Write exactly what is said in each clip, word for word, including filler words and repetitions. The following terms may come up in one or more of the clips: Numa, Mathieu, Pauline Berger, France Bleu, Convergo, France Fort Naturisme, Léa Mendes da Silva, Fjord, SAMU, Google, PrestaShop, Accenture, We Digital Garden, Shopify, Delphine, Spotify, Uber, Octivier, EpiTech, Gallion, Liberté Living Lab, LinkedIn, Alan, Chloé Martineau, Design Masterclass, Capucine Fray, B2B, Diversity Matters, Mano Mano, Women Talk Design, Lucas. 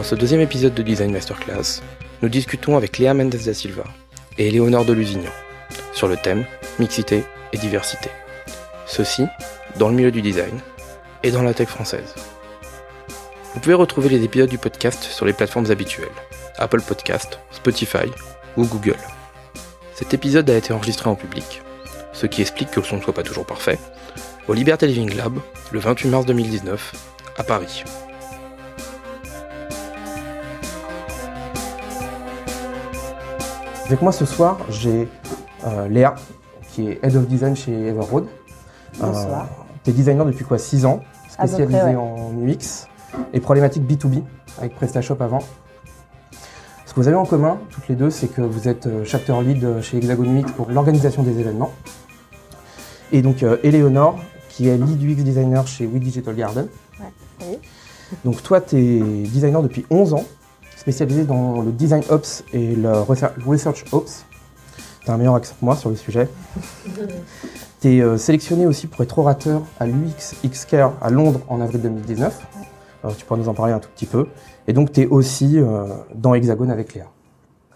Dans ce deuxième épisode de Design Masterclass, nous discutons avec Léa Mendes da Silva et Éléonore de Lusignan sur le thème mixité et diversité. Ceci dans le milieu du design et dans la tech française. Vous pouvez retrouver les épisodes du podcast sur les plateformes habituelles, Apple Podcast, Spotify ou Google. Cet épisode a été enregistré en public, ce qui explique que le son ne soit pas toujours parfait, au Liberté Living Lab, le vingt-huit mars deux mille dix-neuf, à Paris. Avec moi ce soir, j'ai euh, Léa, qui est Head of Design chez Everoad. Bonsoir. Euh, tu es designer depuis quoi, six ans, spécialisée près, ouais. en U X et problématique B deux B avec PrestaShop avant. Ce que vous avez en commun, toutes les deux, c'est que vous êtes chapter lead chez Hexagon U X pour l'organisation des événements. Et donc euh, Éléonore, qui est lead U X designer chez We Digital Garden. Ouais, oui. Donc toi, tu es designer depuis onze ans, spécialisée dans le design ops et le research ops. Tu as un meilleur accent que moi sur le sujet. Tu es euh, sélectionnée aussi pour être orateur à l'U X X-Care à Londres en avril deux mille dix-neuf. Ouais. Alors, tu pourras nous en parler un tout petit peu. Et donc, tu es aussi euh, dans Hexagone avec Léa.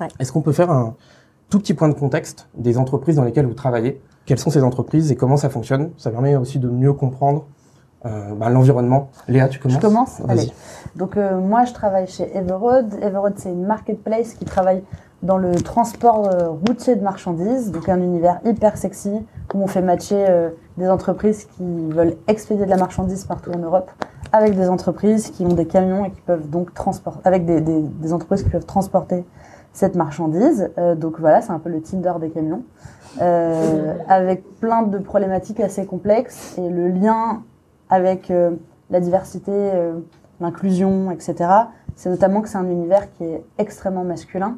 Ouais. Est-ce qu'on peut faire un tout petit point de contexte des entreprises dans lesquelles vous travaillez? Quelles sont ces entreprises et comment ça fonctionne? Ça permet aussi de mieux comprendre euh, bah, l'environnement. Léa, tu commences? Je commence. Vas-y. Allez. Donc, euh, moi, je travaille chez Everoad. Everoad, c'est une marketplace qui travaille dans le transport euh, routier de marchandises. Donc, un univers hyper sexy où on fait matcher euh, des entreprises qui veulent expédier de la marchandise partout en Europe avec des entreprises qui ont des camions et qui peuvent donc transporter, avec des, des, des entreprises qui peuvent transporter cette marchandise. Euh, donc voilà, c'est un peu le Tinder des camions, euh, avec plein de problématiques assez complexes et le lien avec euh, la diversité, euh, l'inclusion, et cetera. C'est notamment que c'est un univers qui est extrêmement masculin.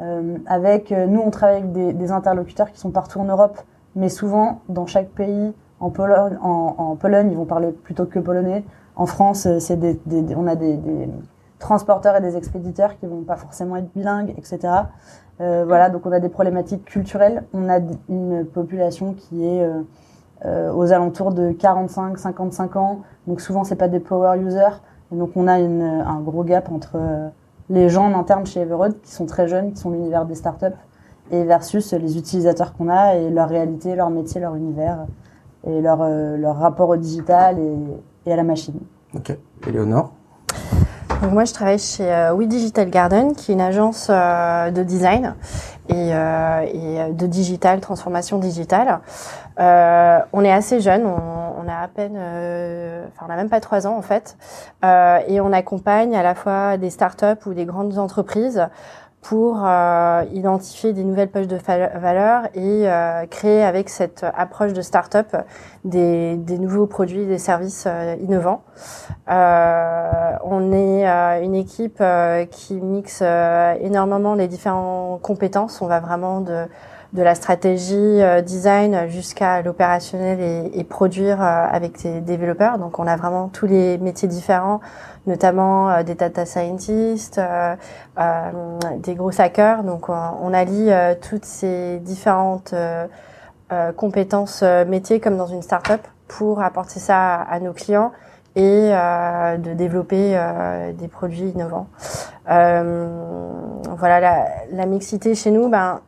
Euh, avec euh, nous, on travaille avec des, des interlocuteurs qui sont partout en Europe, mais souvent dans chaque pays. En Pologne, en, en Pologne, ils vont parler plutôt que polonais. En France, c'est des, des, on a des, des transporteurs et des expéditeurs qui vont pas forcément être bilingues, et cetera. Euh, voilà, donc on a des problématiques culturelles. On a une population qui est euh, euh, aux alentours de quarante-cinq à cinquante-cinq ans. Donc souvent, c'est pas des power users. Et donc on a une, un gros gap entre euh, les gens en interne chez Everoad qui sont très jeunes, qui sont l'univers des startups, et versus les utilisateurs qu'on a et leur réalité, leur métier, leur univers et leur, euh, leur rapport au digital et, et à la machine. Ok. Éléonore? Donc moi, je travaille chez euh, We Digital Garden, qui est une agence euh, de design et, euh, et de digital, transformation digitale. Euh, on est assez jeune, on, on a à peine, euh, enfin on a même pas trois ans en fait, euh, et on accompagne à la fois des startups ou des grandes entreprises pour euh, identifier des nouvelles poches de valeur et euh, créer avec cette approche de start-up des, des nouveaux produits, des services euh, innovants. Euh, on est euh, une équipe euh, qui mixe euh, énormément les différentes compétences. On va vraiment de, de la stratégie euh, design jusqu'à l'opérationnel et, et produire euh, avec des développeurs. Donc on a vraiment tous les métiers différents, notamment euh, des data scientists, euh, euh, des gros hackers. Donc, on allie euh, toutes ces différentes euh, euh, compétences euh, métiers comme dans une start-up pour apporter ça à, à nos clients et euh, de développer euh, des produits innovants. Euh, voilà, la, la mixité chez nous, ben,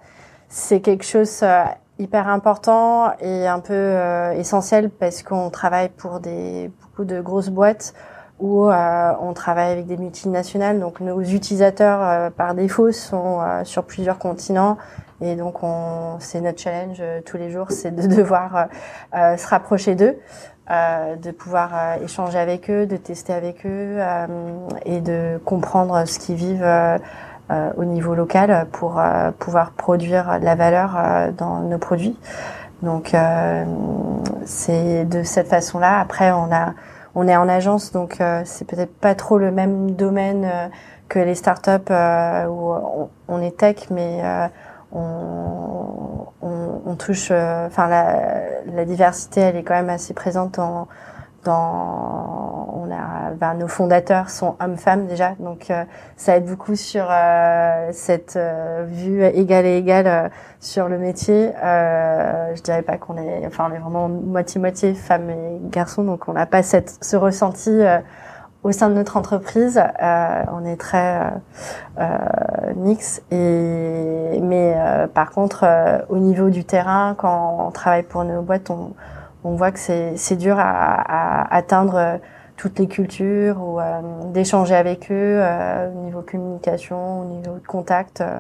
c'est quelque chose euh, hyper important et un peu euh, essentiel parce qu'on travaille pour des, beaucoup de grosses boîtes où euh, on travaille avec des multinationales, donc nos utilisateurs euh, par défaut sont euh, sur plusieurs continents et donc on, c'est notre challenge euh, tous les jours, c'est de devoir euh, se rapprocher d'eux, euh, de pouvoir euh, échanger avec eux, de tester avec eux euh, et de comprendre ce qu'ils vivent euh, euh, au niveau local pour euh, pouvoir produire de la valeur euh, dans nos produits. Donc euh, c'est de cette façon-là. Après on a On est en agence, donc euh, c'est peut-être pas trop le même domaine euh, que les startups euh, où on, on est tech, mais euh, on, on, on touche. Enfin, euh, la, la diversité, elle est quand même assez présente. En, dans, on a, ben, nos fondateurs sont hommes-femmes déjà, donc euh, ça aide beaucoup sur euh, cette euh, vue égale et égale euh, sur le métier. Euh, je dirais pas qu'on est, enfin on est vraiment moitié-moitié femmes et garçons, donc on n'a pas cette, ce ressenti euh, Au sein de notre entreprise, euh, on est très euh, euh, mix, et mais euh, par contre, euh, au niveau du terrain, quand on travaille pour nos boîtes, on, on voit que c'est, c'est dur à, à atteindre toutes les cultures ou euh, d'échanger avec eux euh, au niveau communication, au niveau de contact, euh,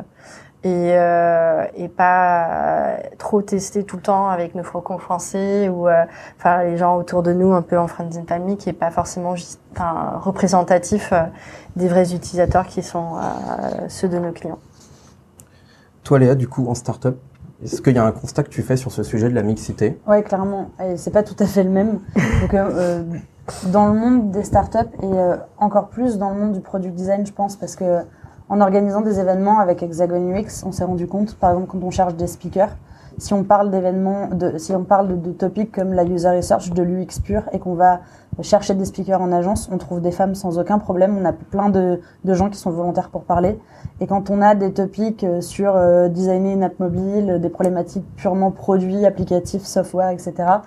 et, euh, et pas euh, trop tester tout le temps avec nos faucons français ou euh, enfin les gens autour de nous un peu en friends and family, qui est pas forcément juste un représentatif euh, des vrais utilisateurs qui sont euh, ceux de nos clients. Toi, Léa, du coup, en start-up, est-ce qu'il y a un constat que tu fais sur ce sujet de la mixité? Ouais, clairement, et c'est pas tout à fait le même. Donc euh, dans le monde des startups et euh, encore plus dans le monde du product design, je pense, parce que en organisant des événements avec Hexagon U X, on s'est rendu compte, par exemple, quand on cherche des speakers, si on parle d'événements, de, si on parle de, de topics comme la user research, de l'U X pure, et qu'on va chercher des speakers en agence, on trouve des femmes sans aucun problème. On a plein de, de gens qui sont volontaires pour parler. Et quand on a des topics sur euh, designer une app mobile, des problématiques purement produits, applicatifs, software, et cetera,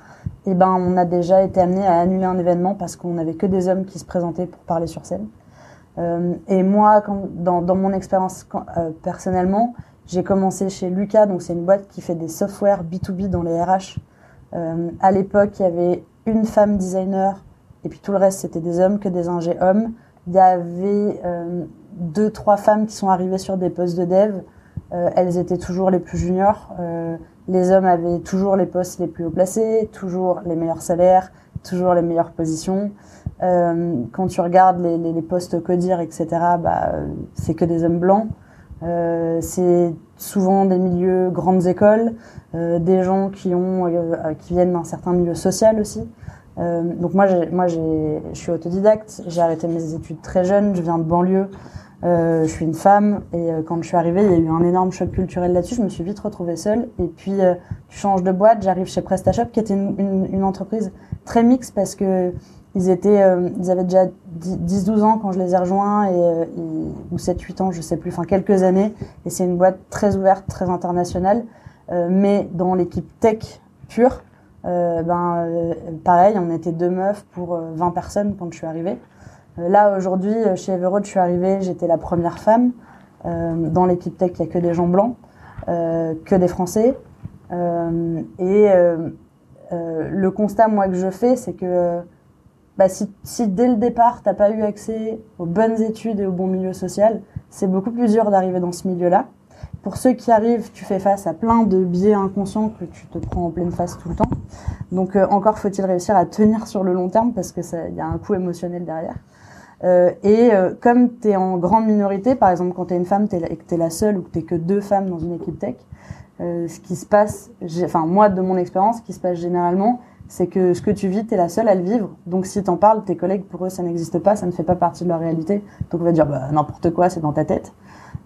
eh ben, on a déjà été amené à annuler un événement parce qu'on n'avait que des hommes qui se présentaient pour parler sur scène. Euh, et moi, quand, dans, dans mon expérience euh, personnellement, j'ai commencé chez Lucas, donc c'est une boîte qui fait des softwares B deux B dans les R H. Euh, à l'époque, il y avait une femme designer et puis tout le reste, c'était des hommes, que des ingés hommes. Il y avait euh, deux, trois femmes qui sont arrivées sur des postes de dev. Euh, elles étaient toujours les plus juniors. Euh, les hommes avaient toujours les postes les plus haut placés, toujours les meilleurs salaires, toujours les meilleures positions. Euh, quand tu regardes les, les, les postes codir, et cetera, bah, c'est que des hommes blancs. Euh, c'est souvent des milieux grandes écoles, euh, des gens qui ont, euh, qui viennent d'un certain milieu social aussi. Euh, donc moi, j'ai, moi, j'ai, je suis autodidacte. J'ai arrêté mes études très jeune. Je viens de banlieue. Euh, je suis une femme, et euh, quand je suis arrivée, il y a eu un énorme choc culturel là-dessus. Je me suis vite retrouvée seule. Et puis, euh, je change de boîte. J'arrive chez PrestaShop, qui était une, une, une entreprise très mixte, parce que ils étaient, euh, ils avaient déjà dix douze ans quand je les ai rejoints, et, euh, ils, ou sept huit ans, je sais plus, enfin quelques années. Et c'est une boîte très ouverte, très internationale. Euh, mais dans l'équipe tech pure, euh, ben euh, pareil, on était deux meufs pour euh, vingt personnes quand je suis arrivée. Euh, là aujourd'hui, chez Everoad, je suis arrivée, j'étais la première femme. Euh, dans l'équipe tech, il y a que des gens blancs, euh, que des Français. Euh, et euh, euh, le constat, moi, que je fais, c'est que Bah, si, si dès le départ, t'as pas eu accès aux bonnes études et au bon milieu social, c'est beaucoup plus dur d'arriver dans ce milieu-là. Pour ceux qui arrivent, tu fais face à plein de biais inconscients que tu te prends en pleine face tout le temps. Donc, euh, encore faut-il réussir à tenir sur le long terme, parce que ça, y a un coût émotionnel derrière. Euh, et euh, comme t'es en grande minorité, par exemple, quand t'es une femme, t'es la, et que t'es la seule, ou que t'es que deux femmes dans une équipe tech, euh, ce qui se passe, enfin, moi, de mon expérience, ce qui se passe généralement, c'est que ce que tu vis, t'es la seule à le vivre. Donc si t'en parles, tes collègues, pour eux, ça n'existe pas, ça ne fait pas partie de leur réalité. Donc on va dire, bah, n'importe quoi, c'est dans ta tête.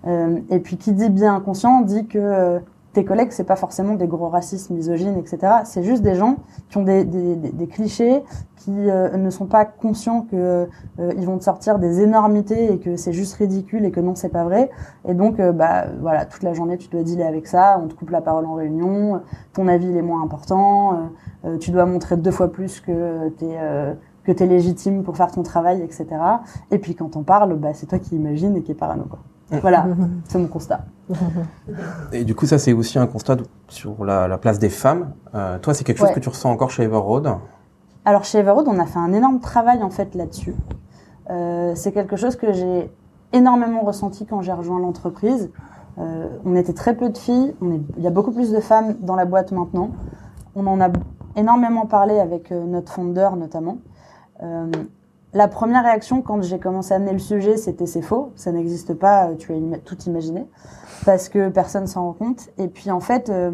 Euh, et puis qui dit bien inconscient dit que euh, tes collègues, c'est pas forcément des gros racistes, misogynes, et cetera. C'est juste des gens qui ont des, des, des, des clichés, qui euh, ne sont pas conscients qu'ils euh, vont te sortir des énormités et que c'est juste ridicule et que non, c'est pas vrai. Et donc, euh, bah voilà, toute la journée, tu dois dealer avec ça, on te coupe la parole en réunion, ton avis, il est moins important... Euh, Euh, tu dois montrer deux fois plus que t'es, euh, que t'es légitime pour faire ton travail, et cetera. Et puis quand on parle, bah, c'est toi qui imagines et qui est parano, quoi. Voilà, c'est mon constat. Et du coup, ça, c'est aussi un constat sur la, la place des femmes. Euh, toi, c'est quelque chose ouais. que tu ressens encore chez Everoad? Alors, chez Everoad, on a fait un énorme travail, en fait, là-dessus. Euh, c'est quelque chose que j'ai énormément ressenti quand j'ai rejoint l'entreprise. Euh, on était très peu de filles. On est, il y a beaucoup plus de femmes dans la boîte maintenant. On en a énormément parlé avec notre fondeur notamment. Euh, la première réaction quand j'ai commencé à amener le sujet, c'était c'est faux, ça n'existe pas, tu as im- tout imaginé, parce que personne s'en rend compte. Et puis en fait, euh,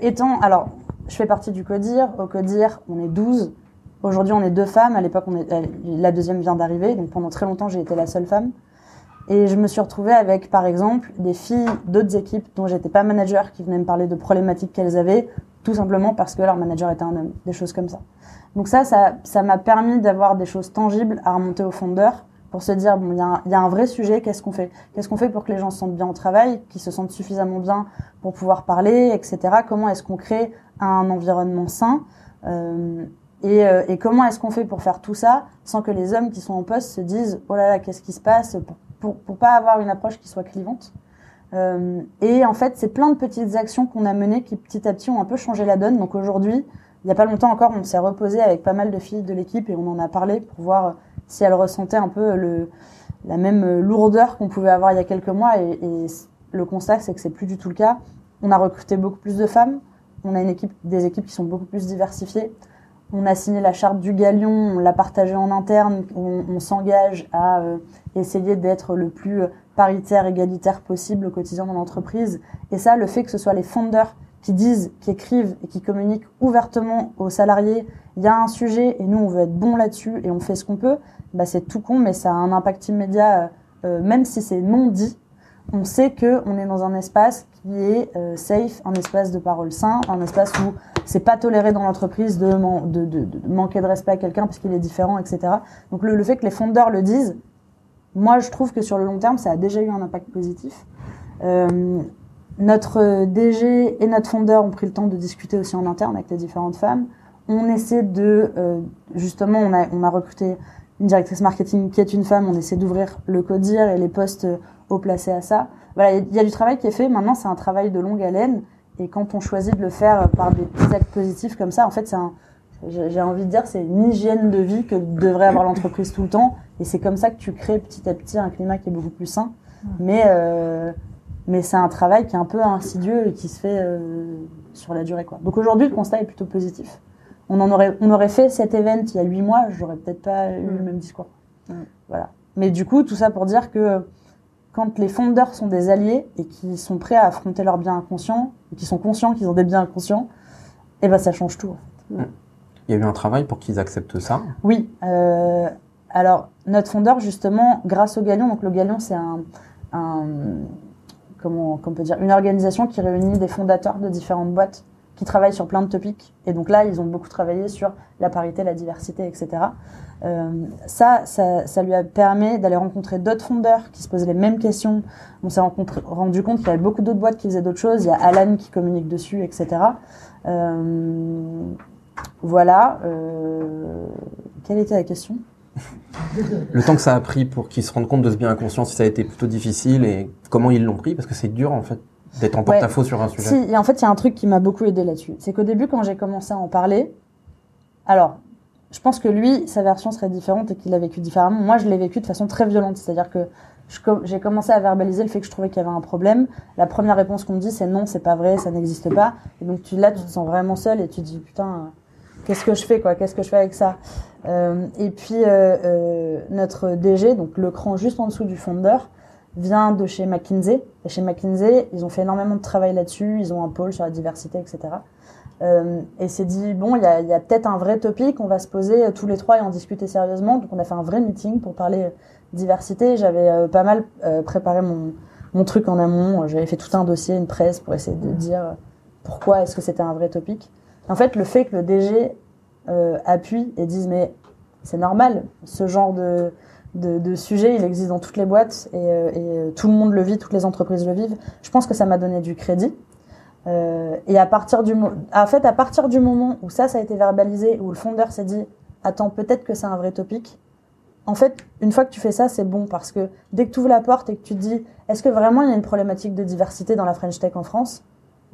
étant, alors je fais partie du CODIR, au CODIR on est douze, aujourd'hui on est deux femmes, à l'époque on est, la deuxième vient d'arriver, donc pendant très longtemps j'ai été la seule femme. Et je me suis retrouvée avec, par exemple, des filles d'autres équipes dont j'étais pas manager qui venaient me parler de problématiques qu'elles avaient, tout simplement parce que leur manager était un homme, des choses comme ça. Donc ça, ça, ça m'a permis d'avoir des choses tangibles à remonter au fondeur pour se dire, bon, il y a un, il y a un vrai sujet, qu'est-ce qu'on fait? Qu'est-ce qu'on fait pour que les gens se sentent bien au travail, qu'ils se sentent suffisamment bien pour pouvoir parler, et cetera. Comment est-ce qu'on crée un environnement sain? Euh, Et, euh, et comment est-ce qu'on fait pour faire tout ça sans que les hommes qui sont en poste se disent « Oh là là, qu'est-ce qui se passe ?» pour pour pas avoir une approche qui soit clivante. Euh, et en fait, c'est plein de petites actions qu'on a menées qui petit à petit ont un peu changé la donne. Donc aujourd'hui, il n'y a pas longtemps encore, on s'est reposé avec pas mal de filles de l'équipe et on en a parlé pour voir si elles ressentaient un peu le, la même lourdeur qu'on pouvait avoir il y a quelques mois. Et, et le constat, c'est que c'est plus du tout le cas. On a recruté beaucoup plus de femmes. On a une équipe, des équipes qui sont beaucoup plus diversifiées. On a signé la charte du Gallion, on l'a partagée en interne, on, on s'engage à euh, essayer d'être le plus paritaire, égalitaire possible au quotidien dans l'entreprise. Et ça, le fait que ce soit les founders qui disent, qui écrivent et qui communiquent ouvertement aux salariés, il y a un sujet et nous on veut être bon là-dessus et on fait ce qu'on peut, bah c'est tout con mais ça a un impact immédiat, euh, même si c'est non dit. On sait que on est dans un espace qui est euh, safe, un espace de parole sain, un espace où c'est pas toléré dans l'entreprise de, man- de, de, de manquer de respect à quelqu'un parce qu'il est différent, et cetera. Donc le, le fait que les fondeurs le disent, moi je trouve que sur le long terme, ça a déjà eu un impact positif. Euh, notre D G et notre fondeur ont pris le temps de discuter aussi en interne avec les différentes femmes. On essaie de, euh, justement, on a, on a recruté une directrice marketing qui est une femme, on essaie d'ouvrir le codir et les postes haut placés à ça. Voilà, il y a du travail qui est fait. Maintenant, c'est un travail de longue haleine. Et quand on choisit de le faire par des petits actes positifs comme ça, en fait, c'est un, j'ai envie de dire, c'est une hygiène de vie que devrait avoir l'entreprise tout le temps. Et c'est comme ça que tu crées petit à petit un climat qui est beaucoup plus sain. Mais, euh, mais c'est un travail qui est un peu insidieux et qui se fait euh, sur la durée, quoi. Donc aujourd'hui, le constat est plutôt positif. On en aurait, on aurait fait cet event il y a huit mois, j'aurais peut-être pas eu le même discours. Mmh. Voilà. Mais du coup, tout ça pour dire que quand les fondeurs sont des alliés et qui sont prêts à affronter leurs biens inconscients, et qui sont conscients qu'ils ont des biens inconscients, eh ben ça change tout. En fait. Mmh. Il y a eu un travail pour qu'ils acceptent ça. Oui. Euh, alors notre fondeur justement, grâce au Gallion, donc le Gallion c'est un, un comment, comment on peut dire, une organisation qui réunit des fondateurs de différentes boîtes qui travaillent sur plein de topics. Et donc là, ils ont beaucoup travaillé sur la parité, la diversité, et cetera. Euh, ça, ça, ça lui a permis d'aller rencontrer d'autres fondeurs qui se posaient les mêmes questions. On s'est rendu compte qu'il y avait beaucoup d'autres boîtes qui faisaient d'autres choses. Il y a Alan qui communique dessus, et cetera. Euh, voilà. Euh, quelle était la question ? Le temps que ça a pris pour qu'ils se rendent compte de ce bien inconscient, si ça a été plutôt difficile et comment ils l'ont pris, parce que c'est dur en fait. D'être en porte-à-faux ouais. sur un sujet. Si, et en fait, il y a un truc qui m'a beaucoup aidé là-dessus. C'est qu'au début, quand j'ai commencé à en parler, alors, je pense que lui, sa version serait différente et qu'il l'a vécu différemment. Moi, je l'ai vécu de façon très violente. C'est-à-dire que je, j'ai commencé à verbaliser le fait que je trouvais qu'il y avait un problème. La première réponse qu'on me dit, c'est non, c'est pas vrai, ça n'existe pas. Et donc tu, là, tu te sens vraiment seule et tu te dis, putain, qu'est-ce que je fais, quoi ? Qu'est-ce que je fais avec ça ? euh, Et puis, euh, euh, notre D G, donc le cran juste en dessous du fondeur, vient de chez McKinsey. Et chez McKinsey, ils ont fait énormément de travail là-dessus. Ils ont un pôle sur la diversité, et cetera. Euh, et s'est dit, bon, il y a, y a peut-être un vrai topic. On va se poser tous les trois et en discuter sérieusement. Donc, on a fait un vrai meeting pour parler diversité. J'avais euh, pas mal euh, préparé mon, mon truc en amont. J'avais fait tout un dossier, une presse, pour essayer de dire pourquoi est-ce que c'était un vrai topic. En fait, le fait que le D G euh, appuie et dise, mais c'est normal, ce genre de... De, de sujet, il existe dans toutes les boîtes et, euh, et tout le monde le vit, toutes les entreprises le vivent. Je pense que ça m'a donné du crédit. Euh, et à partir du mo- en fait, à partir du moment où ça, ça a été verbalisé, où le fondeur s'est dit « Attends, peut-être que c'est un vrai topic », en fait, une fois que tu fais ça, c'est bon parce que dès que tu ouvres la porte et que tu te dis « Est-ce que vraiment il y a une problématique de diversité dans la French Tech en France ?»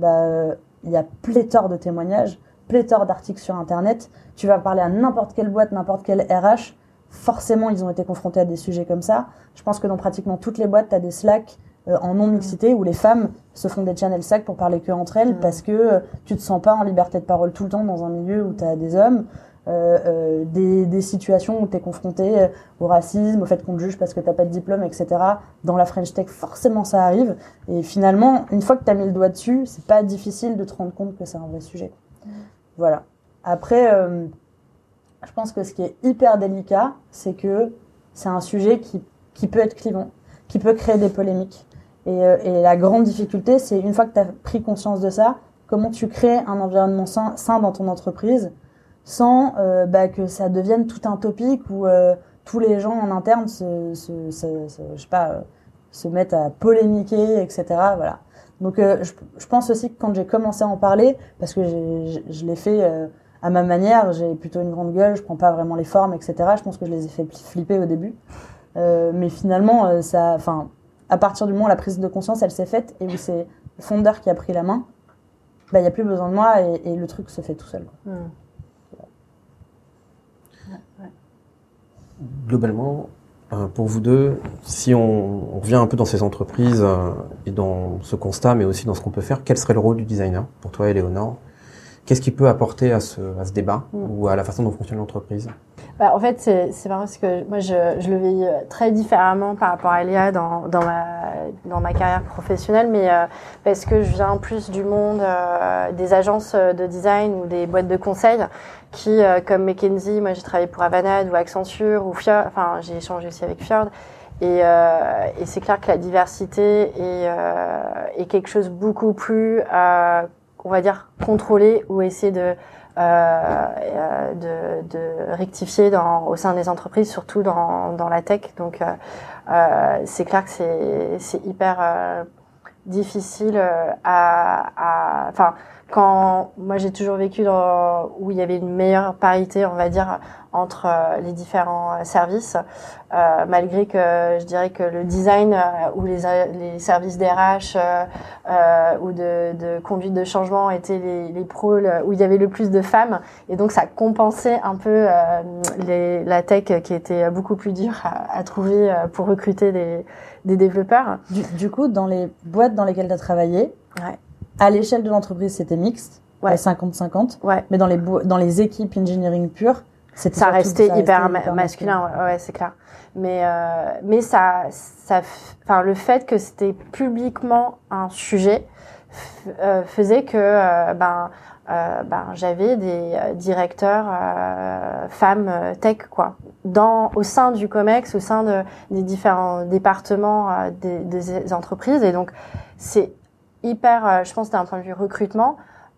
Bah, il y a pléthore de témoignages, pléthore d'articles sur Internet. Tu vas parler à n'importe quelle boîte, n'importe quelle R H. Forcément, ils ont été confrontés à des sujets comme ça. Je pense que dans pratiquement toutes les boîtes, tu as des slacks euh, en non-mixité où les femmes se font des channels slack pour parler que entre elles mmh. parce que euh, tu te sens pas en liberté de parole tout le temps dans un milieu où tu as des hommes, euh, euh, des, des situations où tu es confronté euh, au racisme, au fait qu'on te juge parce que tu n'as pas de diplôme, et cetera. Dans la French Tech, forcément, ça arrive. Et finalement, une fois que tu as mis le doigt dessus, c'est pas difficile de te rendre compte que c'est un vrai sujet. Mmh. Voilà. Après... Euh, Je pense que ce qui est hyper délicat, c'est que c'est un sujet qui, qui peut être clivant, qui peut créer des polémiques. Et, et la grande difficulté, c'est une fois que tu as pris conscience de ça, comment tu crées un environnement sain, sain dans ton entreprise sans euh, bah, que ça devienne tout un topic où euh, tous les gens en interne se, se, se, se, je sais pas, euh, se mettent à polémiquer, et cetera. Voilà. Donc euh, je, je pense aussi que quand j'ai commencé à en parler, parce que j'ai, je, je l'ai fait... Euh, à ma manière. J'ai plutôt une grande gueule, je prends pas vraiment les formes, et cetera. Je pense que je les ai fait flipper au début. Euh, mais finalement, ça, enfin, à partir du moment où la prise de conscience, elle s'est faite et où c'est le fondeur qui a pris la main, bah, il n'y a plus besoin de moi et, et le truc se fait tout seul. Mmh. Ouais. Ouais. Globalement, euh, pour vous deux, si on, on revient un peu dans ces entreprises euh, et dans ce constat, mais aussi dans ce qu'on peut faire, quel serait le rôle du designer pour toi, Éléonore ? Qu'est-ce qu'il peut apporter à ce, à ce débat mmh. ou à la façon dont fonctionne l'entreprise ? Bah, en fait, c'est, c'est marrant parce que moi, je, je le vis très différemment par rapport à Léa dans, dans, ma, dans ma carrière professionnelle, mais euh, parce que je viens plus du monde euh, des agences de design ou des boîtes de conseil qui, euh, comme McKinsey, moi j'ai travaillé pour Avanade ou Accenture, ou Fjord, enfin j'ai échangé aussi avec Fjord, et, euh, et c'est clair que la diversité est, euh, est quelque chose beaucoup plus, euh, on va dire, contrôlé ou essayer de... Euh, de, de rectifier dans, au sein des entreprises, surtout dans, dans la tech. Donc, euh, euh, c'est clair que c'est, c'est hyper euh, difficile à... Enfin, quand moi, j'ai toujours vécu dans, où il y avait une meilleure parité, on va dire, entre les différents services, euh, malgré que je dirais que le design euh, ou les, les services d'R H euh, euh, ou de, de conduite de changement étaient les, les pros le, où il y avait le plus de femmes, et donc ça compensait un peu euh, les, la tech qui était beaucoup plus dure à, à trouver euh, pour recruter des, des développeurs. Du, du coup, dans les boîtes dans lesquelles tu as travaillé, ouais. à l'échelle de l'entreprise, c'était mixte, ouais. cinquante cinquante, ouais. mais dans les, bo- dans les équipes engineering pures, C'était ça restait hyper, ma- hyper masculin, masculin. Ouais, ouais, c'est clair. Mais euh, mais ça, ça, enfin le fait que c'était publiquement un sujet f- euh, faisait que euh, ben euh, ben j'avais des directeurs euh, femmes tech quoi, dans au sein du Comex, au sein de des différents départements euh, des, des entreprises, et donc c'est hyper, euh, je pense d'un point de vue recrutement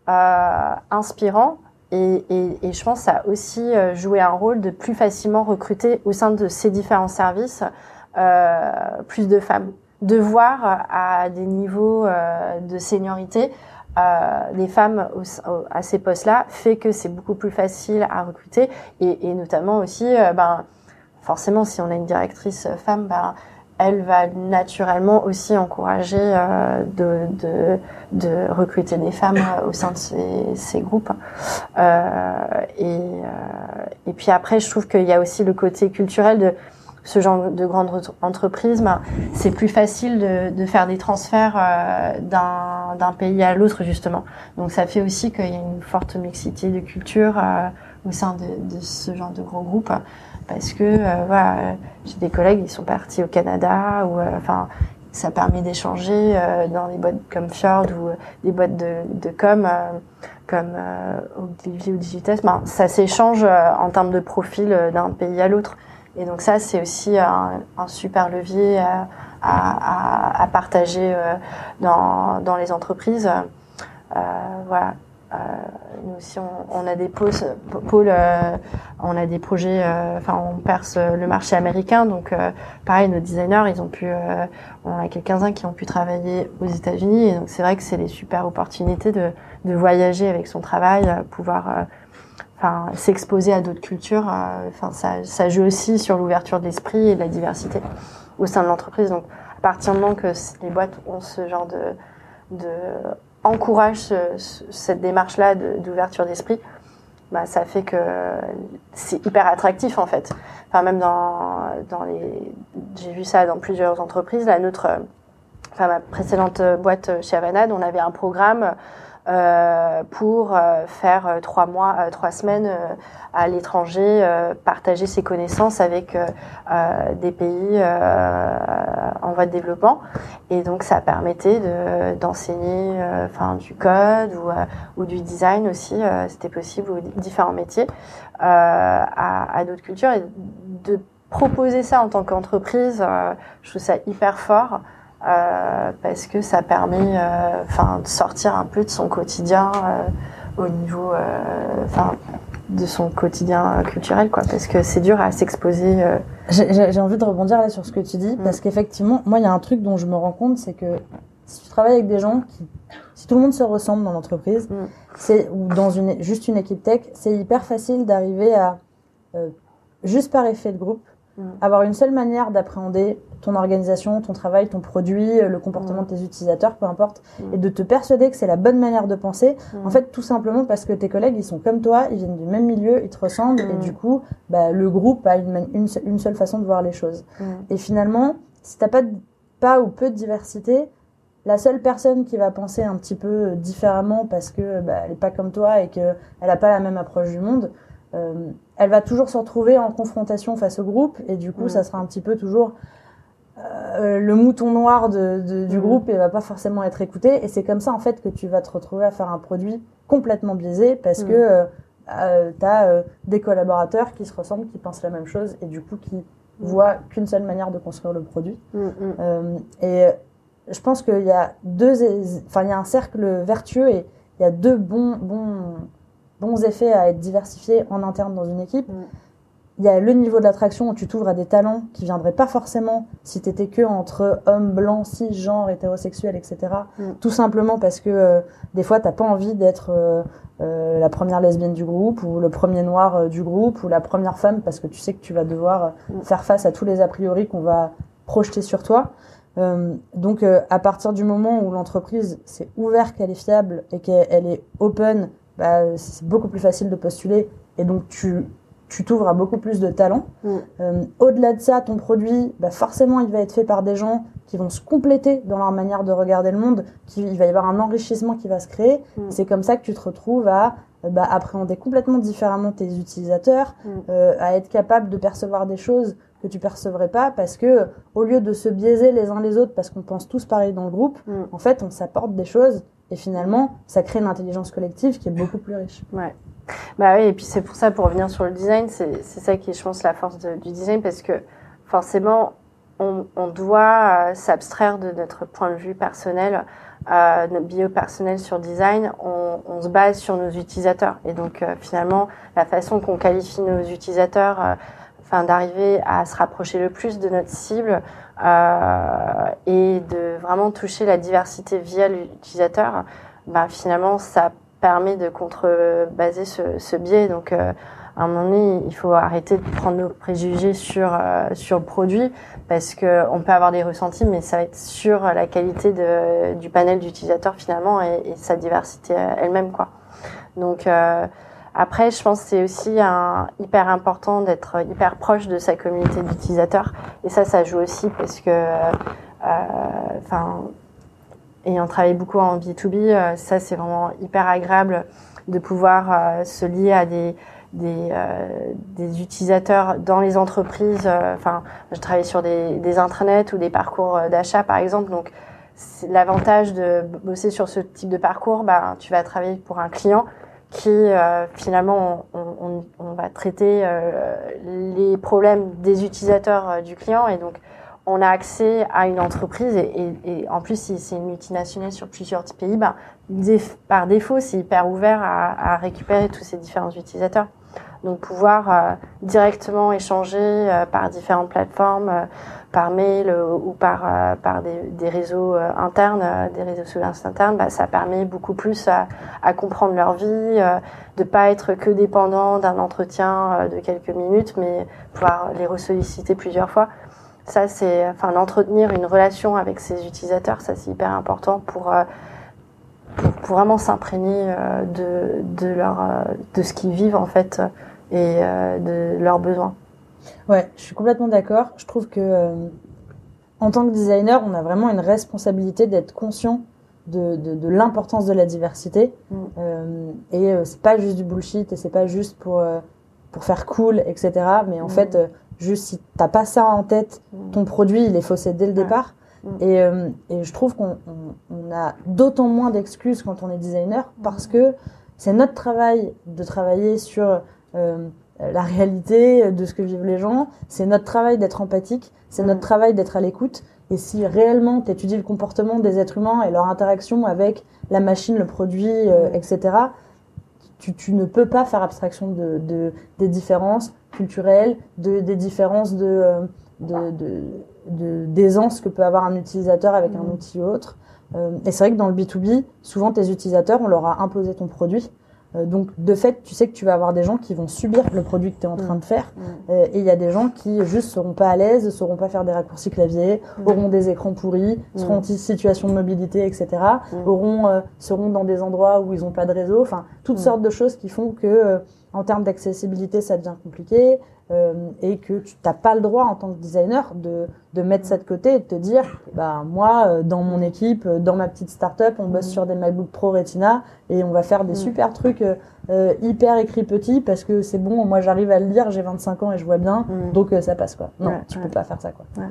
euh, inspirant. Et, et, et je pense que ça a aussi joué un rôle de plus facilement recruter au sein de ces différents services euh, plus de femmes. De voir à des niveaux euh, de seniorité euh, des femmes au, au, à ces postes-là fait que c'est beaucoup plus facile à recruter. Et, et notamment aussi, euh, ben, forcément, si on a une directrice femme, ben, elle va naturellement aussi encourager euh, de, de, de recruter des femmes euh, au sein de ces, ces groupes. Euh, et, euh, et puis après, je trouve qu'il y a aussi le côté culturel de ce genre de grandes entreprises. Bah, c'est plus facile de, de faire des transferts euh, d'un, d'un pays à l'autre, justement. Donc ça fait aussi qu'il y a une forte mixité de culture euh, au sein de, de ce genre de gros groupes. Parce que euh, voilà, j'ai des collègues, ils sont partis au Canada, ou enfin, euh, ça permet d'échanger euh, dans des boîtes comme Fjord ou euh, des boîtes de, de com euh, comme euh, Octivier ou Digitest. Ben, ça s'échange euh, en termes de profil euh, d'un pays à l'autre, et donc ça c'est aussi un, un super levier euh, à, à, à partager euh, dans, dans les entreprises. Euh, voilà. Euh, nous aussi, on, on a des pôles, pôles euh, on a des projets, enfin, euh, on perce le marché américain. Donc, euh, pareil, nos designers, ils ont pu, euh, on a quelques-uns qui ont pu travailler aux États-Unis. Et donc, c'est vrai que c'est des super opportunités de, de voyager avec son travail, euh, pouvoir, enfin, euh, s'exposer à d'autres cultures. Enfin, euh, ça, ça joue aussi sur l'ouverture de l'esprit et de la diversité au sein de l'entreprise. Donc, à partir du moment que les boîtes ont ce genre de, de encourage ce, ce, cette démarche-là de, d'ouverture d'esprit, bah, ça fait que c'est hyper attractif, en fait. Enfin, même dans, dans les... J'ai vu ça dans plusieurs entreprises. La nôtre, enfin, ma précédente boîte chez Avanade, on avait un programme euh, pour faire trois mois, trois semaines à l'étranger, euh, partager ses connaissances avec euh, des pays euh, en voie de développement. Et donc, ça permettait de, d'enseigner euh, enfin, du code ou, euh, ou du design aussi, euh, c'était possible, ou d- différents métiers euh, à, à d'autres cultures. Et de proposer ça en tant qu'entreprise, euh, je trouve ça hyper fort euh, parce que ça permet euh, enfin, de sortir un peu de son quotidien euh, au niveau... Euh, enfin, de son quotidien culturel, quoi, parce que c'est dur à s'exposer. Euh... J'ai, j'ai envie de rebondir là sur ce que tu dis, mmh. parce qu'effectivement, moi, il y a un truc dont je me rends compte, c'est que si tu travailles avec des gens qui, si tout le monde se ressemble dans l'entreprise, mmh. c'est, ou dans une, juste une équipe tech, c'est hyper facile d'arriver à, euh, juste par effet de groupe, mmh. avoir une seule manière d'appréhender ton organisation, ton travail, ton produit, le comportement mmh. de tes utilisateurs, peu importe, mmh. et de te persuader que c'est la bonne manière de penser, mmh. en fait, tout simplement parce que tes collègues, ils sont comme toi, ils viennent du même milieu, ils te ressemblent, mmh. et du coup, bah, le groupe a une, une, une seule façon de voir les choses. Mmh. Et finalement, si t'as pas, de, pas ou peu de diversité, la seule personne qui va penser un petit peu différemment parce que bah, elle est pas comme toi et qu'elle a pas la même approche du monde, euh, elle va toujours se retrouver en confrontation face au groupe, et du coup, mmh. ça sera un petit peu toujours... Euh, le mouton noir de, de, du mmh. groupe, et va pas forcément être écouté, et c'est comme ça en fait que tu vas te retrouver à faire un produit complètement biaisé parce mmh. que euh, euh, t'as euh, des collaborateurs qui se ressemblent, qui pensent la même chose, et du coup qui mmh. voient qu'une seule manière de construire le produit. Mmh. Euh, et je pense qu'il y a deux, enfin il y a un cercle vertueux, et il y a deux bons bons bons effets à être diversifiés en interne dans une équipe. Mmh. Il y a le niveau de l'attraction où tu t'ouvres à des talents qui viendraient pas forcément si t'étais que entre hommes blancs, cisgenres, hétérosexuels, et cetera. Mm. Tout simplement parce que euh, des fois t'as pas envie d'être euh, euh, la première lesbienne du groupe, ou le premier noir euh, du groupe, ou la première femme, parce que tu sais que tu vas devoir mm. faire face à tous les a priori qu'on va projeter sur toi. Euh, donc euh, à partir du moment où l'entreprise s'est ouverte, qu'elle est fiable et qu'elle est open, bah, c'est beaucoup plus facile de postuler, et donc tu tu t'ouvres à beaucoup plus de talents. Mm. Euh, au-delà de ça, ton produit, bah forcément, il va être fait par des gens qui vont se compléter dans leur manière de regarder le monde. Qui, il va y avoir un enrichissement qui va se créer. Mm. C'est comme ça que tu te retrouves à bah, appréhender complètement différemment tes utilisateurs, mm. euh, à être capable de percevoir des choses que tu percevrais pas, parce que au lieu de se biaiser les uns les autres parce qu'on pense tous pareil dans le groupe, mm. en fait, on s'apporte des choses, et finalement, ça crée une intelligence collective qui est beaucoup plus riche. Ouais. Bah oui, et puis c'est pour ça, pour revenir sur le design, c'est, c'est ça qui est, je pense, la force de, du design, parce que forcément, on, on doit euh, s'abstraire de notre point de vue personnel, euh, notre bio personnel sur design, on, on se base sur nos utilisateurs. Et donc, euh, finalement, la façon qu'on qualifie nos utilisateurs, euh, enfin, d'arriver à se rapprocher le plus de notre cible, euh, et de vraiment toucher la diversité via l'utilisateur, bah, finalement, ça permet de contrebaser ce, ce biais. Donc, euh, à un moment donné, il faut arrêter de prendre nos préjugés sur euh, sur le produit, parce que on peut avoir des ressentis, mais ça va être sur la qualité de, du panel d'utilisateurs finalement, et, et sa diversité elle-même, quoi. Donc euh, après, je pense que c'est aussi un, hyper important d'être hyper proche de sa communauté d'utilisateurs, et ça, ça joue aussi parce que, enfin. Euh, Ayant travaillé beaucoup en B deux B, ça c'est vraiment hyper agréable de pouvoir euh, se lier à des des, euh, des utilisateurs dans les entreprises. Enfin, je travaille sur des, des intranets ou des parcours d'achat par exemple. Donc, c'est l'avantage de bosser sur ce type de parcours, bah, tu vas travailler pour un client qui euh, finalement on, on, on va traiter euh, les problèmes des utilisateurs euh, du client, et donc on a accès à une entreprise, et, et, et en plus, si c'est une multinationale sur plusieurs pays, ben, déf- par défaut, c'est hyper ouvert à, à récupérer tous ces différents utilisateurs. Donc, pouvoir euh, directement échanger euh, par différentes plateformes, euh, par mail euh, ou par, euh, par des, des réseaux euh, internes, euh, des réseaux sociaux internes, bah, ça permet beaucoup plus à, à comprendre leur vie, euh, de pas être que dépendant d'un entretien euh, de quelques minutes, mais pouvoir les ressolliciter plusieurs fois. Ça, c'est, enfin, d'entretenir une relation avec ses utilisateurs, ça c'est hyper important pour, euh, pour, pour vraiment s'imprégner euh, de, de, leur, euh, de ce qu'ils vivent en fait, et euh, de leurs besoins. Ouais, je suis complètement d'accord. Je trouve que euh, en tant que designer, on a vraiment une responsabilité d'être conscient de, de, de l'importance de la diversité. Mmh. Euh, et euh, c'est pas juste du bullshit, et c'est pas juste pour, euh, pour faire cool, et cetera. Mais en mmh. fait, euh, juste si t'as pas ça en tête, ton produit il est faussé dès le départ. Ouais. Et, euh, et je trouve qu'on on, on a d'autant moins d'excuses quand on est designer, parce que c'est notre travail de travailler sur euh, la réalité de ce que vivent les gens, c'est notre travail d'être empathique, c'est notre travail d'être à l'écoute. Et si réellement t'étudies le comportement des êtres humains et leur interaction avec la machine, le produit, euh, et cetera, tu, tu ne peux pas faire abstraction de, de, des différences culturelles, de, des différences de, de, de, de, d'aisance que peut avoir un utilisateur avec mmh. un outil ou autre. Euh, et c'est vrai que dans le B deux B, souvent tes utilisateurs, on leur a imposé ton produit. Euh, donc, de fait, tu sais que tu vas avoir des gens qui vont subir le produit que tu es en train de faire. Mmh. Euh, et il y a des gens qui juste seront pas à l'aise, sauront pas faire des raccourcis clavier, mmh. auront des écrans pourris, mmh. seront en situation de mobilité, et cetera. Mmh. Auront, euh, seront dans des endroits où ils ont pas de réseau. Enfin, toutes mmh. sortes de choses qui font que, euh, en termes d'accessibilité, ça devient compliqué. Euh, et que tu n'as pas le droit en tant que designer de, de mettre ça de côté et de te dire bah, moi dans mon équipe, dans ma petite start-up, on bosse mmh. sur des MacBook Pro Retina et on va faire des mmh. super trucs euh, hyper écrits petits parce que c'est bon, moi j'arrive à le lire, j'ai vingt-cinq ans et je vois bien, mmh. donc euh, ça passe quoi. Non, ouais, tu ouais. peux pas faire ça quoi. Ouais.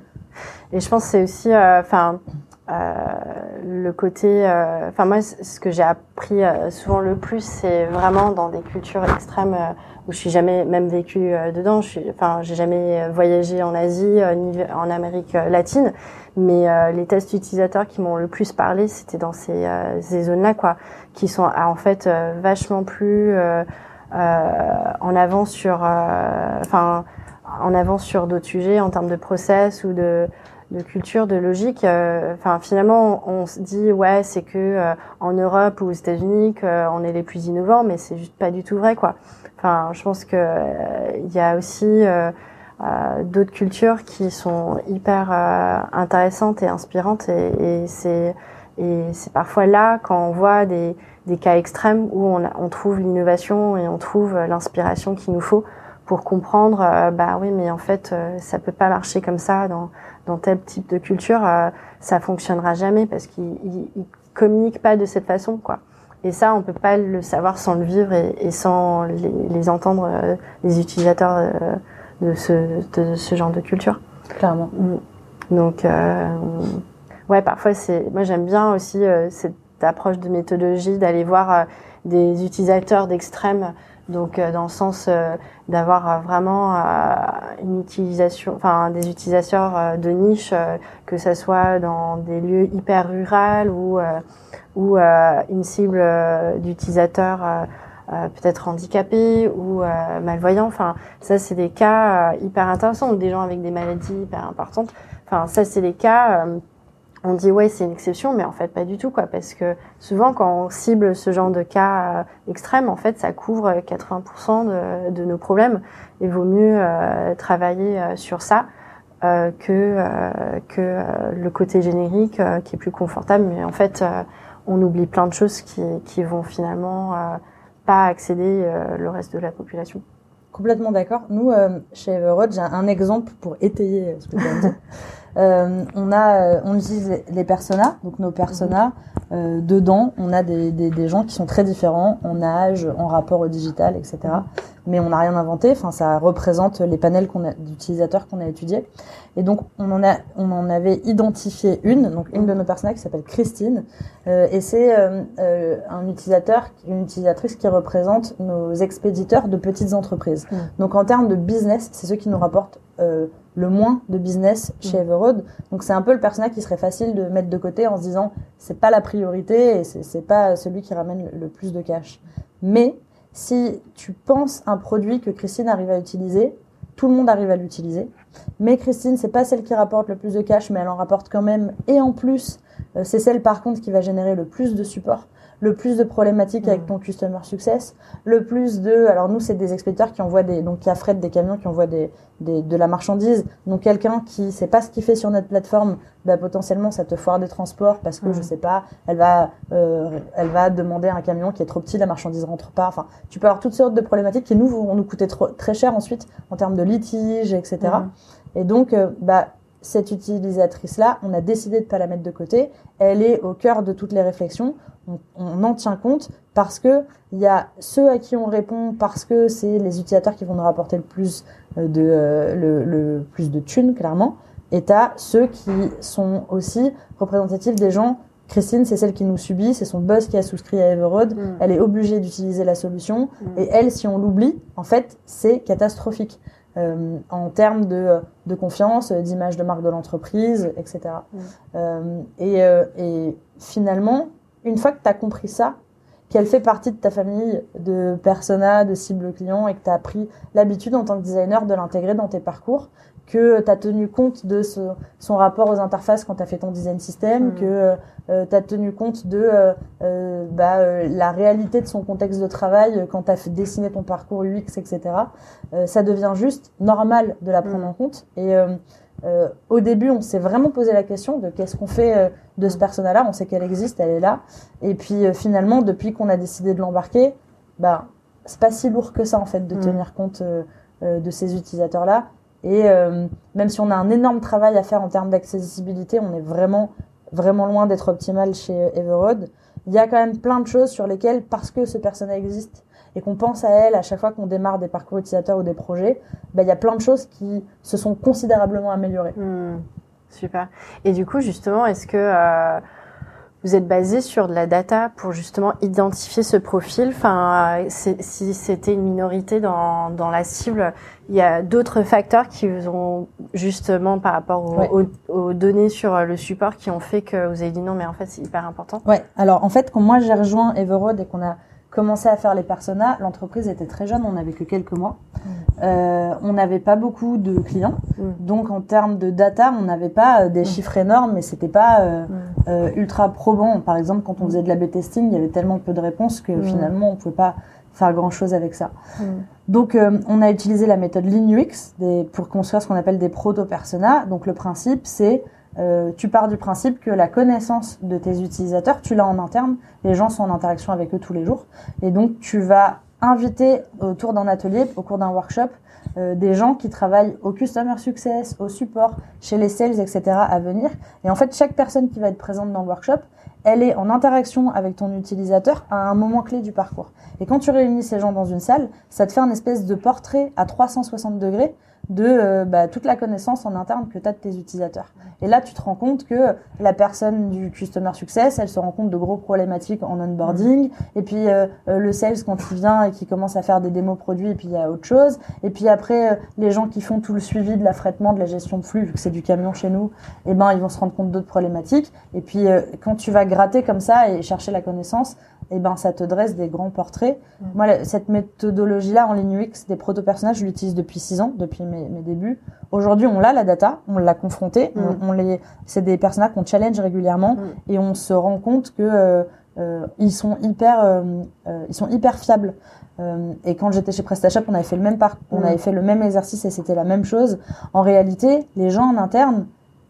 Et je pense que c'est aussi enfin euh, euh, le côté enfin euh, moi ce que j'ai appris euh, souvent le plus, c'est vraiment dans des cultures extrêmes euh, où je suis jamais même vécu euh, dedans, je suis, enfin, j'ai jamais voyagé en Asie, euh, ni en Amérique euh, latine, mais euh, les tests utilisateurs qui m'ont le plus parlé, c'était dans ces, euh, ces zones-là, quoi, qui sont ah, en fait euh, vachement plus euh, euh, en avant sur, enfin, euh, en avant sur d'autres sujets en termes de process ou de de culture, de logique. Enfin, euh, finalement, on, on se dit ouais, c'est que euh, en Europe ou aux États-Unis qu'on est les plus innovants, mais c'est juste pas du tout vrai, quoi. Enfin, je pense que il euh, y a aussi euh, euh, d'autres cultures qui sont hyper euh, intéressantes et inspirantes, et, et c'est et c'est parfois là quand on voit des des cas extrêmes où on, on trouve l'innovation et on trouve l'inspiration qu'il nous faut pour comprendre euh, bah oui, mais en fait euh, ça peut pas marcher comme ça dans dans tel type de culture, euh, ça fonctionnera jamais parce qu'ils ils, ils communiquent pas de cette façon, quoi. Et ça, on peut pas le savoir sans le vivre et, et sans les, les entendre, euh, les utilisateurs euh, de ce de ce genre de culture. Clairement. Donc, euh, ouais, parfois c'est. Moi, j'aime bien aussi euh, cette approche de méthodologie, d'aller voir euh, des utilisateurs d'extrêmes. Donc, euh, dans le sens euh, d'avoir euh, vraiment euh, une utilisation, enfin des utilisateurs euh, de niche, euh, que ça soit dans des lieux hyper ruraux ou euh, ou euh, une cible euh, d'utilisateurs euh, euh, peut-être handicapés ou euh, malvoyants. Enfin, ça c'est des cas euh, hyper intéressants, ou des gens avec des maladies hyper importantes. Enfin, ça c'est des cas. Euh, on dit ouais, c'est une exception, mais en fait pas du tout, quoi, parce que souvent quand on cible ce genre de cas euh, extrêmes, en fait ça couvre quatre-vingts pour cent de, de nos problèmes, et vaut mieux euh, travailler euh, sur ça euh, que euh, que euh, le côté générique euh, qui est plus confortable, mais en fait euh, on oublie plein de choses qui qui vont finalement euh, pas accéder euh, le reste de la population. Complètement d'accord. Nous, euh, chez Everoad, j'ai un exemple pour étayer ce que tu as dit. Euh, on a, on utilise les personas, donc nos personas. Euh, dedans, on a des, des, des gens qui sont très différents en âge, en rapport au digital, et cetera. Mais on n'a rien inventé. Enfin, ça représente les panels qu'on a, d'utilisateurs qu'on a étudiés. Et donc, on en a, on en avait identifié une, donc une de nos personas qui s'appelle Christine. Euh, et c'est euh, euh, un utilisateur, une utilisatrice qui représente nos expéditeurs de petites entreprises. Mmh. Donc, en termes de business, c'est ceux qui nous rapportent euh, le moins de business chez Everoad. Donc, c'est un peu le persona qui serait facile de mettre de côté en se disant c'est pas la priorité et c'est, c'est pas celui qui ramène le plus de cash. Mais si tu penses un produit que Christine arrive à utiliser, tout le monde arrive à l'utiliser. Mais Christine, c'est pas celle qui rapporte le plus de cash, mais elle en rapporte quand même. Et en plus, c'est celle par contre qui va générer le plus de support, le plus de problématiques avec ton customer success, le plus de... Alors nous, c'est des expéditeurs qui envoient des... Donc qui affrètent des camions, qui envoient des, des, de la marchandise. Donc quelqu'un qui sait pas ce qu'il fait sur notre plateforme, bah potentiellement, ça te foire des transports parce que, mmh. je sais pas, elle va euh, elle va demander à un camion qui est trop petit, la marchandise rentre pas. Enfin, tu peux avoir toutes sortes de problématiques qui nous vont nous coûter trop, très cher ensuite en termes de litiges, et cetera. Mmh. Et donc, euh, bah... cette utilisatrice-là, on a décidé de pas la mettre de côté. Elle est au cœur de toutes les réflexions. On, on en tient compte parce que il y a ceux à qui on répond parce que c'est les utilisateurs qui vont nous rapporter le plus de euh, le, le plus de thunes, clairement. Et t'as ceux qui sont aussi représentatifs des gens. Christine, c'est celle qui nous subit, c'est son boss qui a souscrit à Everoad. Mmh. Elle est obligée d'utiliser la solution. Mmh. Et elle, si on l'oublie, en fait, c'est catastrophique. Euh, en termes de, de confiance, d'image de marque de l'entreprise, et cetera. Mmh. Euh, et, euh, et finalement, une fois que tu as compris ça, qu'elle fait partie de ta famille de persona, de cible client, et que tu as pris l'habitude en tant que designer de l'intégrer dans tes parcours, que tu as tenu compte de ce, son rapport aux interfaces quand tu as fait ton design system, mmh. que euh, tu as tenu compte de euh, euh, bah, euh, la réalité de son contexte de travail quand tu as dessiné ton parcours U X, et cetera. Euh, ça devient juste normal de la prendre mmh. en compte. Et euh, euh, au début, on s'est vraiment posé la question de qu'est-ce qu'on fait euh, de ce persona-là. On sait qu'elle existe, elle est là. Et puis euh, finalement, depuis qu'on a décidé de l'embarquer, bah, c'est pas si lourd que ça en fait de mmh. tenir compte euh, euh, de ces utilisateurs-là. Et euh, même si on a un énorme travail à faire en termes d'accessibilité, on est vraiment, vraiment loin d'être optimal chez Everoad. Il y a quand même plein de choses sur lesquelles, parce que ce persona existe et qu'on pense à elle à chaque fois qu'on démarre des parcours utilisateurs ou des projets, bah, il y a plein de choses qui se sont considérablement améliorées. Mmh, super. Et du coup, justement, est-ce que... Euh vous êtes basé sur de la data pour justement identifier ce profil. Enfin, c'est, si c'était une minorité dans, dans la cible, il y a d'autres facteurs qui vous ont justement par rapport aux, ouais. aux, aux données sur le support qui ont fait que vous avez dit non, mais en fait, c'est hyper important. Ouais. Alors, en fait, quand moi, j'ai rejoint Everoad et qu'on a commencé à faire les personas, l'entreprise était très jeune, on n'avait que quelques mois. Mmh. Euh, on n'avait pas beaucoup de clients. Mmh. Donc, en termes de data, on n'avait pas des mmh. chiffres énormes, mais c'était pas euh, mmh. euh, ultra probant. Par exemple, quand on faisait de l'A B testing, il y avait tellement peu de réponses que mmh. finalement, on pouvait pas faire grand-chose avec ça. Mmh. Donc, euh, on a utilisé la méthode Lean U X des, pour construire ce qu'on appelle des proto-personas. Donc, le principe, c'est Euh, tu pars du principe que la connaissance de tes utilisateurs, tu l'as en interne, les gens sont en interaction avec eux tous les jours, et donc tu vas inviter autour d'un atelier, au cours d'un workshop, euh, des gens qui travaillent au customer success, au support, chez les sales, et cetera à venir, et en fait chaque personne qui va être présente dans le workshop, elle est en interaction avec ton utilisateur à un moment clé du parcours. Et quand tu réunis ces gens dans une salle, ça te fait une espèce de portrait à trois cent soixante degrés de euh, bah, toute la connaissance en interne que tu as de tes utilisateurs. Et là, tu te rends compte que la personne du Customer Success, elle se rend compte de gros problématiques en onboarding, mmh. et puis euh, le sales quand il vient et qui commence à faire des démos produits, et puis il y a autre chose, et puis après, euh, les gens qui font tout le suivi de l'affrètement, de la gestion de flux, vu que c'est du camion chez nous, eh ben, ils vont se rendre compte d'autres problématiques, et puis euh, quand tu vas gratter comme ça et chercher la connaissance, eh ben, ça te dresse des grands portraits. Mmh. Moi, cette méthodologie-là en Lean U X des proto-personnages, je l'utilise depuis six ans, depuis mes, mes débuts. Aujourd'hui, on l'a, la data, on l'a confrontée, mmh. on, on les, c'est des personnages qu'on challenge régulièrement, mmh. et on se rend compte que euh, euh, ils sont hyper, euh, euh, ils sont hyper fiables. Euh, et quand j'étais chez PrestaShop, on avait fait le même par- mmh. on avait fait le même exercice et c'était la même chose. En réalité, les gens en interne,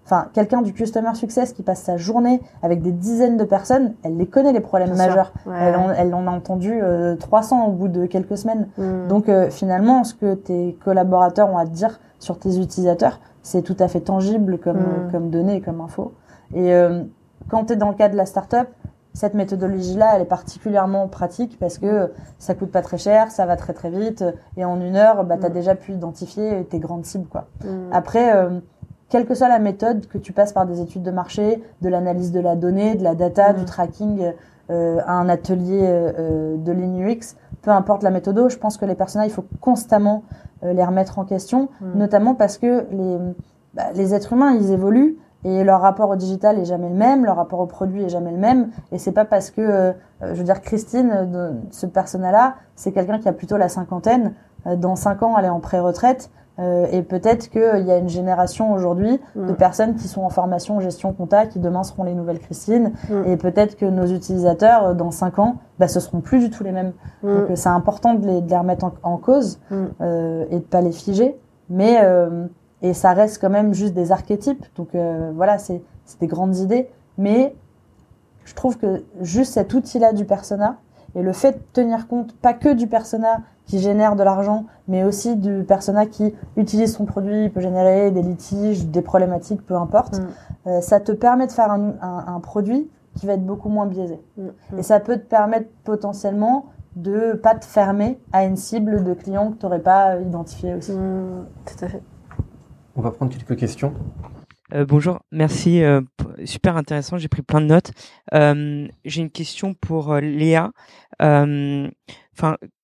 enfin, quelqu'un du Customer Success qui passe sa journée avec des dizaines de personnes, elle les connaît les problèmes Bien majeurs. Sûr, ouais. elle, en, elle en a entendu euh, trois cents au bout de quelques semaines. Mm. Donc euh, finalement, ce que tes collaborateurs ont à te dire sur tes utilisateurs, c'est tout à fait tangible comme, mm. euh, comme données, comme info. Et euh, quand tu es dans le cas de la start-up, cette méthodologie-là, elle est particulièrement pratique parce que ça coûte pas très cher, ça va très très vite et en une heure, bah, tu as mm. déjà pu identifier tes grandes cibles, quoi. Mm. Après... Euh, quelle que soit la méthode, que tu passes par des études de marché, de l'analyse de la donnée, de la data, mmh. du tracking, euh, à un atelier euh, de Lean U X, peu importe la méthode, je pense que les personnages, il faut constamment euh, les remettre en question, mmh. notamment parce que les, bah, les êtres humains, ils évoluent et leur rapport au digital est jamais le même, leur rapport au produit est jamais le même, et c'est pas parce que, euh, je veux dire, Christine, de, ce persona-là, c'est quelqu'un qui a plutôt la cinquantaine, euh, dans cinq ans, elle est en pré-retraite. Euh, et peut-être qu'il euh, y a une génération aujourd'hui mmh. de personnes qui sont en formation en gestion compta qui demain seront les nouvelles Christine mmh. et peut-être que nos utilisateurs euh, dans cinq ans bah, ce seront plus du tout les mêmes mmh. donc euh, c'est important de les, de les remettre en, en cause mmh. euh, et de pas les figer mais euh, et ça reste quand même juste des archétypes donc euh, voilà c'est, c'est des grandes idées mais je trouve que juste cet outil-là du persona et le fait de tenir compte pas que du persona qui génère de l'argent, mais aussi du persona qui utilise son produit, peut générer des litiges, des problématiques, peu importe. Mm. Euh, ça te permet de faire un, un, un produit qui va être beaucoup moins biaisé. Mm. Et ça peut te permettre potentiellement de pas te fermer à une cible de clients que tu n'aurais pas identifié aussi. Mm. Tout à fait. On va prendre quelques questions. Euh, bonjour, merci, euh, super intéressant, j'ai pris plein de notes. Euh, j'ai une question pour euh, Léa. Euh,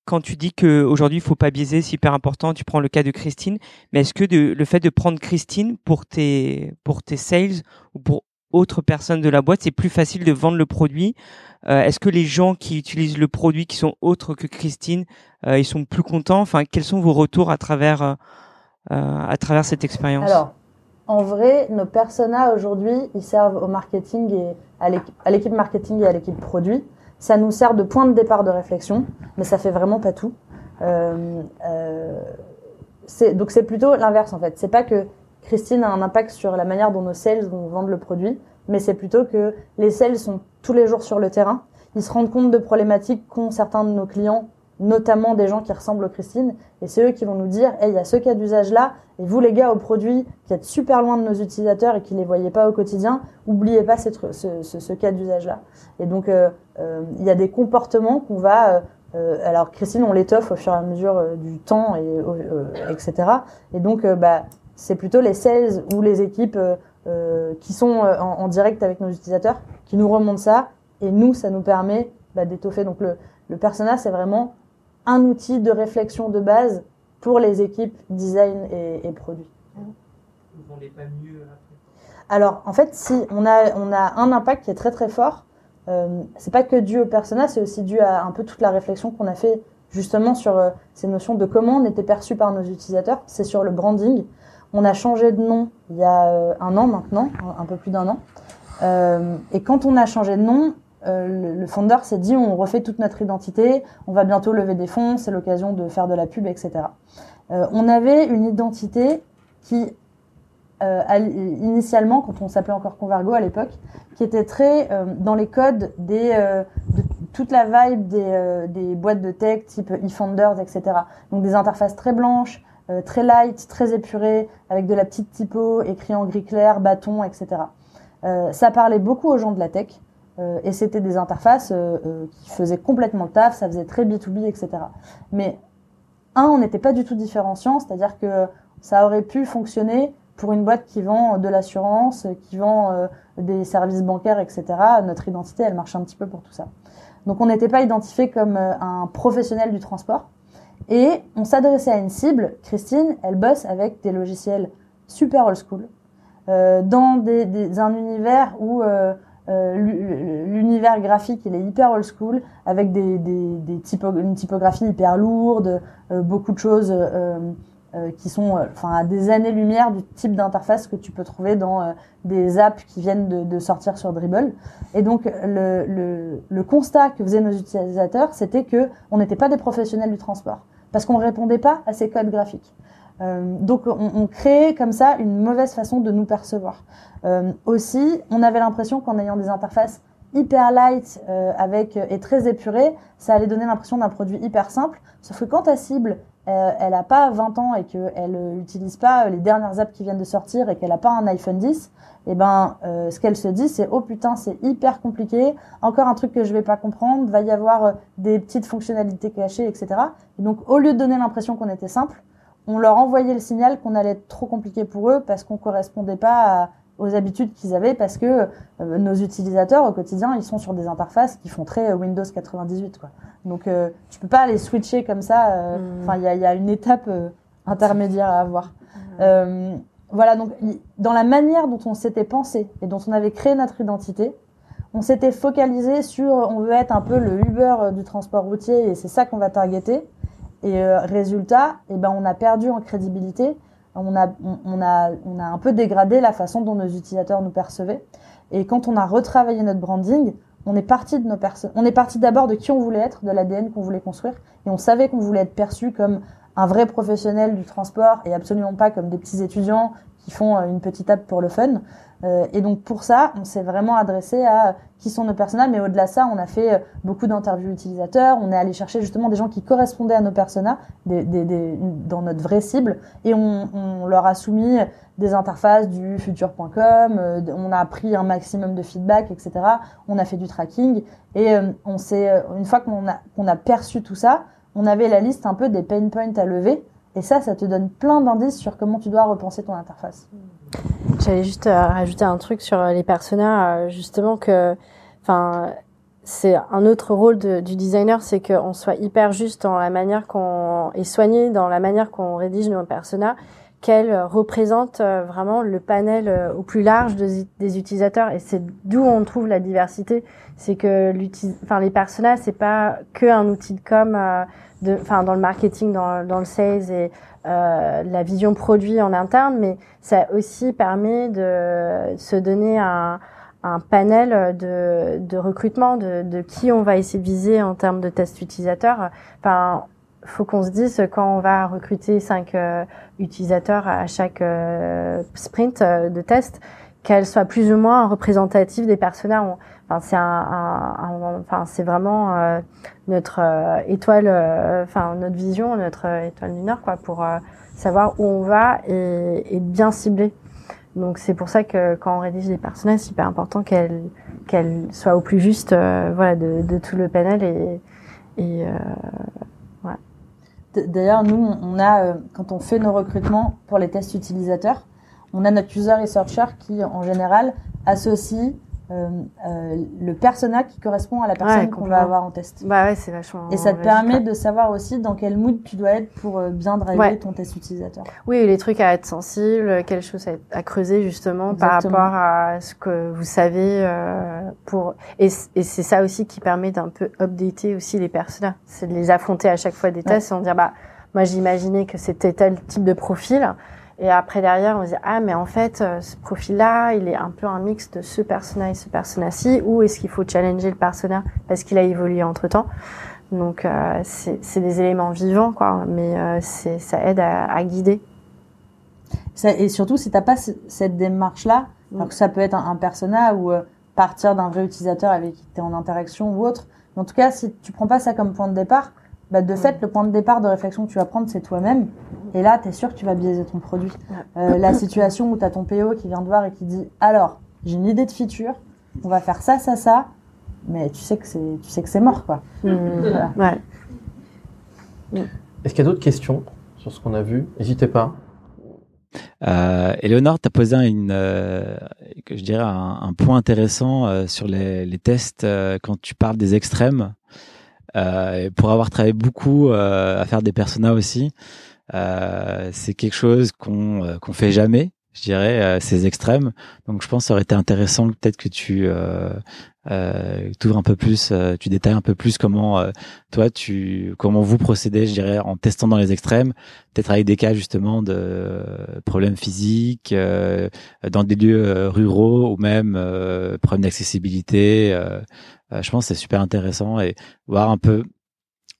quand tu dis qu'aujourd'hui, il ne faut pas biaiser, c'est hyper important, tu prends le cas de Christine, mais est-ce que de, le fait de prendre Christine pour tes, pour tes sales ou pour autres personnes de la boîte, c'est plus facile de vendre le produit? Euh, est-ce que les gens qui utilisent le produit, qui sont autres que Christine, euh, ils sont plus contents? Enfin, quels sont vos retours à travers... Euh, euh, à travers cette expérience? Alors, en vrai, nos personas aujourd'hui, ils servent au marketing et à l'équipe, à l'équipe marketing et à l'équipe produit. Ça nous sert de point de départ de réflexion, mais ça fait vraiment pas tout. Euh, euh, c'est, donc c'est plutôt l'inverse en fait. C'est pas que Christine a un impact sur la manière dont nos sales vont vendre le produit, mais c'est plutôt que les sales sont tous les jours sur le terrain. Ils se rendent compte de problématiques qu'ont certains de nos clients, notamment des gens qui ressemblent aux Christine, et c'est eux qui vont nous dire hey, « il y a ce cas d'usage-là, et vous les gars au produit qui êtes super loin de nos utilisateurs et qui ne les voyez pas au quotidien, n'oubliez pas cette, ce, ce, ce cas d'usage-là. » Et donc, il euh, euh, y a des comportements qu'on va… Euh, euh, alors Christine, on l'étoffe au fur et à mesure euh, du temps, et, euh, et cetera. Et donc, euh, bah, c'est plutôt les sales ou les équipes euh, euh, qui sont euh, en, en direct avec nos utilisateurs qui nous remontent ça, et nous, ça nous permet bah, d'étoffer. Donc, le, le persona, c'est vraiment… un outil de réflexion de base pour les équipes design et, et produits. Vous vendez pas mieux après ? Alors, en fait, si on a, on a un impact qui est très très fort, euh, c'est pas que dû au persona, c'est aussi dû à un peu toute la réflexion qu'on a fait justement sur euh, ces notions de comment on était perçu par nos utilisateurs. C'est sur le branding. On a changé de nom il y a euh, un an maintenant, un, un peu plus d'un an. Euh, et quand on a changé de nom, Euh, le, le founder s'est dit on refait toute notre identité, on va bientôt lever des fonds, c'est l'occasion de faire de la pub, et cetera. Euh, on avait une identité qui, euh, initialement, quand on s'appelait encore Convergo à l'époque, qui était très euh, dans les codes des, euh, de toute la vibe des, euh, des boîtes de tech type e-founders, et cetera. Donc des interfaces très blanches, euh, très light, très épurées, avec de la petite typo, écrit en gris clair, bâton, et cetera. Euh, ça parlait beaucoup aux gens de la tech. Euh, et c'était des interfaces euh, euh, qui faisaient complètement le taf, ça faisait très B deux B, et cetera. Mais un, on n'était pas du tout différenciant, c'est-à-dire que ça aurait pu fonctionner pour une boîte qui vend de l'assurance, qui vend euh, des services bancaires, et cetera. Notre identité, elle marche un petit peu pour tout ça. Donc on n'était pas identifié comme euh, un professionnel du transport. Et on s'adressait à une cible. Christine, elle bosse avec des logiciels super old school, euh, dans des, des, un univers où... Euh, Euh, l'univers graphique, il est hyper old school, avec des, des, des typo, une typographie hyper lourde, euh, beaucoup de choses euh, euh, qui sont euh, enfin, à des années-lumière du type d'interface que tu peux trouver dans euh, des apps qui viennent de, de sortir sur Dribbble. Et donc, le, le, le constat que faisaient nos utilisateurs, c'était qu'on n'était pas des professionnels du transport, parce qu'on ne répondait pas à ces codes graphiques. Euh, donc, on, on créait comme ça une mauvaise façon de nous percevoir. Euh, aussi, on avait l'impression qu'en ayant des interfaces hyper light euh, avec, et très épurées, ça allait donner l'impression d'un produit hyper simple. Sauf que quand ta cible, euh, elle n'a pas vingt ans et qu'elle n'utilise pas les dernières apps qui viennent de sortir et qu'elle n'a pas un iPhone dix, eh ben, euh, ce qu'elle se dit, c'est « Oh putain, c'est hyper compliqué, encore un truc que je vais pas comprendre, va y avoir des petites fonctionnalités cachées, et cetera » Et donc, au lieu de donner l'impression qu'on était simple, on leur envoyait le signal qu'on allait être trop compliqué pour eux parce qu'on correspondait pas à, aux habitudes qu'ils avaient, parce que euh, nos utilisateurs au quotidien, ils sont sur des interfaces qui font très Windows quatre-vingt-dix-huit, quoi. Donc euh, tu peux pas les switcher comme ça. Euh, enfin, il y a, y a une étape euh, intermédiaire à avoir. Mmh. Euh, voilà. Donc y, dans la manière dont on s'était pensé et dont on avait créé notre identité, on s'était focalisé sur on veut être un peu le Uber euh, du transport routier et c'est ça qu'on va targeter. Et euh, résultat, eh ben on a perdu en crédibilité, on a on, on a on a un peu dégradé la façon dont nos utilisateurs nous percevaient. Et quand on a retravaillé notre branding, on est parti de nos perso- on est parti d'abord de qui on voulait être, de l'A D N qu'on voulait construire, et on savait qu'on voulait être perçu comme un vrai professionnel du transport et absolument pas comme des petits étudiants qui font une petite app pour le fun. Euh, et donc pour ça, on s'est vraiment adressé à qui sont nos personas, mais au-delà de ça, on a fait beaucoup d'interviews utilisateurs, on est allé chercher justement des gens qui correspondaient à nos personas, des, des, des, dans notre vraie cible, et on, on leur a soumis des interfaces du futur point com, euh, on a pris un maximum de feedback, et cetera. On a fait du tracking, et euh, on s'est, une fois qu'on a, qu'on a perçu tout ça, on avait la liste un peu des pain points à lever. Et ça, ça te donne plein d'indices sur comment tu dois repenser ton interface. J'allais juste euh, rajouter un truc sur les personas, euh, justement que, enfin, c'est un autre rôle de, du designer, c'est qu'on soit hyper juste dans la manière qu'on est soigné, dans la manière qu'on rédige nos personas, qu'elles représentent euh, vraiment le panel euh, au plus large de, des utilisateurs. Et c'est d'où on trouve la diversité. C'est que l'uti- enfin, les personas, c'est pas que un outil de com. Euh, de, enfin dans le marketing, dans, dans le sales et euh, la vision produit en interne, mais ça aussi permet de se donner un, un panel de, de recrutement, de, de qui on va essayer de viser en termes de tests utilisateurs. Enfin, faut qu'on se dise, quand on va recruter cinq euh, utilisateurs à chaque euh, sprint euh, de test, qu'elle soit plus ou moins représentative des personas. Enfin, c'est un, un, un, enfin, c'est vraiment euh, notre euh, étoile, euh, enfin notre vision, notre euh, étoile du Nord, quoi, pour euh, savoir où on va et, et bien cibler. Donc c'est pour ça que quand on rédige des personas, c'est hyper important qu'elles qu'elles soient au plus juste, euh, voilà, de, de tout le panel et, et euh, voilà. D'ailleurs, nous, on a, quand on fait nos recrutements pour les tests utilisateurs, on a notre user researcher qui, en général, associe euh, euh, le persona qui correspond à la personne ouais, qu'on va avoir en test. Bah ouais, c'est vachement. Et ça te permet de savoir aussi dans quel mood tu dois être pour euh, bien driver ouais. ton test utilisateur. Oui, les trucs à être sensible, quelles choses à, à creuser justement Exactement. Par rapport à ce que vous savez euh, pour. Et, et c'est ça aussi qui permet d'un peu updater aussi les personas. C'est de les affronter à chaque fois des tests ouais. et en dire bah moi j'imaginais que c'était tel type de profil. Et après, derrière, on se dit « Ah, mais en fait, euh, ce profil-là, il est un peu un mix de ce persona et ce persona-ci. Ou est-ce qu'il faut challenger le persona parce qu'il a évolué entre-temps » Donc, euh, c'est, c'est des éléments vivants, quoi. Mais euh, c'est, ça aide à, à guider. Ça, et surtout, si tu n'as pas c- cette démarche-là, mm. alors que ça peut être un, un persona ou euh, partir d'un vrai utilisateur avec qui tu es en interaction ou autre. Mais en tout cas, si tu ne prends pas ça comme point de départ, bah de fait, le point de départ de réflexion que tu vas prendre, c'est toi-même. Et là, tu es sûr que tu vas biaiser ton produit. Euh, la situation où tu as ton P O qui vient te voir et qui dit « Alors, j'ai une idée de feature, on va faire ça, ça, ça. » Mais tu sais que c'est, tu sais que c'est mort, quoi. Mmh. Voilà. Ouais. Est-ce qu'il y a d'autres questions sur ce qu'on a vu ? N'hésitez pas. Euh, Éléonore, tu as posé une, euh, que je dirais un, un point intéressant euh, sur les, les tests euh, quand tu parles des extrêmes. Euh, et pour avoir travaillé beaucoup euh, à faire des personas aussi, euh, c'est quelque chose qu'on euh, qu'on fait jamais, je dirais, euh, ces extrêmes. Donc je pense que ça aurait été intéressant peut-être que tu euh, euh, t'ouvres un peu plus, euh, tu détailles un peu plus comment euh, toi tu comment vous procédez, je dirais, en testant dans les extrêmes, peut-être avec des cas justement de euh, problèmes physiques euh, dans des lieux euh, ruraux ou même euh, problèmes d'accessibilité. Euh, Je pense que c'est super intéressant et voir un peu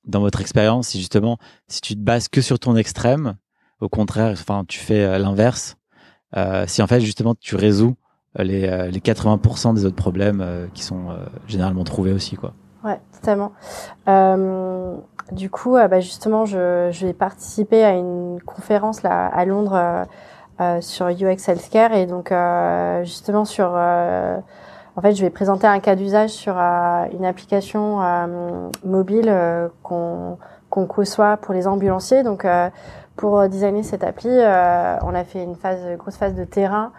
dans votre expérience si justement, si tu te bases que sur ton extrême, au contraire, enfin, tu fais l'inverse, euh, si en fait, justement, tu résous les, les quatre-vingts pour cent des autres problèmes euh, qui sont euh, généralement trouvés aussi, quoi. Ouais, totalement. Euh, du coup, euh, bah, justement, je, je vais participer à une conférence là, à Londres euh, euh, sur U X Healthcare et donc, euh, justement, sur. Euh, En fait, je vais présenter un cas d'usage sur euh, une application euh, mobile euh, qu'on, qu'on conçoit pour les ambulanciers. Donc, euh, pour designer cette appli, euh, on a fait une phase, une grosse phase de terrain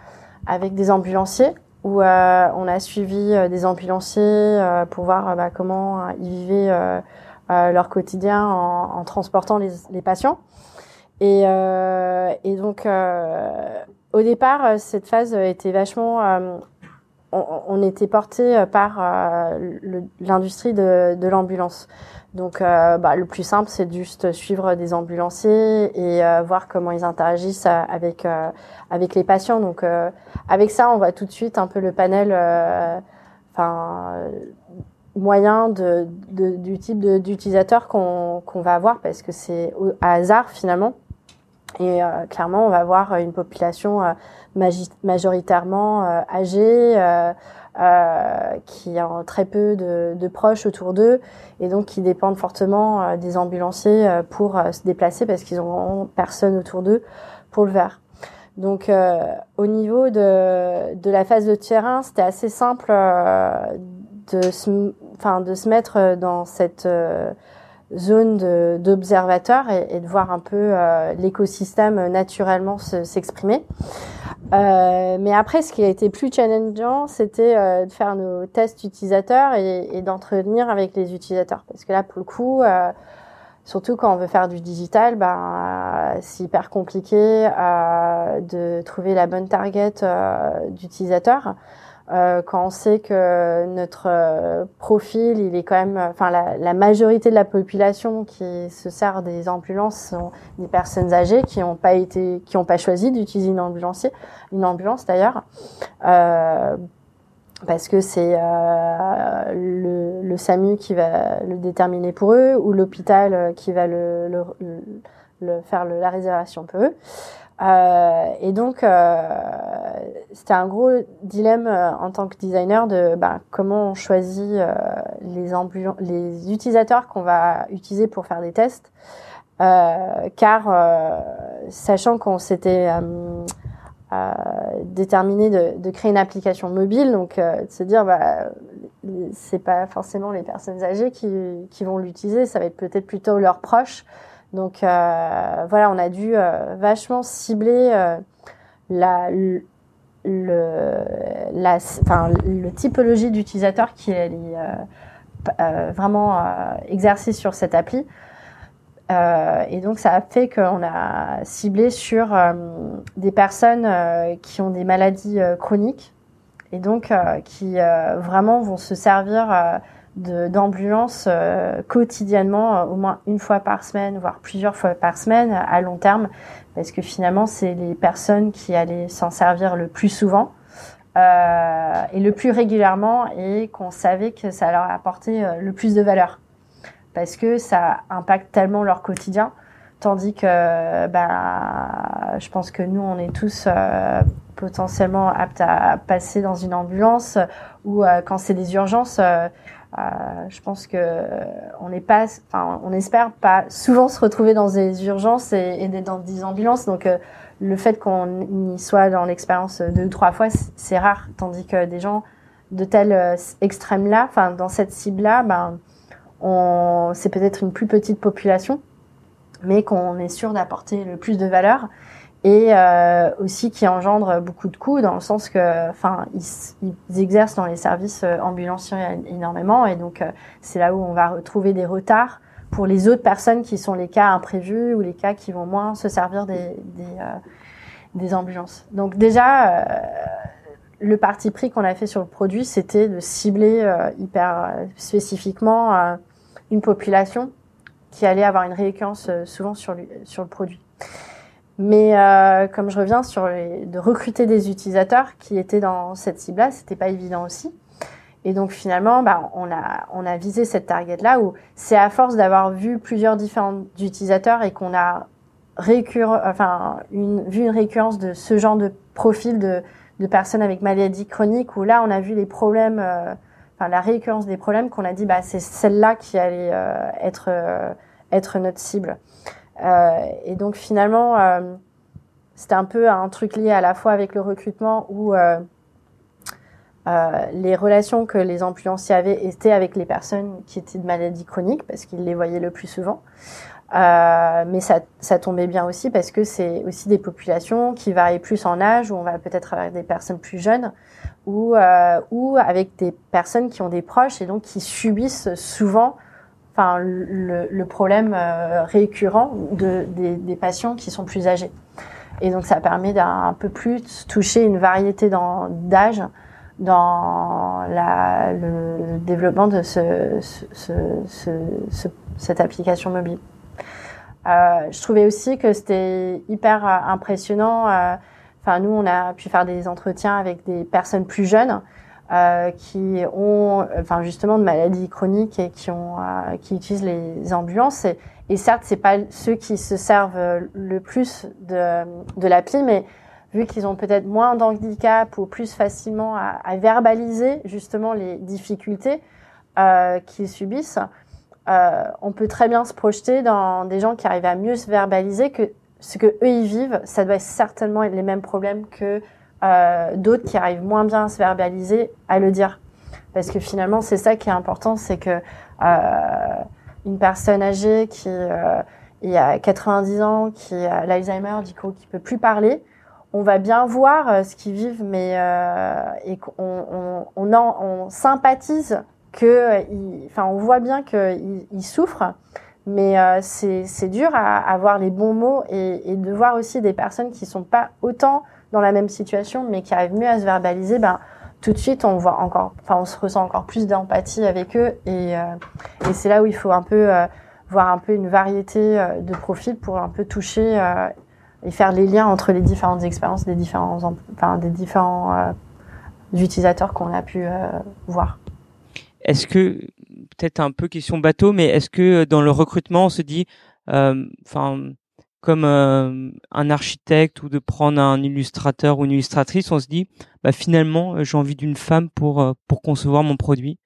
avec des ambulanciers où euh, on a suivi euh, des ambulanciers euh, pour voir euh, bah, comment ils vivaient euh, euh, leur quotidien en, en transportant les, les patients. Et, euh, et donc, euh, au départ, cette phase était vachement euh, on était porté par euh, le, l'industrie de, de l'ambulance. Donc, euh, bah, le plus simple, c'est juste suivre des ambulanciers et euh, voir comment ils interagissent avec euh, avec les patients. Donc, euh, avec ça, on voit tout de suite un peu le panel, euh, enfin, moyen de, de du type de, d'utilisateur qu'on qu'on va avoir, parce que c'est à hasard finalement. Et euh, clairement, on va avoir une population euh, magi- majoritairement euh, âgée, euh, euh, qui a très peu de, de proches autour d'eux, et donc qui dépendent fortement euh, des ambulanciers euh, pour euh, se déplacer parce qu'ils n'ont personne autour d'eux pour le faire. Donc, euh, au niveau de, de la phase de terrain, c'était assez simple euh, de se, enfin, de se mettre dans cette euh, zone de, d'observateur et, et de voir un peu euh, l'écosystème naturellement se, s'exprimer. Euh, mais après, ce qui a été plus challengeant, c'était euh, de faire nos tests utilisateurs et, et d'entretenir avec les utilisateurs. Parce que là, pour le coup, euh, surtout quand on veut faire du digital, ben, euh, c'est hyper compliqué euh, de trouver la bonne target euh, d'utilisateur. euh, quand on sait que notre euh, profil, il est quand même, enfin la, la majorité de la population qui se sert des ambulances sont des personnes âgées qui n'ont pas été, qui n'ont pas choisi d'utiliser une ambulancier, une ambulance d'ailleurs. Euh, parce que c'est euh, le, le SAMU qui va le déterminer pour eux ou l'hôpital qui va le, le, le, le faire le, la réservation pour eux. Euh, et donc, euh, c'était un gros dilemme en tant que designer de ben, comment on choisit euh, les, ambul- les utilisateurs qu'on va utiliser pour faire des tests. Euh, car, euh, sachant qu'on s'était... Euh, Euh, déterminer de, de créer une application mobile, donc euh, de se dire bah, c'est pas forcément les personnes âgées qui, qui vont l'utiliser, ça va être peut-être plutôt leurs proches, donc euh, voilà, on a dû euh, vachement cibler euh, la, le, la, enfin, le typologie d'utilisateur qui est euh, euh, vraiment euh, exercée sur cette appli. Euh, et donc, ça a fait qu'on a ciblé sur euh, des personnes euh, qui ont des maladies euh, chroniques et donc euh, qui euh, vraiment vont se servir euh, de, d'ambulance euh, quotidiennement, euh, au moins une fois par semaine, voire plusieurs fois par semaine à long terme, parce que finalement, c'est les personnes qui allaient s'en servir le plus souvent euh, et le plus régulièrement et qu'on savait que ça leur apportait euh, le plus de valeur. Parce que ça impacte tellement leur quotidien, tandis que bah, je pense que nous, on est tous euh, potentiellement aptes à passer dans une ambulance ou euh, quand c'est des urgences, euh, euh, je pense que on n'est pas, enfin, on espère pas souvent se retrouver dans des urgences et, et dans des ambulances. Donc, euh, le fait qu'on y soit dans l'expérience deux ou trois fois, c'est rare, tandis que des gens de tel extrême-là, enfin, dans cette cible-là, ben, On, c'est peut-être une plus petite population, mais qu'on est sûr d'apporter le plus de valeur et euh, aussi qui engendre beaucoup de coûts dans le sens que, enfin, ils, ils exercent dans les services ambulanciers énormément et donc euh, c'est là où on va retrouver des retards pour les autres personnes qui sont les cas imprévus ou les cas qui vont moins se servir des, des, euh, des ambulances. Donc déjà, euh, le parti pris qu'on a fait sur le produit, c'était de cibler euh, hyper euh, spécifiquement euh, une population qui allait avoir une récurrence euh, souvent sur le, sur le produit. Mais euh, comme je reviens sur les, de recruter des utilisateurs qui étaient dans cette cible-là, c'était pas évident aussi. Et donc finalement, bah, on a on a visé cette target-là où c'est à force d'avoir vu plusieurs différents utilisateurs et qu'on a récur, enfin une, vu une récurrence de ce genre de profil de de personnes avec maladies chroniques où là on a vu les problèmes, euh, enfin la récurrence des problèmes qu'on a dit bah c'est celle-là qui allait euh, être euh, être notre cible euh, et donc finalement euh, c'était un peu un truc lié à la fois avec le recrutement où euh, euh, les relations que les ambulanciers avaient étaient avec les personnes qui étaient de maladies chroniques parce qu'ils les voyaient le plus souvent. Euh, mais ça, ça tombait bien aussi parce que c'est aussi des populations qui varient plus en âge, où on va peut-être avoir des personnes plus jeunes ou, euh, ou avec des personnes qui ont des proches et donc qui subissent souvent enfin, le, le problème euh, récurrent de, des, des patients qui sont plus âgés. Et donc ça permet d'un un peu plus toucher une variété dans, d'âge dans la, le développement de ce, ce, ce, ce, ce, cette application mobile. Euh, je trouvais aussi que c'était hyper euh, impressionnant. Enfin, euh, nous, on a pu faire des entretiens avec des personnes plus jeunes euh, qui ont, enfin, justement, de maladies chroniques et qui ont, euh, qui utilisent les ambulances. Et, et certes, c'est pas ceux qui se servent le plus de, de l'appli, mais vu qu'ils ont peut-être moins d'handicap ou plus facilement à, à verbaliser justement les difficultés euh, qu'ils subissent. Euh, on peut très bien se projeter dans des gens qui arrivent à mieux se verbaliser que ce que eux ils vivent, ça doit certainement être les mêmes problèmes que euh, d'autres qui arrivent moins bien à se verbaliser, à le dire. Parce que finalement, c'est ça qui est important, c'est que euh, une personne âgée qui euh, il a quatre-vingt-dix ans, qui a l'Alzheimer, du coup, qui peut plus parler, on va bien voir euh, ce qu'ils vivent, mais euh, et qu'on on, on, en, on sympathise. Que, il, enfin, on voit bien qu'il il souffre, mais euh, c'est, c'est dur à avoir les bons mots et, et de voir aussi des personnes qui sont pas autant dans la même situation, mais qui arrivent mieux à se verbaliser. Ben, tout de suite, on voit encore, enfin, on se ressent encore plus d'empathie avec eux, et, euh, et c'est là où il faut un peu euh, voir un peu une variété euh, de profils pour un peu toucher euh, et faire les liens entre les différentes expériences des différents, enfin, des différents euh, utilisateurs qu'on a pu euh, voir. Est-ce que, peut-être un peu question bateau, mais est-ce que dans le recrutement, on se dit, enfin, euh, comme euh, un architecte ou de prendre un illustrateur ou une illustratrice, on se dit, bah finalement, j'ai envie d'une femme pour pour concevoir mon produit,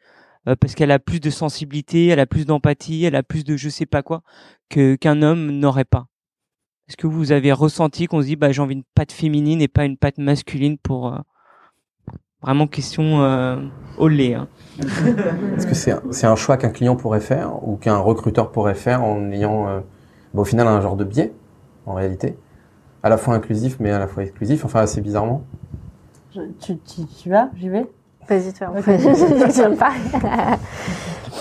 euh, parce qu'elle a plus de sensibilité, elle a plus d'empathie, elle a plus de je sais pas quoi que qu'un homme n'aurait pas. Est-ce que vous avez ressenti qu'on se dit, bah j'ai envie d'une patte féminine et pas une patte masculine pour euh, vraiment question euh, au lait. Hein. Est-ce que c'est un, c'est un choix qu'un client pourrait faire ou qu'un recruteur pourrait faire en ayant euh, bah, au final un genre de biais en réalité, à la fois inclusif mais à la fois exclusif, enfin assez bizarrement. Je, tu, tu, tu vas, j'y vais. Vas-y toi. Okay. J'aime pas.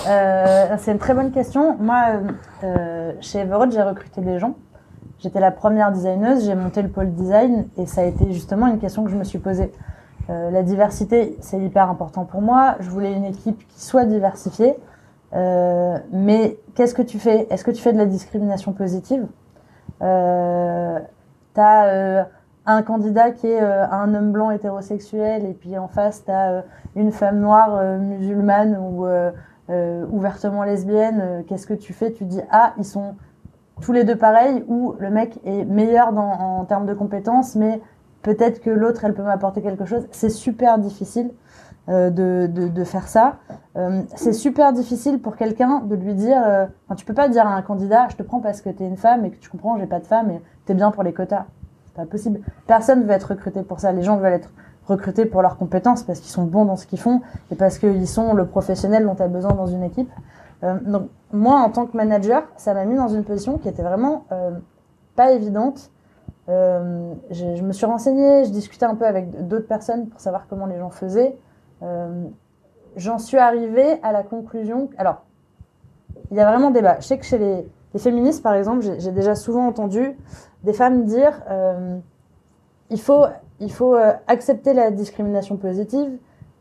euh, c'est une très bonne question. Moi, euh, chez Everoad, j'ai recruté des gens. J'étais la première designeuse, j'ai monté le pôle design et ça a été justement une question que je me suis posée. Euh, la diversité, c'est hyper important pour moi. Je voulais une équipe qui soit diversifiée. Euh, mais qu'est-ce que tu fais ? Est-ce que tu fais de la discrimination positive ? euh, T'as euh, un candidat qui est euh, un homme blanc hétérosexuel et puis en face, t'as euh, une femme noire euh, musulmane ou euh, euh, ouvertement lesbienne. Euh, qu'est-ce que tu fais ? Tu dis « Ah, ils sont tous les deux pareils » ou « Le mec est meilleur dans, en termes de compétences, mais… » Peut-être que l'autre, elle peut m'apporter quelque chose. C'est super difficile euh, de, de, de faire ça. Euh, c'est super difficile pour quelqu'un de lui dire... Euh, enfin, tu peux pas dire à un candidat « Je te prends parce que t'es une femme et que tu comprends, j'ai pas de femme et t'es bien pour les quotas. » C'est pas possible. Personne veut être recruté pour ça. Les gens veulent être recrutés pour leurs compétences parce qu'ils sont bons dans ce qu'ils font et parce qu'ils sont le professionnel dont tu as besoin dans une équipe. Euh, donc, moi, en tant que manager, ça m'a mis dans une position qui était vraiment euh, pas évidente. Euh, je, je me suis renseignée, je discutais un peu avec d'autres personnes pour savoir comment les gens faisaient. Euh, j'en suis arrivée à la conclusion... Alors, il y a vraiment débat. Je sais que chez les, les féministes, par exemple, j'ai, j'ai déjà souvent entendu des femmes dire euh, il faut, il faut euh, accepter la discrimination positive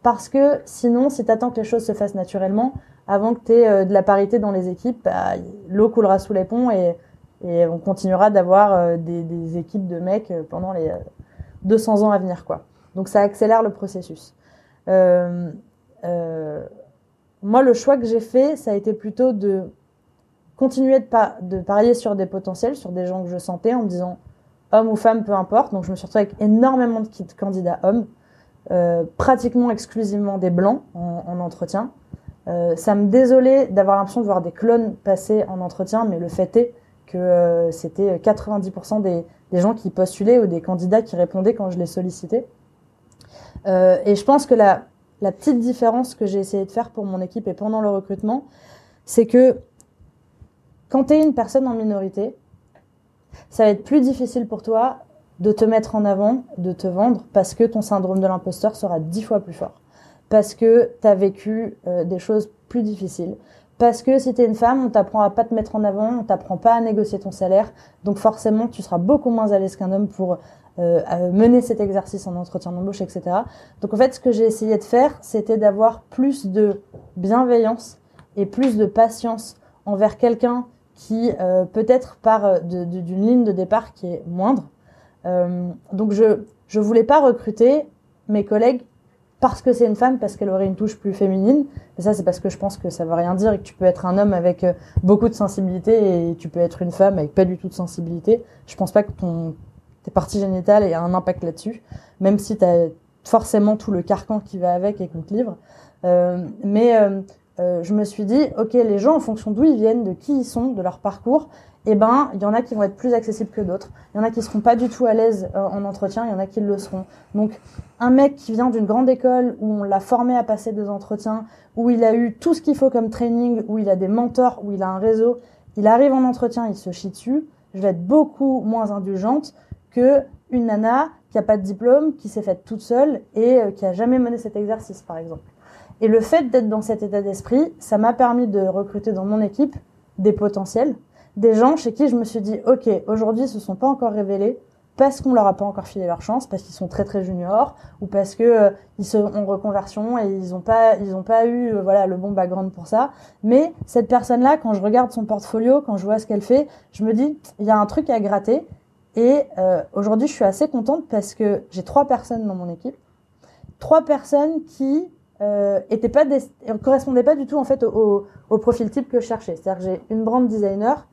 parce que sinon, si tu attends que les choses se fassent naturellement, avant que tu aies euh, de la parité dans les équipes, bah, l'eau coulera sous les ponts et... Et on continuera d'avoir des, des équipes de mecs pendant les deux cents ans à venir, quoi. Donc, ça accélère le processus. Euh, euh, moi, le choix que j'ai fait, ça a été plutôt de continuer de, pa- de parier sur des potentiels, sur des gens que je sentais, en me disant homme ou femme, peu importe. Donc, je me suis retrouvée avec énormément de candidats hommes, euh, pratiquement exclusivement des blancs en, en entretien. Euh, ça me désolait d'avoir l'impression de voir des clones passer en entretien, mais le fait est que euh, c'était quatre-vingt-dix pour cent des, des gens qui postulaient ou des candidats qui répondaient quand je les sollicitais. Euh, et je pense que la, la petite différence que j'ai essayé de faire pour mon équipe et pendant le recrutement, c'est que quand tu es une personne en minorité, ça va être plus difficile pour toi de te mettre en avant, de te vendre, parce que ton syndrome de l'imposteur sera dix fois plus fort. Parce que tu as vécu euh, des choses plus difficiles. Parce que si t'es une femme, on t'apprend à pas te mettre en avant, on t'apprend pas à négocier ton salaire, donc forcément tu seras beaucoup moins à l'aise qu'un homme pour euh, mener cet exercice en entretien d'embauche, et cetera. Donc en fait, ce que j'ai essayé de faire, c'était d'avoir plus de bienveillance et plus de patience envers quelqu'un qui euh, peut-être part de, de, d'une ligne de départ qui est moindre. Euh, donc je je voulais pas recruter mes collègues parce que c'est une femme, parce qu'elle aurait une touche plus féminine. Mais ça, c'est parce que je pense que ça veut rien dire et que tu peux être un homme avec beaucoup de sensibilité et tu peux être une femme avec pas du tout de sensibilité. Je pense pas que ton, tes parties génitales aient un impact là-dessus, même si t'as forcément tout le carcan qui va avec et qu'on te livre. Euh, mais euh, euh, je me suis dit, ok, les gens, en fonction d'où ils viennent, de qui ils sont, de leur parcours, eh ben, il y en a qui vont être plus accessibles que d'autres. Il y en a qui seront pas du tout à l'aise euh, en entretien, il y en a qui le seront. Donc, un mec qui vient d'une grande école où on l'a formé à passer des entretiens, où il a eu tout ce qu'il faut comme training, où il a des mentors, où il a un réseau, il arrive en entretien, il se chie dessus. Je vais être beaucoup moins indulgente que une nana qui a pas de diplôme, qui s'est faite toute seule et euh, qui a jamais mené cet exercice, par exemple. Et le fait d'être dans cet état d'esprit, ça m'a permis de recruter dans mon équipe des potentiels. Des gens chez qui je me suis dit, ok, aujourd'hui, ils se sont pas encore révélés, parce qu'on leur a pas encore filé leur chance, parce qu'ils sont très très juniors, ou parce que euh, ils sont en reconversion et ils ont pas ils ont pas eu euh, voilà le bon background pour ça. Mais cette personne là, quand je regarde son portfolio, quand je vois ce qu'elle fait, je me dis il y a un truc à gratter. Et euh, aujourd'hui, je suis assez contente parce que j'ai trois personnes dans mon équipe, trois personnes qui euh, étaient pas des, correspondaient pas du tout en fait au, au profil type que je cherchais. C'est-à-dire que j'ai une brand designer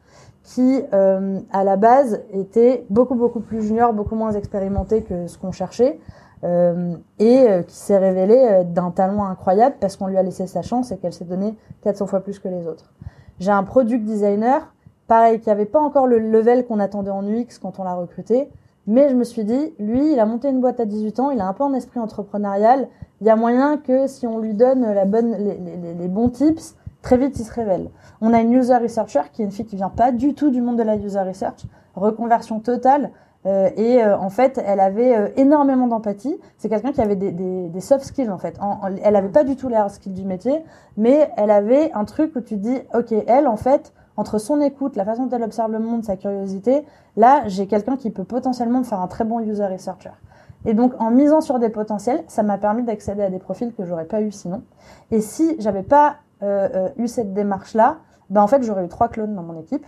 qui, euh, à la base, était beaucoup, beaucoup plus junior, beaucoup moins expérimenté que ce qu'on cherchait, euh, et euh, qui s'est révélée euh, d'un talent incroyable parce qu'on lui a laissé sa chance et qu'elle s'est donnée quatre cents fois plus que les autres. J'ai un product designer, pareil, qui avait pas encore le level qu'on attendait en U X quand on l'a recruté, mais je me suis dit, lui, il a monté une boîte à dix-huit ans, il a un peu un esprit entrepreneurial, il y a moyen que si on lui donne la bonne, les, les, les bons tips, très vite, il se révèle. On a une user researcher qui est une fille qui vient pas du tout du monde de la user research, reconversion totale, euh, et euh, en fait, elle avait euh, énormément d'empathie. C'est quelqu'un qui avait des, des, des soft skills en fait. En, en, elle avait pas du tout les hard skills du métier, mais elle avait un truc où tu te dis, ok, elle en fait, entre son écoute, la façon dont elle observe le monde, sa curiosité, là, j'ai quelqu'un qui peut potentiellement me faire un très bon user researcher. Et donc, en misant sur des potentiels, ça m'a permis d'accéder à des profils que j'aurais pas eu sinon. Et si j'avais pas Euh, euh, eu cette démarche-là, ben en fait, j'aurais eu trois clones dans mon équipe.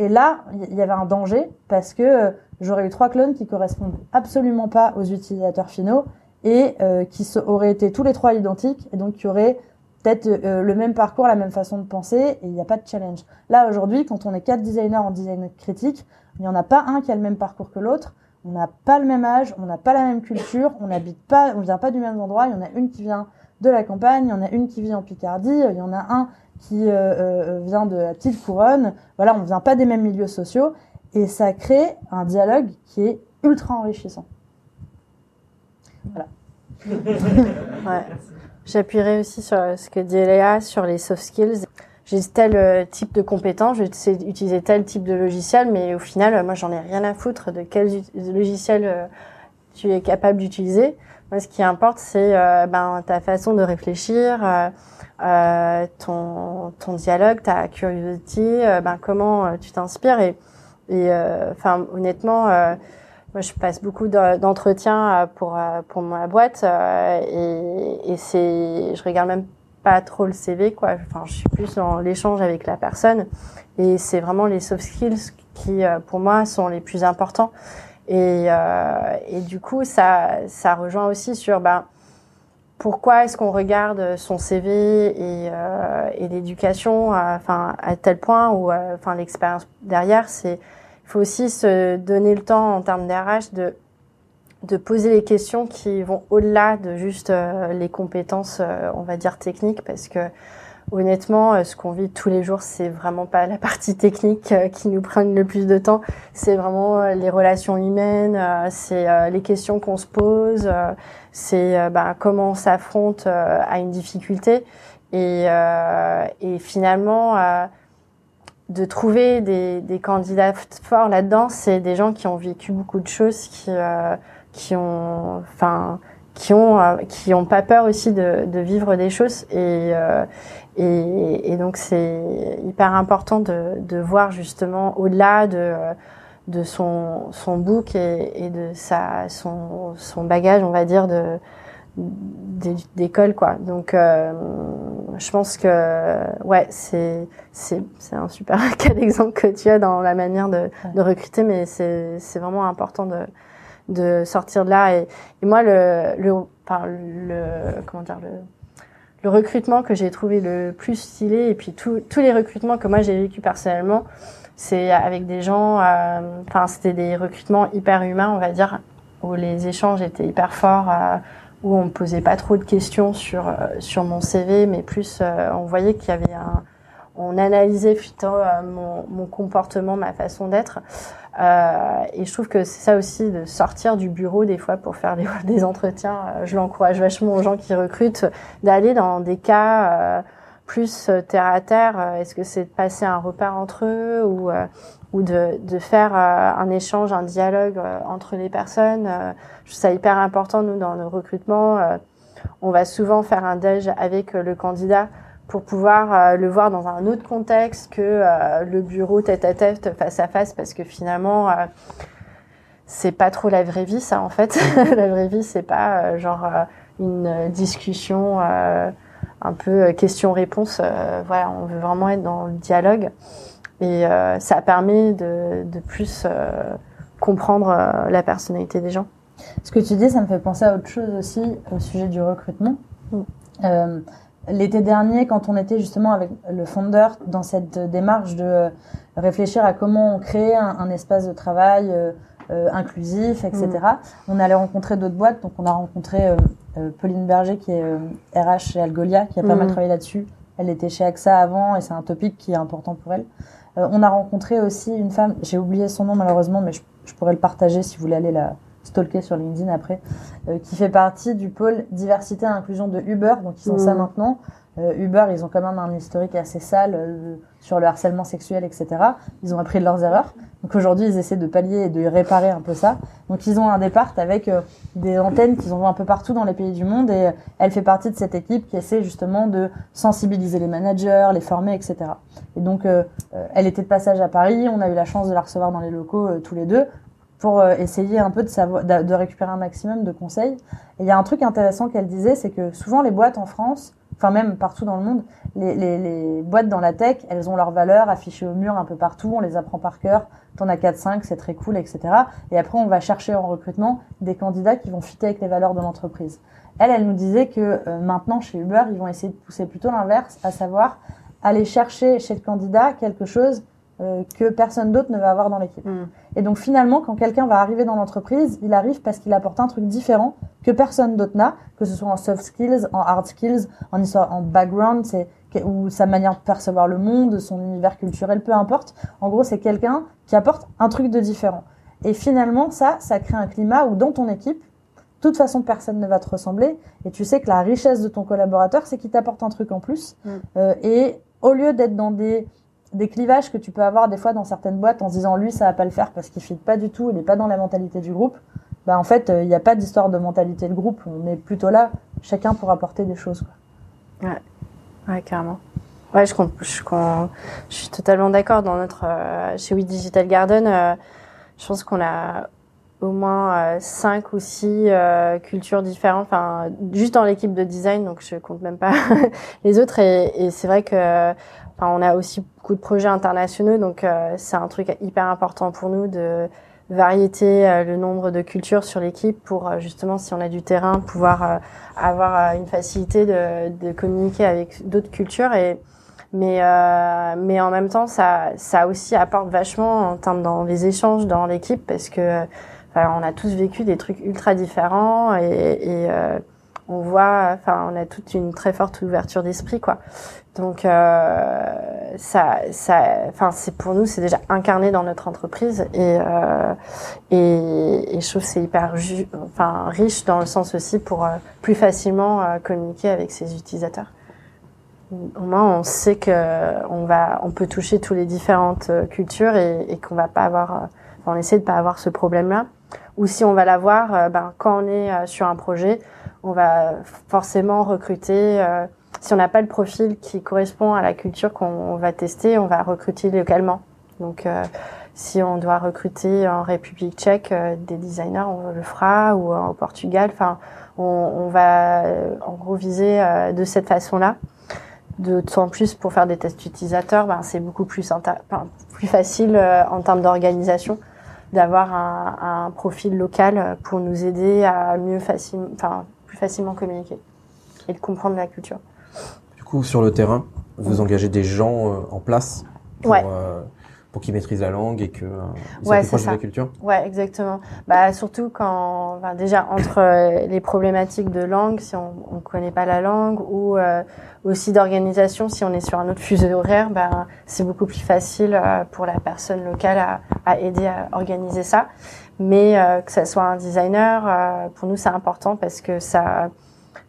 Et là, il y-, y avait un danger parce que euh, j'aurais eu trois clones qui correspondent absolument pas aux utilisateurs finaux et euh, qui se- auraient été tous les trois identiques et donc qui auraient peut-être euh, le même parcours, la même façon de penser et il n'y a pas de challenge. Là, aujourd'hui, quand on est quatre designers en design critique, il n'y en a pas un qui a le même parcours que l'autre. On n'a pas le même âge, on n'a pas la même culture, on n'habite pas, on vient pas du même endroit. Il y en a une qui vient de la campagne, il y en a une qui vit en Picardie, il y en a un qui euh, vient de la petite couronne. Voilà, on ne vient pas des mêmes milieux sociaux et ça crée un dialogue qui est ultra enrichissant. Voilà. Ouais. J'appuierai aussi sur ce que dit Léa sur les soft skills. J'ai tel type de compétence, je sais utiliser tel type de logiciel, mais au final, moi, j'en ai rien à foutre de quel logiciel tu es capable d'utiliser. Moi, ce qui importe, c'est euh, ben, ta façon de réfléchir, euh, euh, ton, ton dialogue, ta curiosité, euh, ben, comment euh, tu t'inspires. Et, et enfin, euh, honnêtement, euh, moi, je passe beaucoup d'entretiens pour pour ma boîte euh, et, et c'est, je regarde même pas trop le C V, quoi. Enfin, je suis plus dans l'échange avec la personne et c'est vraiment les soft skills qui, pour moi, sont les plus importants. Et, euh, et du coup, ça, ça rejoint aussi sur ben, pourquoi est-ce qu'on regarde son C V et, euh, et l'éducation, enfin à, à tel point où, enfin l'expérience derrière, c'est il faut aussi se donner le temps en termes d'R H de de poser les questions qui vont au-delà de juste euh, les compétences, euh, on va dire techniques, parce que honnêtement, ce qu'on vit tous les jours, c'est vraiment pas la partie technique qui nous prend le plus de temps. C'est vraiment les relations humaines, c'est les questions qu'on se pose, c'est bah, comment on s'affronte à une difficulté. Et, euh, et finalement, euh, de trouver des, des candidats forts là-dedans, c'est des gens qui ont vécu beaucoup de choses, qui, euh, qui ont, enfin, qui ont, euh, qui ont pas peur aussi de, de vivre des choses et euh, Et, et donc c'est hyper important de, de voir justement au-delà de, de son, son book et, et de sa, son, son bagage, on va dire, de, de, d'école, quoi. Donc euh, je pense que ouais, c'est, c'est, c'est un super cas d'exemple que tu as dans la manière de, de recruter, mais c'est, c'est vraiment important de, de sortir de là. Et, et moi, le, le, enfin, le, comment dire, le Le recrutement que j'ai trouvé le plus stylé, et puis tous tous les recrutements que moi j'ai vécu personnellement, c'est avec des gens, enfin euh, c'était des recrutements hyper humains, on va dire, où les échanges étaient hyper forts, euh, où on me posait pas trop de questions sur euh, sur mon C V, mais plus euh, on voyait qu'il y avait un, on analysait plutôt euh, mon mon comportement, ma façon d'être, euh, et je trouve que c'est ça aussi de sortir du bureau des fois pour faire les, des entretiens. Je l'encourage vachement aux gens qui recrutent d'aller dans des cas euh, plus terre à terre. Est-ce que c'est de passer un repas entre eux ou euh, ou de de faire euh, un échange, un dialogue euh, entre les personnes. Euh, je trouve ça hyper important. Nous, dans le recrutement, euh, on va souvent faire un déj avec euh, le candidat pour pouvoir euh, le voir dans un autre contexte que euh, le bureau tête à tête, face à face, parce que finalement, euh, c'est pas trop la vraie vie, ça, en fait. La vraie vie, c'est pas euh, genre une discussion euh, un peu question-réponse. Euh, voilà, on veut vraiment être dans le dialogue. Et euh, ça permet de, de plus euh, comprendre euh, la personnalité des gens. Ce que tu dis, ça me fait penser à autre chose aussi, au sujet du recrutement. Mmh. Euh, L'été dernier, quand on était justement avec le fondeur dans cette démarche de réfléchir à comment on crée un, un espace de travail euh, euh, inclusif, et cetera, mmh. on allait rencontrer d'autres boîtes. Donc, on a rencontré euh, euh, Pauline Berger, qui est euh, R H chez Algolia, qui a pas mmh. mal travaillé là-dessus. Elle était chez A X A avant et c'est un topic qui est important pour elle. Euh, on a rencontré aussi une femme, j'ai oublié son nom malheureusement, mais je, je pourrais le partager si vous voulez aller la stalker sur LinkedIn après, euh, qui fait partie du pôle diversité et inclusion de Uber, donc ils sont mmh. ça maintenant. Euh, Uber, ils ont quand même un historique assez sale euh, sur le harcèlement sexuel, et cetera. Ils ont appris de leurs erreurs. Donc aujourd'hui, ils essaient de pallier et de réparer un peu ça. Donc ils ont un départ avec euh, des antennes qu'ils envoient un peu partout dans les pays du monde et euh, elle fait partie de cette équipe qui essaie justement de sensibiliser les managers, les former, et cetera. Et donc, euh, euh, elle était de passage à Paris. On a eu la chance de la recevoir dans les locaux euh, tous les deux pour euh, essayer un peu de, savoir, de, de récupérer un maximum de conseils. Et il y a un truc intéressant qu'elle disait, c'est que souvent les boîtes en France, enfin même partout dans le monde, les, les, les boîtes dans la tech, elles ont leurs valeurs affichées au mur un peu partout, on les apprend par cœur, t'en as quatre cinq, c'est très cool, et cetera. Et après, on va chercher en recrutement des candidats qui vont fitter avec les valeurs de l'entreprise. Elle, elle nous disait que euh, maintenant, chez Uber, ils vont essayer de pousser plutôt l'inverse, à savoir aller chercher chez le candidat quelque chose euh, que personne d'autre ne va avoir dans l'équipe. Mmh. Et donc finalement, quand quelqu'un va arriver dans l'entreprise, il arrive parce qu'il apporte un truc différent que personne d'autre n'a, que ce soit en soft skills, en hard skills, en histoire, en background, c'est, ou sa manière de percevoir le monde, son univers culturel, peu importe. En gros, c'est quelqu'un qui apporte un truc de différent. Et finalement, ça, ça crée un climat où dans ton équipe, de toute façon, personne ne va te ressembler. Et tu sais que la richesse de ton collaborateur, c'est qu'il t'apporte un truc en plus. Mm. Euh, et au lieu d'être dans des... des clivages que tu peux avoir des fois dans certaines boîtes en se disant lui ça va pas le faire parce qu'il fit pas du tout, il est pas dans la mentalité du groupe, bah en fait il euh, n'y a pas d'histoire de mentalité de groupe, on est plutôt là chacun pour apporter des choses quoi. Ouais, ouais carrément. Ouais je, je, je suis totalement d'accord. Dans notre euh, chez We Digital Garden, euh, je pense qu'on a au moins euh, cinq ou six euh, cultures différentes, enfin juste dans l'équipe de design, donc je compte même pas les autres et, et c'est vrai que enfin, on a aussi beaucoup de projets internationaux, donc euh, c'est un truc hyper important pour nous de variété euh, le nombre de cultures sur l'équipe pour euh, justement, si on a du terrain, pouvoir euh, avoir euh, une facilité de, de communiquer avec d'autres cultures. Et mais euh, mais en même temps, ça ça aussi apporte vachement en termes dans les échanges dans l'équipe parce que enfin, on a tous vécu des trucs ultra différents et, et euh, on voit, enfin, on a toute une très forte ouverture d'esprit, quoi. Donc, euh, ça, ça, enfin, c'est pour nous, c'est déjà incarné dans notre entreprise et euh, et, et je trouve que c'est hyper, ju- enfin, riche dans le sens aussi pour euh, plus facilement euh, communiquer avec ses utilisateurs. Au moins, on sait que on va, on peut toucher toutes les différentes cultures et, et qu'on va pas avoir, euh, enfin, on essaie de pas avoir ce problème-là. Ou si on va l'avoir, euh, ben, quand on est euh, sur un projet, on va forcément recruter. Euh, si on n'a pas le profil qui correspond à la culture qu'on va tester, on va recruter localement. Donc, euh, si on doit recruter en République tchèque euh, des designers, on le fera, ou euh, au Portugal. Enfin, on, on va euh, en gros viser euh, de cette façon-là. D'autant plus pour faire des tests utilisateurs, ben, c'est beaucoup plus, inter- enfin, plus facile euh, en termes d'organisation d'avoir un, un profil local pour nous aider à mieux facilement... Enfin, facilement communiquer et de comprendre la culture. Du coup, sur le terrain, vous engagez des gens euh, en place pour, ouais. euh, pour qu'ils maîtrisent la langue et qu'ils euh, ouais, soient proches de la culture. Ouais, exactement. Bah, surtout quand, bah, déjà entre euh, les problématiques de langue, si on ne connaît pas la langue, ou euh, aussi d'organisation, si on est sur un autre fuseau horaire, bah, c'est beaucoup plus facile euh, pour la personne locale à, à aider à organiser ça. Mais euh, que ça soit un designer, euh, pour nous c'est important parce que ça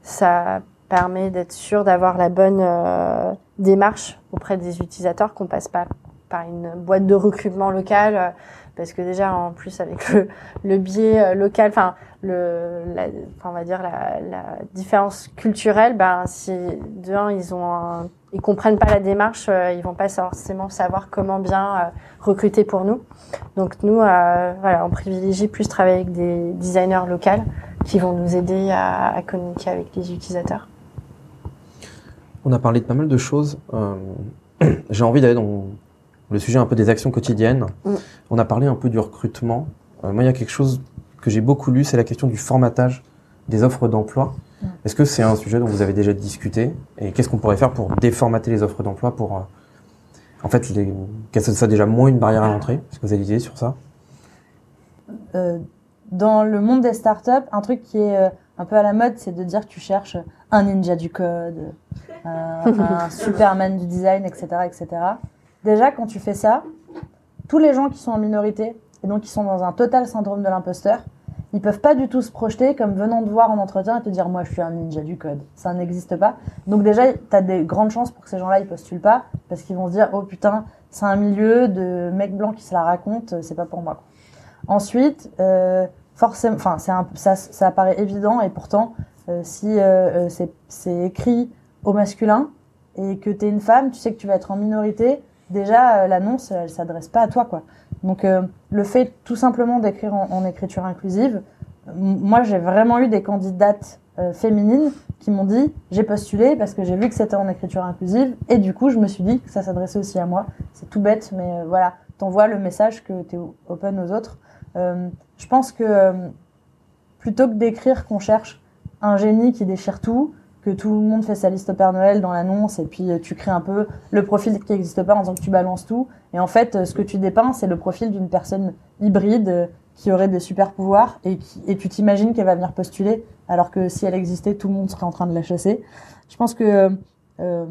ça permet d'être sûr d'avoir la bonne euh, démarche auprès des utilisateurs, qu'on passe pas par une boîte de recrutement locale, parce que déjà en plus avec le, le biais local, enfin le, la, on va dire la, la différence culturelle, ben si d'un ils ont, un, ils comprennent pas la démarche, ils vont pas forcément savoir comment bien recruter pour nous. Donc nous, euh, voilà, on privilégie plus travailler avec des designers locaux qui vont nous aider à, à communiquer avec les utilisateurs. On a parlé de pas mal de choses. Euh, j'ai envie d'aller dans le sujet un peu des actions quotidiennes. Mmh. On a parlé un peu du recrutement. Euh, moi, il y a quelque chose que j'ai beaucoup lu, c'est la question du formatage des offres d'emploi. Mmh. Est-ce que c'est un sujet dont vous avez déjà discuté ? Et qu'est-ce qu'on pourrait faire pour déformater les offres d'emploi pour, euh, en fait, les, qu'elles soient déjà moins une barrière à l'entrée ? Est-ce que vous avez des idées sur ça ? euh, Dans le monde des startups, un truc qui est... Euh, un peu à la mode, c'est de dire que tu cherches un ninja du code, euh, un Superman du design, et cetera, et cetera. Déjà, quand tu fais ça, tous les gens qui sont en minorité, et donc qui sont dans un total syndrome de l'imposteur, ils peuvent pas du tout se projeter comme venant te voir en entretien et te dire « moi, je suis un ninja du code ». Ça n'existe pas. Donc déjà, tu as des grandes chances pour que ces gens-là, ils postulent pas, parce qu'ils vont se dire « oh putain, c'est un milieu de mecs blancs qui se la racontent, c'est pas pour moi ». Ensuite... Euh, forcément, enfin, c'est un, ça, ça paraît évident et pourtant, euh, si euh, c'est, c'est écrit au masculin et que t'es une femme, tu sais que tu vas être en minorité. Déjà, euh, l'annonce, elle s'adresse pas à toi, quoi. Donc, euh, le fait tout simplement d'écrire en, en écriture inclusive, euh, moi, j'ai vraiment eu des candidates euh, féminines qui m'ont dit, j'ai postulé parce que j'ai vu que c'était en écriture inclusive et du coup, je me suis dit que ça s'adressait aussi à moi. C'est tout bête, mais euh, voilà, t'envoies le message que t'es open aux autres. Euh, je pense que euh, plutôt que d'écrire qu'on cherche un génie qui déchire tout, que tout le monde fait sa liste au Père Noël dans l'annonce et puis euh, tu crées un peu le profil qui n'existe pas en disant que tu balances tout. Et en fait, euh, ce que tu dépeins, c'est le profil d'une personne hybride euh, qui aurait des super pouvoirs et, qui, et tu t'imagines qu'elle va venir postuler alors que si elle existait, tout le monde serait en train de la chasser. Je pense que euh,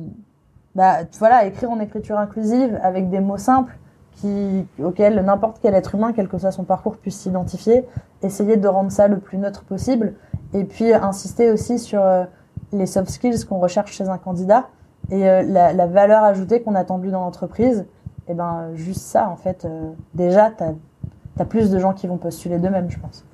bah, voilà, écrire en écriture inclusive avec des mots simples, Qui, auquel n'importe quel être humain, quel que soit son parcours, puisse s'identifier, essayer de rendre ça le plus neutre possible, et puis insister aussi sur euh, les soft skills qu'on recherche chez un candidat, et euh, la, la valeur ajoutée qu'on attend de lui dans l'entreprise, et ben juste ça, en fait, euh, déjà, t'as, t'as plus de gens qui vont postuler d'eux-mêmes, je pense.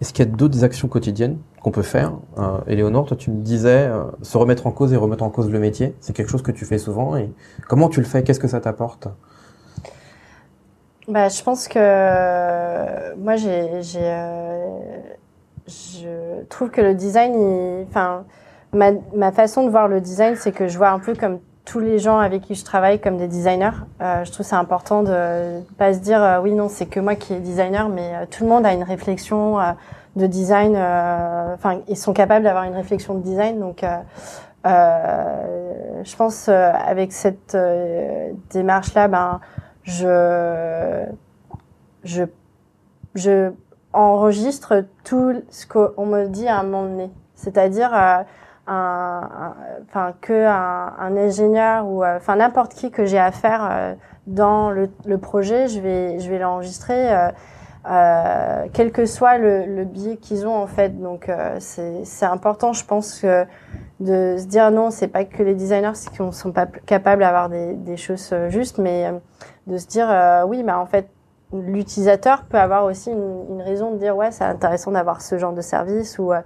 Est-ce qu'il y a d'autres actions quotidiennes qu'on peut faire ? euh, Éléonore, toi, tu me disais, euh, se remettre en cause et remettre en cause le métier, c'est quelque chose que tu fais souvent, et comment tu le fais ? Qu'est-ce que ça t'apporte ? Bah, je pense que euh, moi j'ai, j'ai euh, je trouve que le design, il, enfin ma ma façon de voir le design, c'est que je vois un peu comme tous les gens avec qui je travaille comme des designers. Euh, je trouve c'est important de pas se dire euh, oui non c'est que moi qui est designer, mais euh, tout le monde a une réflexion euh, de design. Enfin euh, ils sont capables d'avoir une réflexion de design, donc. Euh, euh, je pense euh, avec cette euh, démarche là, ben Je, je, je enregistre tout ce qu'on me dit à un moment donné. C'est-à-dire, euh, un, enfin, que un, un ingénieur ou, euh, enfin, n'importe qui que j'ai à faire euh, dans le, le projet, je vais, je vais l'enregistrer, euh, euh, quel que soit le, le biais qu'ils ont en fait. Donc, euh, c'est, c'est important, je pense que. De se dire non, c'est pas que les designers qui ne sont pas capables d'avoir des, des choses justes, mais de se dire euh, oui, bah en fait, l'utilisateur peut avoir aussi une, une raison de dire ouais, c'est intéressant d'avoir ce genre de service ou euh,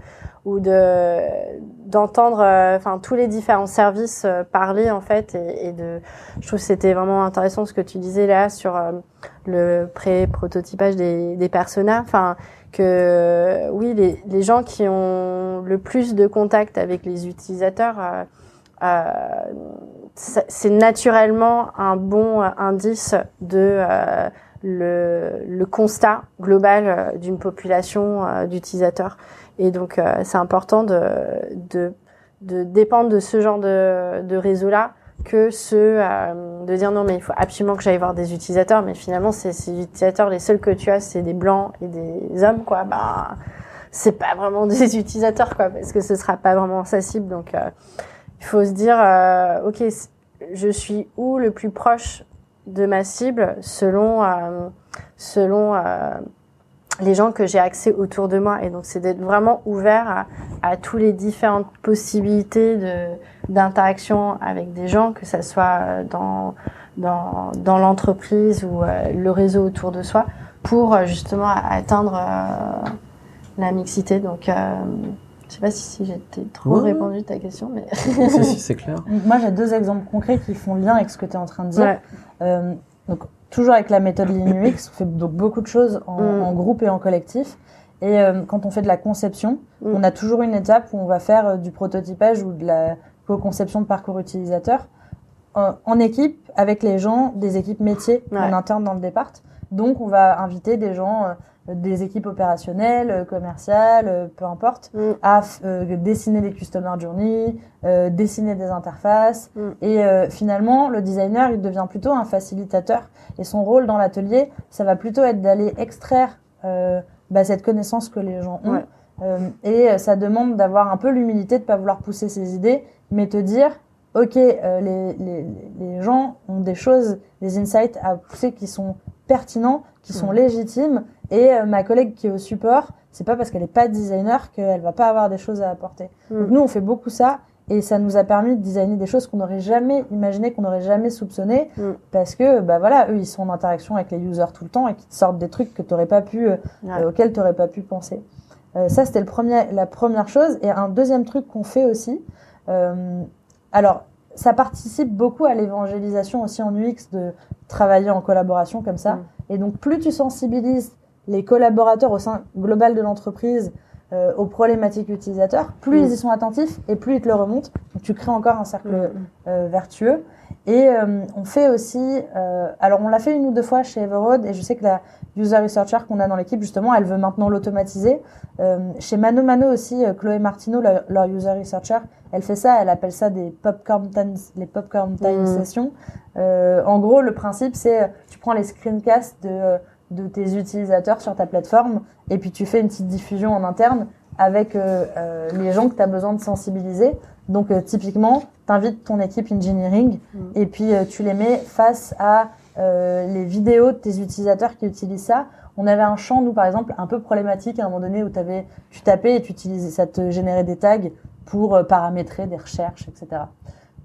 ou de d'entendre enfin euh, tous les différents services euh, parler en fait et, et de je trouve que c'était vraiment intéressant ce que tu disais là sur euh, le pré-prototypage des des personas, enfin que oui, les, les gens qui ont le plus de contact avec les utilisateurs, euh, euh, c'est naturellement un bon indice de euh, le, le constat global d'une population euh, d'utilisateurs. Et donc, euh, c'est important de, de, de dépendre de ce genre de, de réseau-là que ceux euh, de dire non mais il faut absolument que j'aille voir des utilisateurs, mais finalement c'est ces utilisateurs, les seuls que tu as c'est des blancs et des hommes quoi, bah c'est pas vraiment des utilisateurs quoi, parce que ce sera pas vraiment sa cible. Donc euh, il faut se dire euh, ok, je suis où le plus proche de ma cible selon euh, selon euh, les gens que j'ai accès autour de moi. Et donc c'est d'être vraiment ouvert à, à tous les différentes possibilités de d'interaction avec des gens, que ça soit dans dans, dans l'entreprise ou euh, le réseau autour de soi pour euh, justement atteindre euh, la mixité. Donc, euh, je ne sais pas si, si j'ai trop ouais. répondu à ta question. Mais... si, si, c'est clair. Moi, j'ai deux exemples concrets qui font lien avec ce que tu es en train de dire. Ouais. Euh, donc, toujours avec la méthode Lean U X, on fait donc beaucoup de choses en, mm. en groupe et en collectif. Et euh, quand on fait de la conception, mm. on a toujours une étape où on va faire euh, du prototypage ou de la co-conception de parcours utilisateur euh, en équipe avec les gens des équipes métiers ouais. en interne dans le départ. Donc, on va inviter des gens... Euh, des équipes opérationnelles, commerciales, peu importe, mm. à euh, dessiner des customer journey, euh, dessiner des interfaces. Mm. Et euh, finalement, le designer, il devient plutôt un facilitateur. Et son rôle dans l'atelier, ça va plutôt être d'aller extraire euh, bah, cette connaissance que les gens ont. Ouais. Euh, et ça demande d'avoir un peu l'humilité de ne pas vouloir pousser ses idées, mais te dire, OK, euh, les, les, les gens ont des choses, des insights à pousser qui sont pertinents, qui mm. sont légitimes. Et euh, ma collègue qui est au support, c'est pas parce qu'elle n'est pas designer qu'elle va pas avoir des choses à apporter. Mmh. Donc nous, on fait beaucoup ça et ça nous a permis de designer des choses qu'on n'aurait jamais imaginées, qu'on n'aurait jamais soupçonnées mmh. parce que bah voilà, eux, ils sont en interaction avec les users tout le temps et qu'ils te sortent des trucs que t'aurais pas pu, euh, ouais. euh, auxquels tu n'aurais pas pu penser. Euh, ça, c'était le premier, la première chose. Et un deuxième truc qu'on fait aussi, euh, alors ça participe beaucoup à l'évangélisation aussi en U X de travailler en collaboration comme ça. Mmh. Et donc plus tu sensibilises les collaborateurs au sein global de l'entreprise euh, aux problématiques utilisateurs, plus mmh. ils y sont attentifs et plus ils te le remontent. Donc, tu crées encore un cercle mmh. euh, vertueux. Et euh, on fait aussi... Euh, alors, on l'a fait une ou deux fois chez Everoad et je sais que la user researcher qu'on a dans l'équipe, justement, elle veut maintenant l'automatiser. Euh, chez Mano Mano aussi, euh, Chloé Martineau, leur, leur user researcher, elle fait ça, elle appelle ça des popcorn time, les popcorn time mmh. sessions. Euh, en gros, le principe, c'est tu prends les screencasts de... Euh, de tes utilisateurs sur ta plateforme et puis tu fais une petite diffusion en interne avec euh, euh, les gens que tu as besoin de sensibiliser. Donc euh, typiquement, tu invites ton équipe engineering mmh. et puis euh, tu les mets face à euh, les vidéos de tes utilisateurs qui utilisent ça. On avait un champ, nous par exemple, un peu problématique à un moment donné où t'avais, tu tapais et tu utilisais, ça te générait des tags pour euh, paramétrer des recherches, et cetera.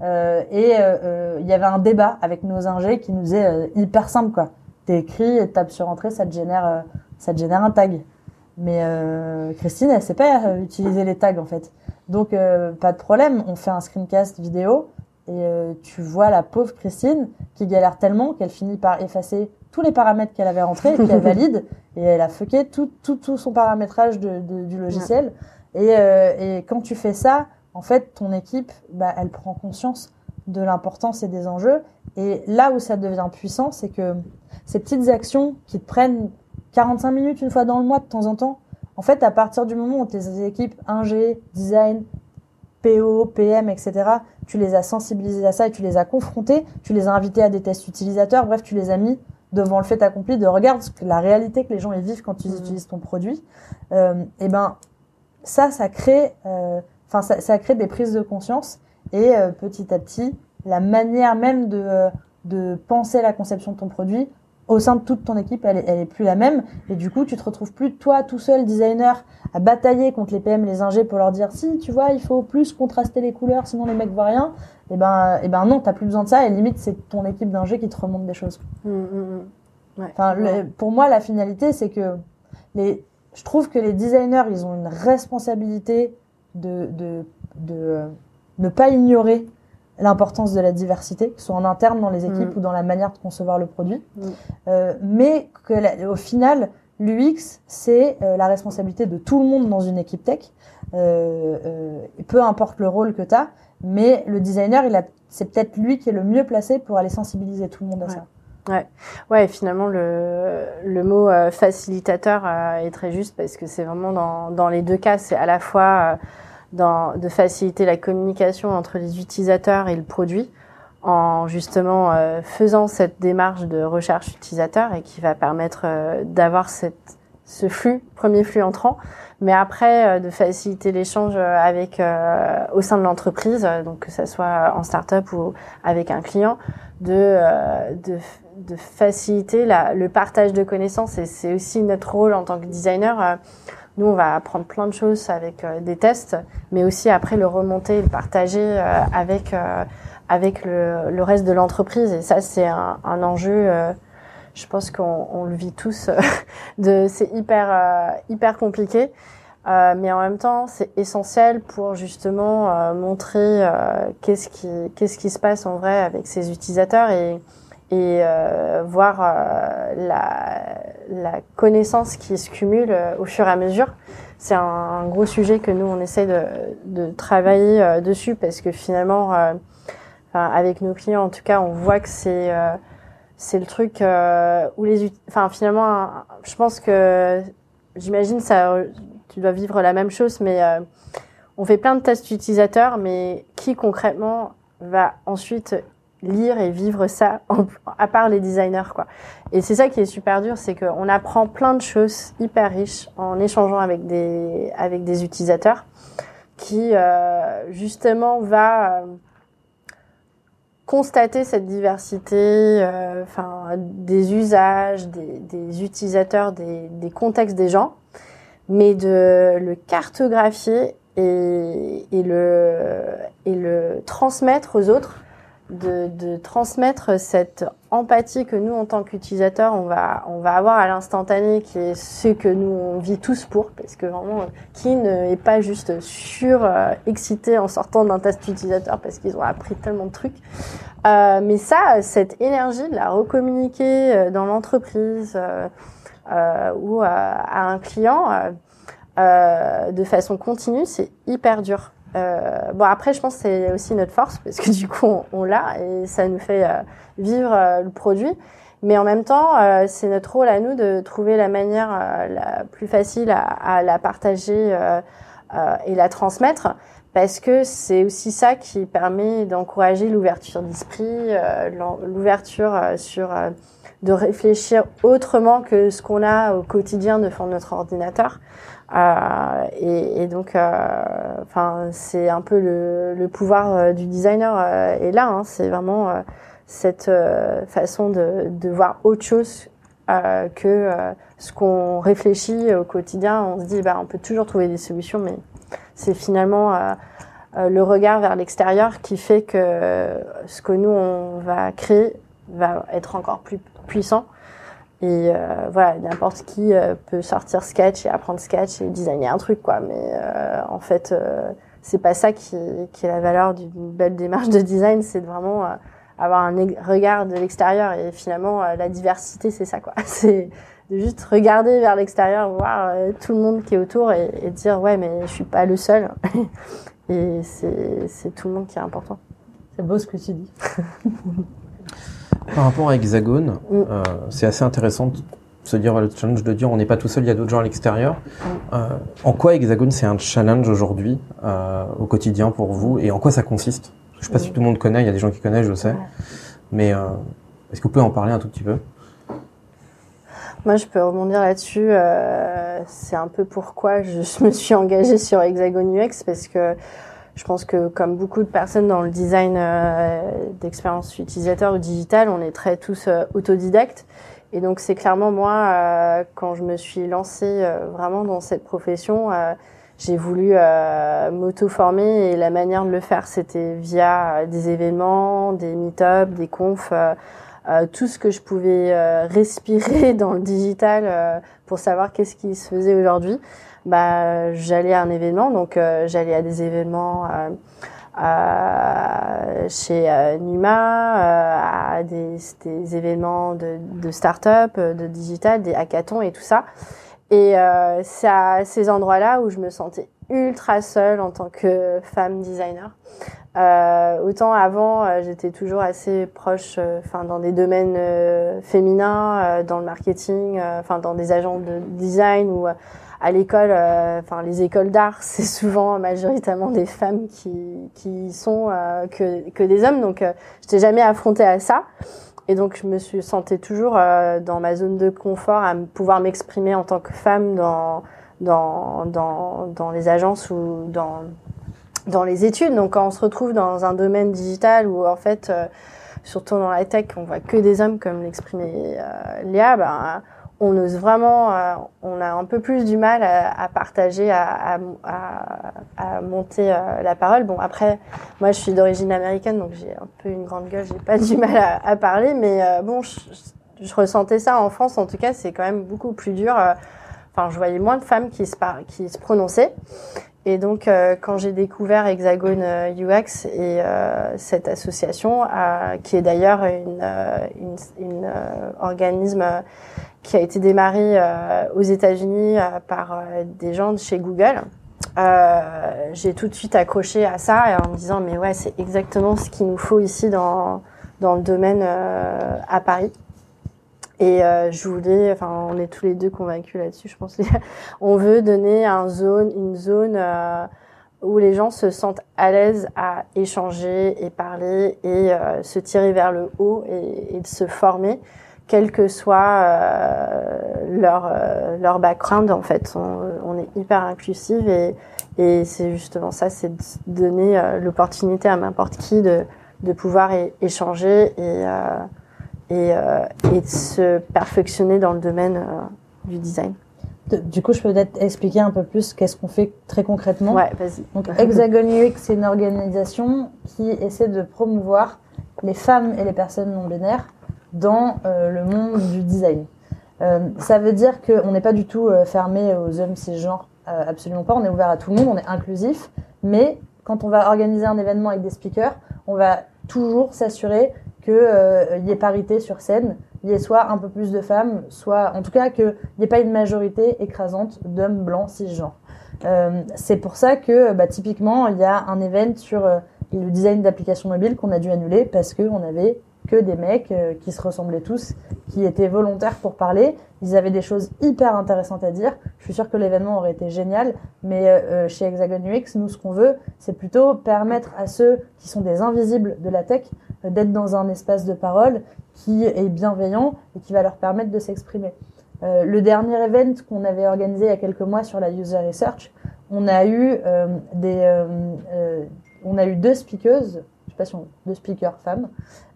Euh, et il euh, euh, y avait un débat avec nos ingés qui nous disait euh, hyper simple quoi. T'écris et tapes sur entrée, ça te génère, ça te génère un tag. Mais euh, Christine, elle sait pas utiliser les tags en fait. Donc euh, pas de problème, on fait un screencast vidéo et euh, tu vois la pauvre Christine qui galère tellement qu'elle finit par effacer tous les paramètres qu'elle avait rentrés et qu'elle valide et elle a fucké tout tout tout son paramétrage de, de, du logiciel. Ouais. Et euh, et quand tu fais ça, en fait, ton équipe, bah, elle prend conscience de l'importance et des enjeux. Et là où ça devient puissant, c'est que ces petites actions qui te prennent quarante-cinq minutes une fois dans le mois de temps en temps, en fait, à partir du moment où tes équipes ingé, design, P O, P M, et cetera, tu les as sensibilisées à ça et tu les as confrontées, tu les as invitées à des tests utilisateurs, bref, tu les as mis devant le fait accompli de regarde la réalité que les gens y vivent quand ils mmh. utilisent ton produit. Euh, et ben, ça, ça crée, euh, enfin, ça, ça crée des prises de conscience et euh, petit à petit, la manière même de, de penser la conception de ton produit au sein de toute ton équipe, elle est, elle est plus la même. Et du coup, tu te retrouves plus toi, tout seul, designer, à batailler contre les P M, les ingés pour leur dire « Si, tu vois, il faut plus contraster les couleurs, sinon les mecs voient rien. » Eh ben, eh ben non, t'as plus besoin de ça. Et limite, c'est ton équipe d'ingés qui te remonte des choses. Mmh, mmh. Ouais. Enfin, le, pour moi, la finalité, c'est que les, je trouve que les designers, ils ont une responsabilité de, de, de, de ne pas ignorer l'importance de la diversité, que ce soit en interne dans les équipes mmh. ou dans la manière de concevoir le produit. Mmh. Euh, mais que la, au final, l'U X, c'est euh, la responsabilité de tout le monde dans une équipe tech. Euh, euh, peu importe le rôle que tu as, mais le designer, il a, c'est peut-être lui qui est le mieux placé pour aller sensibiliser tout le monde à ouais. ça. Ouais, ouais. Finalement, le le mot euh, facilitateur euh, est très juste parce que c'est vraiment dans dans les deux cas, c'est à la fois euh, Dans, de faciliter la communication entre les utilisateurs et le produit en justement euh, faisant cette démarche de recherche utilisateur et qui va permettre euh, d'avoir cette, ce flux, premier flux entrant, mais après euh, de faciliter l'échange avec euh, au sein de l'entreprise, donc que ça soit en start-up ou avec un client, de, euh, de, de faciliter la, le partage de connaissances. Et c'est aussi notre rôle en tant que designer euh, Nous, on va apprendre plein de choses avec euh, des tests, mais aussi après le remonter, le partager euh, avec euh, avec le, le reste de l'entreprise. Et ça, c'est un, un enjeu. Euh, je pense qu'on on le vit tous. de, c'est hyper euh, hyper compliqué, euh, mais en même temps, c'est essentiel pour justement euh, montrer euh, qu'est-ce qui qu'est-ce qui se passe en vrai avec ses utilisateurs et et euh, voir euh, la, la connaissance qui se cumule euh, au fur et à mesure. C'est un, un gros sujet que nous, on essaie de, de travailler euh, dessus parce que finalement, euh, enfin, avec nos clients, en tout cas, on voit que c'est euh, c'est le truc euh, où les... Enfin, finalement, je pense que... J'imagine ça, tu dois vivre la même chose, mais euh, on fait plein de tests utilisateurs, mais qui concrètement va ensuite lire et vivre ça, à part les designers, quoi. Et c'est ça qui est super dur, c'est qu'on apprend plein de choses hyper riches en échangeant avec des avec des utilisateurs qui euh, justement va euh, constater cette diversité, euh, enfin des usages, des, des utilisateurs, des, des contextes des gens, mais de le cartographier et, et le et le transmettre aux autres. De, de transmettre cette empathie que nous, en tant qu'utilisateurs, on va, on va avoir à l'instantané, qui est ce que nous, on vit tous pour, parce que vraiment, qui n'est pas juste surexcité en sortant d'un test utilisateur parce qu'ils ont appris tellement de trucs. Euh, mais ça, cette énergie de la recommuniquer dans l'entreprise euh, euh, ou à, à un client euh, euh, de façon continue, c'est hyper dur. Euh, bon, après, je pense que c'est aussi notre force, parce que du coup, on, on l'a et ça nous fait euh, vivre euh, le produit. Mais en même temps, euh, c'est notre rôle à nous de trouver la manière euh, la plus facile à, à la partager euh, euh, et la transmettre, parce que c'est aussi ça qui permet d'encourager l'ouverture d'esprit, euh, l'ouverture euh, sur euh, de réfléchir autrement que ce qu'on a au quotidien devant notre ordinateur. Euh, et, et donc, enfin, euh, c'est un peu le, le pouvoir euh, du designer euh, est là. Hein, c'est vraiment euh, cette euh, façon de, de voir autre chose euh, que euh, ce qu'on réfléchit au quotidien. On se dit, bah, on peut toujours trouver des solutions, mais c'est finalement euh, euh, le regard vers l'extérieur qui fait que euh, ce que nous on va créer va être encore plus puissant. Et euh, voilà, n'importe qui euh, peut sortir Sketch et apprendre Sketch et designer un truc, quoi. Mais euh, en fait, euh, c'est pas ça qui, qui est la valeur d'une belle démarche de design, c'est de vraiment euh, avoir un regard de l'extérieur. Et finalement, euh, la diversité, c'est ça, quoi. C'est de juste regarder vers l'extérieur, voir euh, tout le monde qui est autour et, et dire, ouais, mais je suis pas le seul. Et c'est, c'est tout le monde qui est important. C'est beau ce que tu dis. Par rapport à Hexagon, mm. euh, c'est assez intéressant de se dire le challenge de dire on n'est pas tout seul, il y a d'autres gens à l'extérieur. Mm. Euh, en quoi Hexagon c'est un challenge aujourd'hui euh, au quotidien pour vous et en quoi ça consiste? Je ne sais pas mm. si tout le monde connaît, il y a des gens qui connaissent, je le sais, ouais. mais euh, est-ce que vous pouvez en parler un tout petit peu? Moi, je peux rebondir là-dessus. Euh, c'est un peu pourquoi je me suis engagée sur Hexagon U X, parce que je pense que comme beaucoup de personnes dans le design euh, d'expérience utilisateur ou digital, on est très tous euh, autodidactes. Et donc c'est clairement moi, euh, quand je me suis lancée euh, vraiment dans cette profession, euh, j'ai voulu euh, m'auto-former, et la manière de le faire, c'était via euh, des événements, des meet-ups, des confs, euh, euh, tout ce que je pouvais euh, respirer dans le digital euh, pour savoir qu'est-ce qui se faisait aujourd'hui. Bah, j'allais à un événement, donc euh, j'allais à des événements euh, euh, chez euh, Numa, euh, à des, des événements de, de start-up, de digital, des hackathons et tout ça. Et euh, c'est à ces endroits-là où je me sentais ultra seule en tant que femme designer. Euh, autant avant, euh, j'étais toujours assez proche, enfin euh, dans des domaines euh, féminins, euh, dans le marketing, enfin euh, dans des agences de design ou à l'école, enfin euh, les écoles d'art, c'est souvent majoritairement des femmes qui qui sont euh, que que des hommes, donc euh, j'étais jamais affrontée à ça, et donc je me suis sentais toujours euh, dans ma zone de confort à pouvoir m'exprimer en tant que femme dans dans dans dans les agences ou dans dans les études. Donc quand on se retrouve dans un domaine digital où en fait euh, surtout dans la tech on voit que des hommes, comme l'exprimait euh, Léa, ben on ose vraiment, euh, on a un peu plus du mal à, à partager, à, à, à monter euh, la parole. Bon, après, moi, je suis d'origine américaine, donc j'ai un peu une grande gueule, j'ai pas du mal à, à parler, mais euh, bon, je, je ressentais ça en France. En tout cas, c'est quand même beaucoup plus dur. Enfin, je voyais moins de femmes qui se, par... qui se prononçaient. Et donc, euh, quand j'ai découvert Hexagon U X et euh, cette association, euh, qui est d'ailleurs une, une, une euh, organisme qui a été démarré euh, aux États-Unis euh, par euh, des gens de chez Google, euh, j'ai tout de suite accroché à ça en me disant mais ouais, c'est exactement ce qu'il nous faut ici dans dans le domaine euh, à Paris. Et euh, je voulais, enfin, on est tous les deux convaincus là-dessus, je pense. On veut donner un zone, une zone euh, où les gens se sentent à l'aise à échanger et parler et euh, se tirer vers le haut et, et de se former, quel que soit euh, leur euh, leur background. En fait, on, on est hyper inclusive et et c'est justement ça, c'est de donner euh, l'opportunité à n'importe qui de de pouvoir é- échanger et euh, Et, euh, et de se perfectionner dans le domaine euh, du design. Du coup, je peux peut-être expliquer un peu plus qu'est-ce qu'on fait très concrètement. Ouais, vas-y. Donc, Hexagon U X, c'est une organisation qui essaie de promouvoir les femmes et les personnes non binaires dans euh, le monde du design. Euh, ça veut dire qu'on n'est pas du tout euh, fermé aux hommes cisgenres, euh, absolument pas. On est ouvert à tout le monde, on est inclusif. Mais quand on va organiser un événement avec des speakers, on va toujours s'assurer qu'il euh, y ait parité sur scène, il y ait soit un peu plus de femmes, soit en tout cas qu'il n'y ait pas une majorité écrasante d'hommes blancs cisgenres. Euh, c'est pour ça que bah, typiquement, il y a un event sur euh, le design d'applications mobiles qu'on a dû annuler parce qu'on n'avait que des mecs euh, qui se ressemblaient tous, qui étaient volontaires pour parler. Ils avaient des choses hyper intéressantes à dire. Je suis sûre que l'événement aurait été génial, mais euh, chez Hexagon U X, nous, ce qu'on veut, c'est plutôt permettre à ceux qui sont des invisibles de la tech d'être dans un espace de parole qui est bienveillant et qui va leur permettre de s'exprimer. Euh, le dernier event qu'on avait organisé il y a quelques mois sur la user research, on a eu euh, des, euh, euh, on a eu deux speakeuses, je sais pas si on, deux speakers femmes,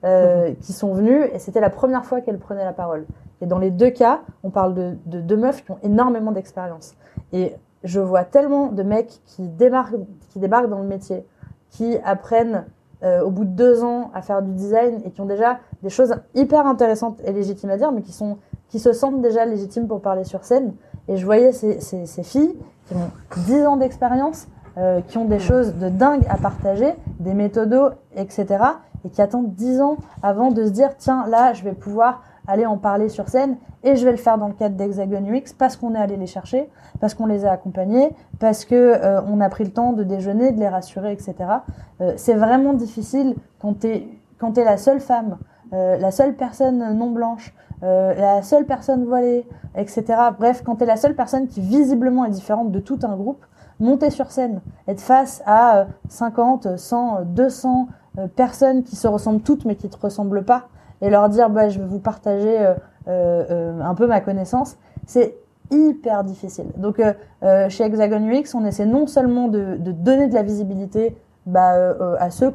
euh, mmh. qui sont venues et c'était la première fois qu'elles prenaient la parole. Et dans les deux cas, on parle de, de deux meufs qui ont énormément d'expérience. Et je vois tellement de mecs qui démarquent, qui débarquent dans le métier, qui apprennent Euh, au bout de deux ans à faire du design et qui ont déjà des choses hyper intéressantes et légitimes à dire, mais qui sont qui se sentent déjà légitimes pour parler sur scène. Et je voyais ces ces, ces filles qui ont dix ans d'expérience, euh, qui ont des choses de dingue à partager, des méthodos, et cetera, et qui attendent dix ans avant de se dire tiens là je vais pouvoir aller en parler sur scène et je vais le faire dans le cadre d'Hexagon U X parce qu'on est allé les chercher, parce qu'on les a accompagnés, parce que euh, on a pris le temps de déjeuner, de les rassurer, et cetera. Euh, c'est vraiment difficile quand t'es, quand t'es la seule femme, euh, la seule personne non blanche, euh, la seule personne voilée, et cetera. Bref, quand t'es la seule personne qui visiblement est différente de tout un groupe, monter sur scène, être face à euh, cinquante, cent, deux cents euh, personnes qui se ressemblent toutes mais qui te ressemblent pas, et leur dire bah je vais vous partager euh, euh, un peu ma connaissance, c'est hyper difficile. Donc euh, euh, chez Hexagon U X, on essaie non seulement de, de donner de la visibilité bah, euh, à ceux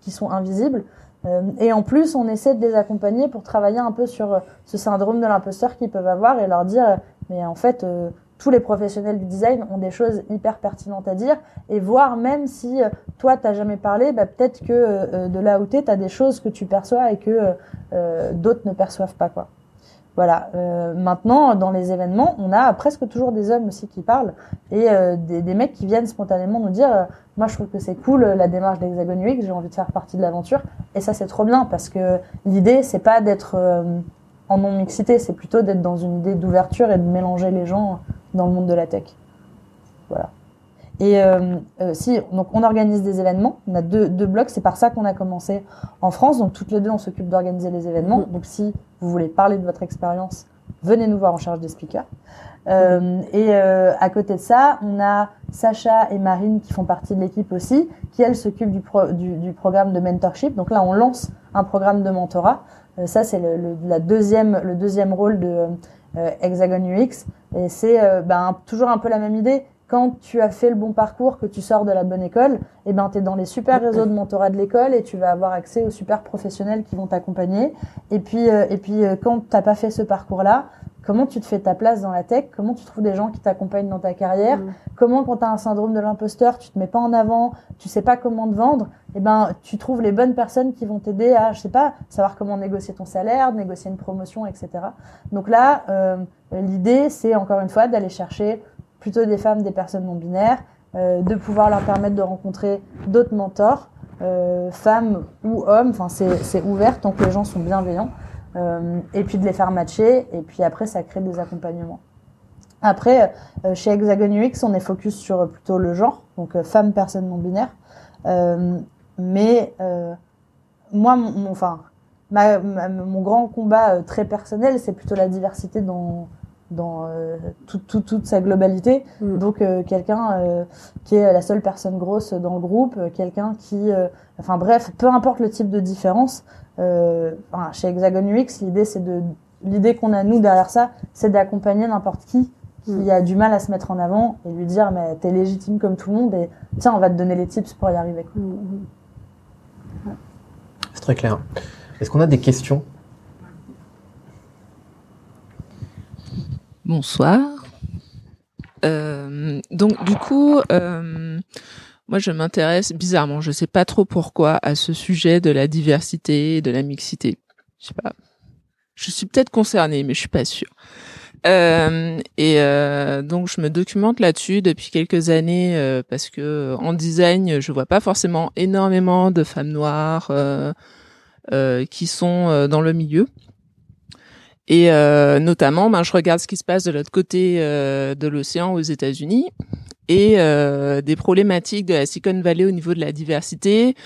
qui sont invisibles, euh, et en plus on essaie de les accompagner pour travailler un peu sur euh, ce syndrome de l'imposteur qu'ils peuvent avoir et leur dire mais en fait euh, tous les professionnels du design ont des choses hyper pertinentes à dire et voir même si euh, toi t'as jamais parlé, bah, peut-être que euh, de là où t'es, t'as des choses que tu perçois et que euh, d'autres ne perçoivent pas, quoi. Voilà. Euh, maintenant, dans les événements, on a presque toujours des hommes aussi qui parlent et euh, des, des mecs qui viennent spontanément nous dire euh, « Moi, je trouve que c'est cool la démarche d'Hexagon U X, j'ai envie de faire partie de l'aventure. » Et ça, c'est trop bien parce que l'idée, c'est pas d'être euh, en non-mixité, c'est plutôt d'être dans une idée d'ouverture et de mélanger les gens dans le monde de la tech. Voilà. Et euh, euh, si, donc on organise des événements, on a deux, deux blocs, c'est par ça qu'on a commencé en France, donc toutes les deux on s'occupe d'organiser les événements, donc si vous voulez parler de votre expérience, venez nous voir en charge des speakers. Euh, et euh, à côté de ça, on a Sacha et Marine qui font partie de l'équipe aussi, qui elles s'occupent du, pro, du, du programme de mentorship, donc là on lance un programme de mentorat, euh, ça c'est le, le, la deuxième, le deuxième rôle de... Euh, Euh, Hexagon U X et c'est euh, ben, toujours un peu la même idée. Quand tu as fait le bon parcours, que tu sors de la bonne école, et ben t'es dans les super réseaux de mentorat de l'école et tu vas avoir accès aux super professionnels qui vont t'accompagner. Et puis euh, et puis euh, quand t'as pas fait ce parcours là, Comment tu te fais ta place dans la tech? Comment tu trouves des gens qui t'accompagnent dans ta carrière? Mmh. Comment, quand tu as un syndrome de l'imposteur, tu te mets pas en avant, tu sais pas comment te vendre? Eh ben, tu trouves les bonnes personnes qui vont t'aider à, je sais pas, savoir comment négocier ton salaire, négocier une promotion, et cetera. Donc là, euh, l'idée, c'est encore une fois d'aller chercher plutôt des femmes, des personnes non binaires, euh, de pouvoir leur permettre de rencontrer d'autres mentors, euh, femmes ou hommes. Enfin, c'est, c'est ouvert tant que les gens sont bienveillants. Euh, et puis de les faire matcher, et puis après ça crée des accompagnements. Après, euh, chez Hexagon U X, on est focus sur plutôt le genre, donc euh, femmes, personnes non binaires. Euh, mais euh, moi, mon, mon, enfin, ma, ma, mon grand combat euh, très personnel, c'est plutôt la diversité dans dans euh, tout, tout, toute sa globalité. Mmh. Donc euh, quelqu'un euh, qui est la seule personne grosse dans le groupe, euh, quelqu'un qui, euh, enfin bref, peu importe le type de différence. Euh, enfin, chez Hexagon U X, l'idée c'est de, l'idée qu'on a nous derrière ça, c'est d'accompagner n'importe qui qui mmh. a du mal à se mettre en avant et lui dire mais t'es légitime comme tout le monde et tiens on va te donner les tips pour y arriver. Mmh. Ouais. C'est très clair. Est-ce qu'on a des questions? Bonsoir. Euh, donc du coup, euh, moi je m'intéresse bizarrement, je sais pas trop pourquoi, à ce sujet de la diversité, de la mixité. Je sais pas. Je suis peut-être concernée, mais je suis pas sûre. Euh, et euh, donc je me documente là-dessus depuis quelques années euh, parce que en design, je vois pas forcément énormément de femmes noires euh, euh, qui sont euh, dans le milieu. Et euh, notamment, ben, je regarde ce qui se passe de l'autre côté euh, de l'océan aux États-Unis et euh, des problématiques de la Silicon Valley au niveau de la diversité,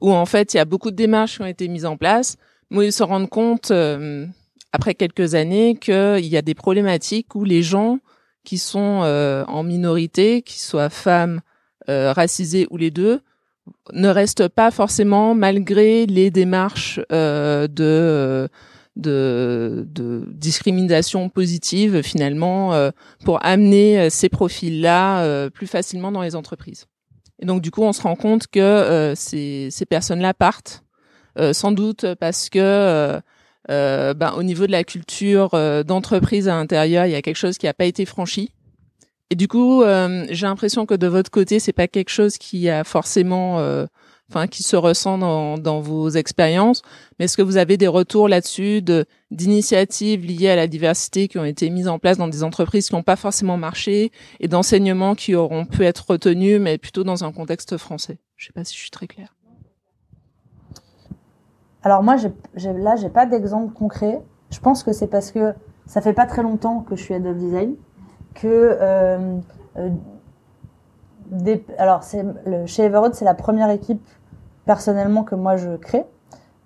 où en fait, il y a beaucoup de démarches qui ont été mises en place, mais ils se rendent compte, euh, après quelques années, qu'il y a des problématiques où les gens qui sont euh, en minorité, qu'ils soient femmes, euh, racisées ou les deux, ne restent pas forcément, malgré les démarches euh, de... Euh, De, de discrimination positive finalement euh, pour amener ces profils-là euh, plus facilement dans les entreprises. Et donc du coup, on se rend compte que euh, ces, ces personnes-là partent, euh, sans doute parce que euh, ben, au niveau de la culture euh, d'entreprise à l'intérieur, il y a quelque chose qui n'a pas été franchi. Et du coup, euh, j'ai l'impression que de votre côté, c'est pas quelque chose qui a forcément... Euh, enfin, qui se ressent dans, dans vos expériences. Mais est-ce que vous avez des retours là-dessus de, d'initiatives liées à la diversité qui ont été mises en place dans des entreprises qui n'ont pas forcément marché et d'enseignements qui auront pu être retenus, mais plutôt dans un contexte français? Je ne sais pas si je suis très claire. Alors moi, j'ai, j'ai, là, j'ai pas d'exemple concret. Je pense que c'est parce que ça fait pas très longtemps que je suis head of design, que... Euh, euh, des, alors c'est, le, chez Everoad, c'est la première équipe personnellement que moi je crée.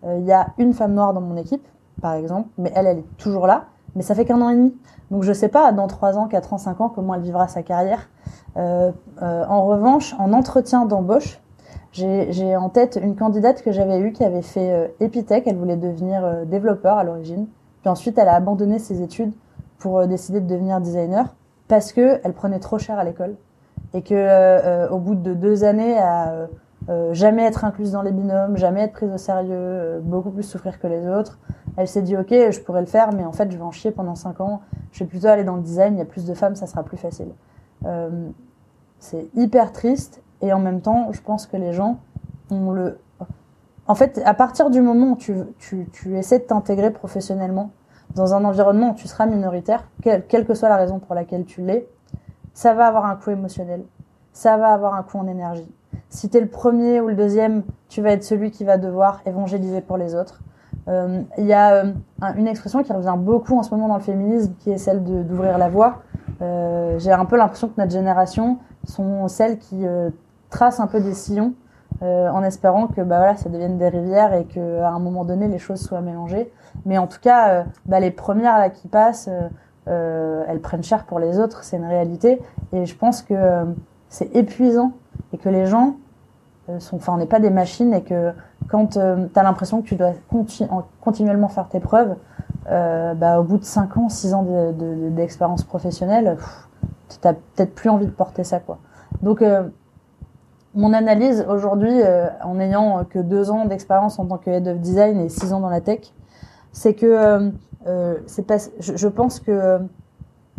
Il euh, y a une femme noire dans mon équipe, par exemple, mais elle, elle est toujours là, mais ça fait qu'un an et demi. Donc je sais pas, dans trois ans, quatre ans, cinq ans, comment elle vivra sa carrière. Euh, euh, en revanche, en entretien d'embauche, j'ai, j'ai en tête une candidate que j'avais eue qui avait fait euh, EpiTech, elle voulait devenir euh, développeur à l'origine, puis ensuite elle a abandonné ses études pour euh, décider de devenir designer parce que elle prenait trop cher à l'école. Et que euh, au bout de deux années à euh, jamais être incluse dans les binômes, jamais être prise au sérieux, euh, beaucoup plus souffrir que les autres, elle s'est dit ok, je pourrais le faire, mais en fait je vais en chier pendant cinq ans. Je vais plutôt aller dans le design, il y a plus de femmes, ça sera plus facile. Euh, c'est hyper triste et en même temps, je pense que les gens ont le. En fait, à partir du moment où tu tu tu essaies de t'intégrer professionnellement dans un environnement où tu seras minoritaire, quelle, quelle que soit la raison pour laquelle tu l'es. Ça va avoir un coût émotionnel, ça va avoir un coût en énergie. Si t'es le premier ou le deuxième, tu vas être celui qui va devoir évangéliser pour les autres. Il euh, y a euh, une expression qui revient beaucoup en ce moment dans le féminisme, qui est celle de, d'ouvrir la voie. Euh, j'ai un peu l'impression que notre génération sont celles qui euh, tracent un peu des sillons, euh, en espérant que bah voilà, ça devienne des rivières et qu'à un moment donné, les choses soient mélangées. Mais en tout cas, euh, bah, les premières là qui passent... Euh, Euh, elles prennent cher pour les autres, c'est une réalité et je pense que euh, c'est épuisant et que les gens euh, sont, enfin on n'est pas des machines et que quand euh, t'as l'impression que tu dois continu- continuellement faire tes preuves euh, bah, au bout de cinq ans, six ans de, de, de, d'expérience professionnelle pff, t'as peut-être plus envie de porter ça quoi. Donc euh, mon analyse aujourd'hui euh, en ayant que deux ans d'expérience en tant que head of design et six ans dans la tech c'est que euh, euh, c'est pas, je, je pense que euh,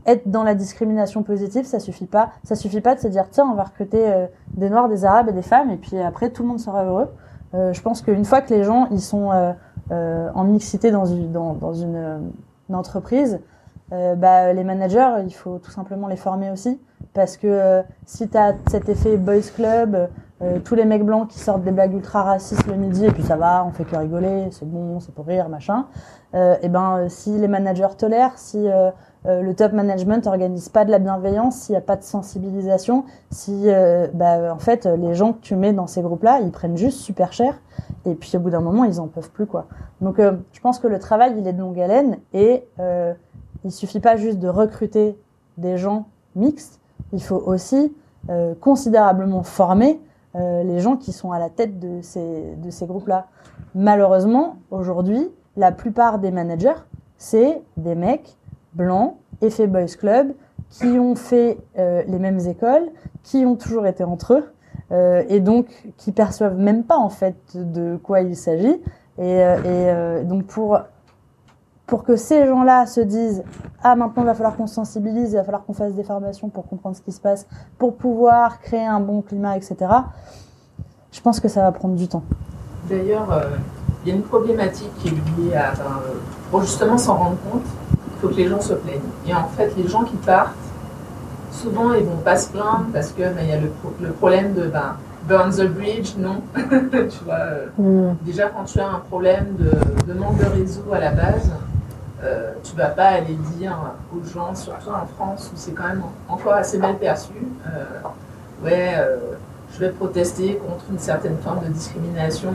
être dans la discrimination positive, ça suffit pas. Ça suffit pas de se dire tiens, on va recruter euh, des noirs, des arabes et des femmes et puis après tout le monde sera heureux. Euh, je pense qu'une fois que les gens ils sont euh, euh, en mixité dans une dans, dans une, euh, une entreprise, euh, bah les managers, il faut tout simplement les former aussi parce que euh, si t'as cet effet boys club, euh, tous les mecs blancs qui sortent des blagues ultra racistes le midi et puis ça va, on fait que rigoler, c'est bon, c'est pour rire, machin. Euh, et ben si les managers tolèrent, si euh, Euh, le top management n'organise pas de la bienveillance, s'il n'y a pas de sensibilisation, si euh, bah, en fait les gens que tu mets dans ces groupes-là, ils prennent juste super cher et puis au bout d'un moment, ils en peuvent plus quoi. Donc euh, je pense que le travail, il est de longue haleine et euh, il suffit pas juste de recruter des gens mixtes, il faut aussi euh, considérablement former euh, les gens qui sont à la tête de ces, de ces groupes-là. Malheureusement, aujourd'hui, la plupart des managers, c'est des mecs blancs, effet boys club, qui ont fait euh, les mêmes écoles, qui ont toujours été entre eux, euh, et donc qui perçoivent même pas en fait de quoi il s'agit. Et, euh, et euh, donc pour pour que ces gens-là se disent ah maintenant il va falloir qu'on se sensibilise, il va falloir qu'on fasse des formations pour comprendre ce qui se passe, pour pouvoir créer un bon climat, et cetera. Je pense que ça va prendre du temps. D'ailleurs, euh, il y a une problématique qui est liée à ben, pour justement s'en rendre compte. Faut que les gens se plaignent. Et en fait, les gens qui partent, souvent, ils vont pas se plaindre parce que ben, y a le, pro- le problème de ben, burn the bridge, non. Tu vois, mm. Déjà, quand tu as un problème de, de manque de réseau à la base, euh, tu vas pas aller dire aux gens, surtout en France, où c'est quand même encore assez mal perçu, euh, ouais, euh, je vais protester contre une certaine forme de discrimination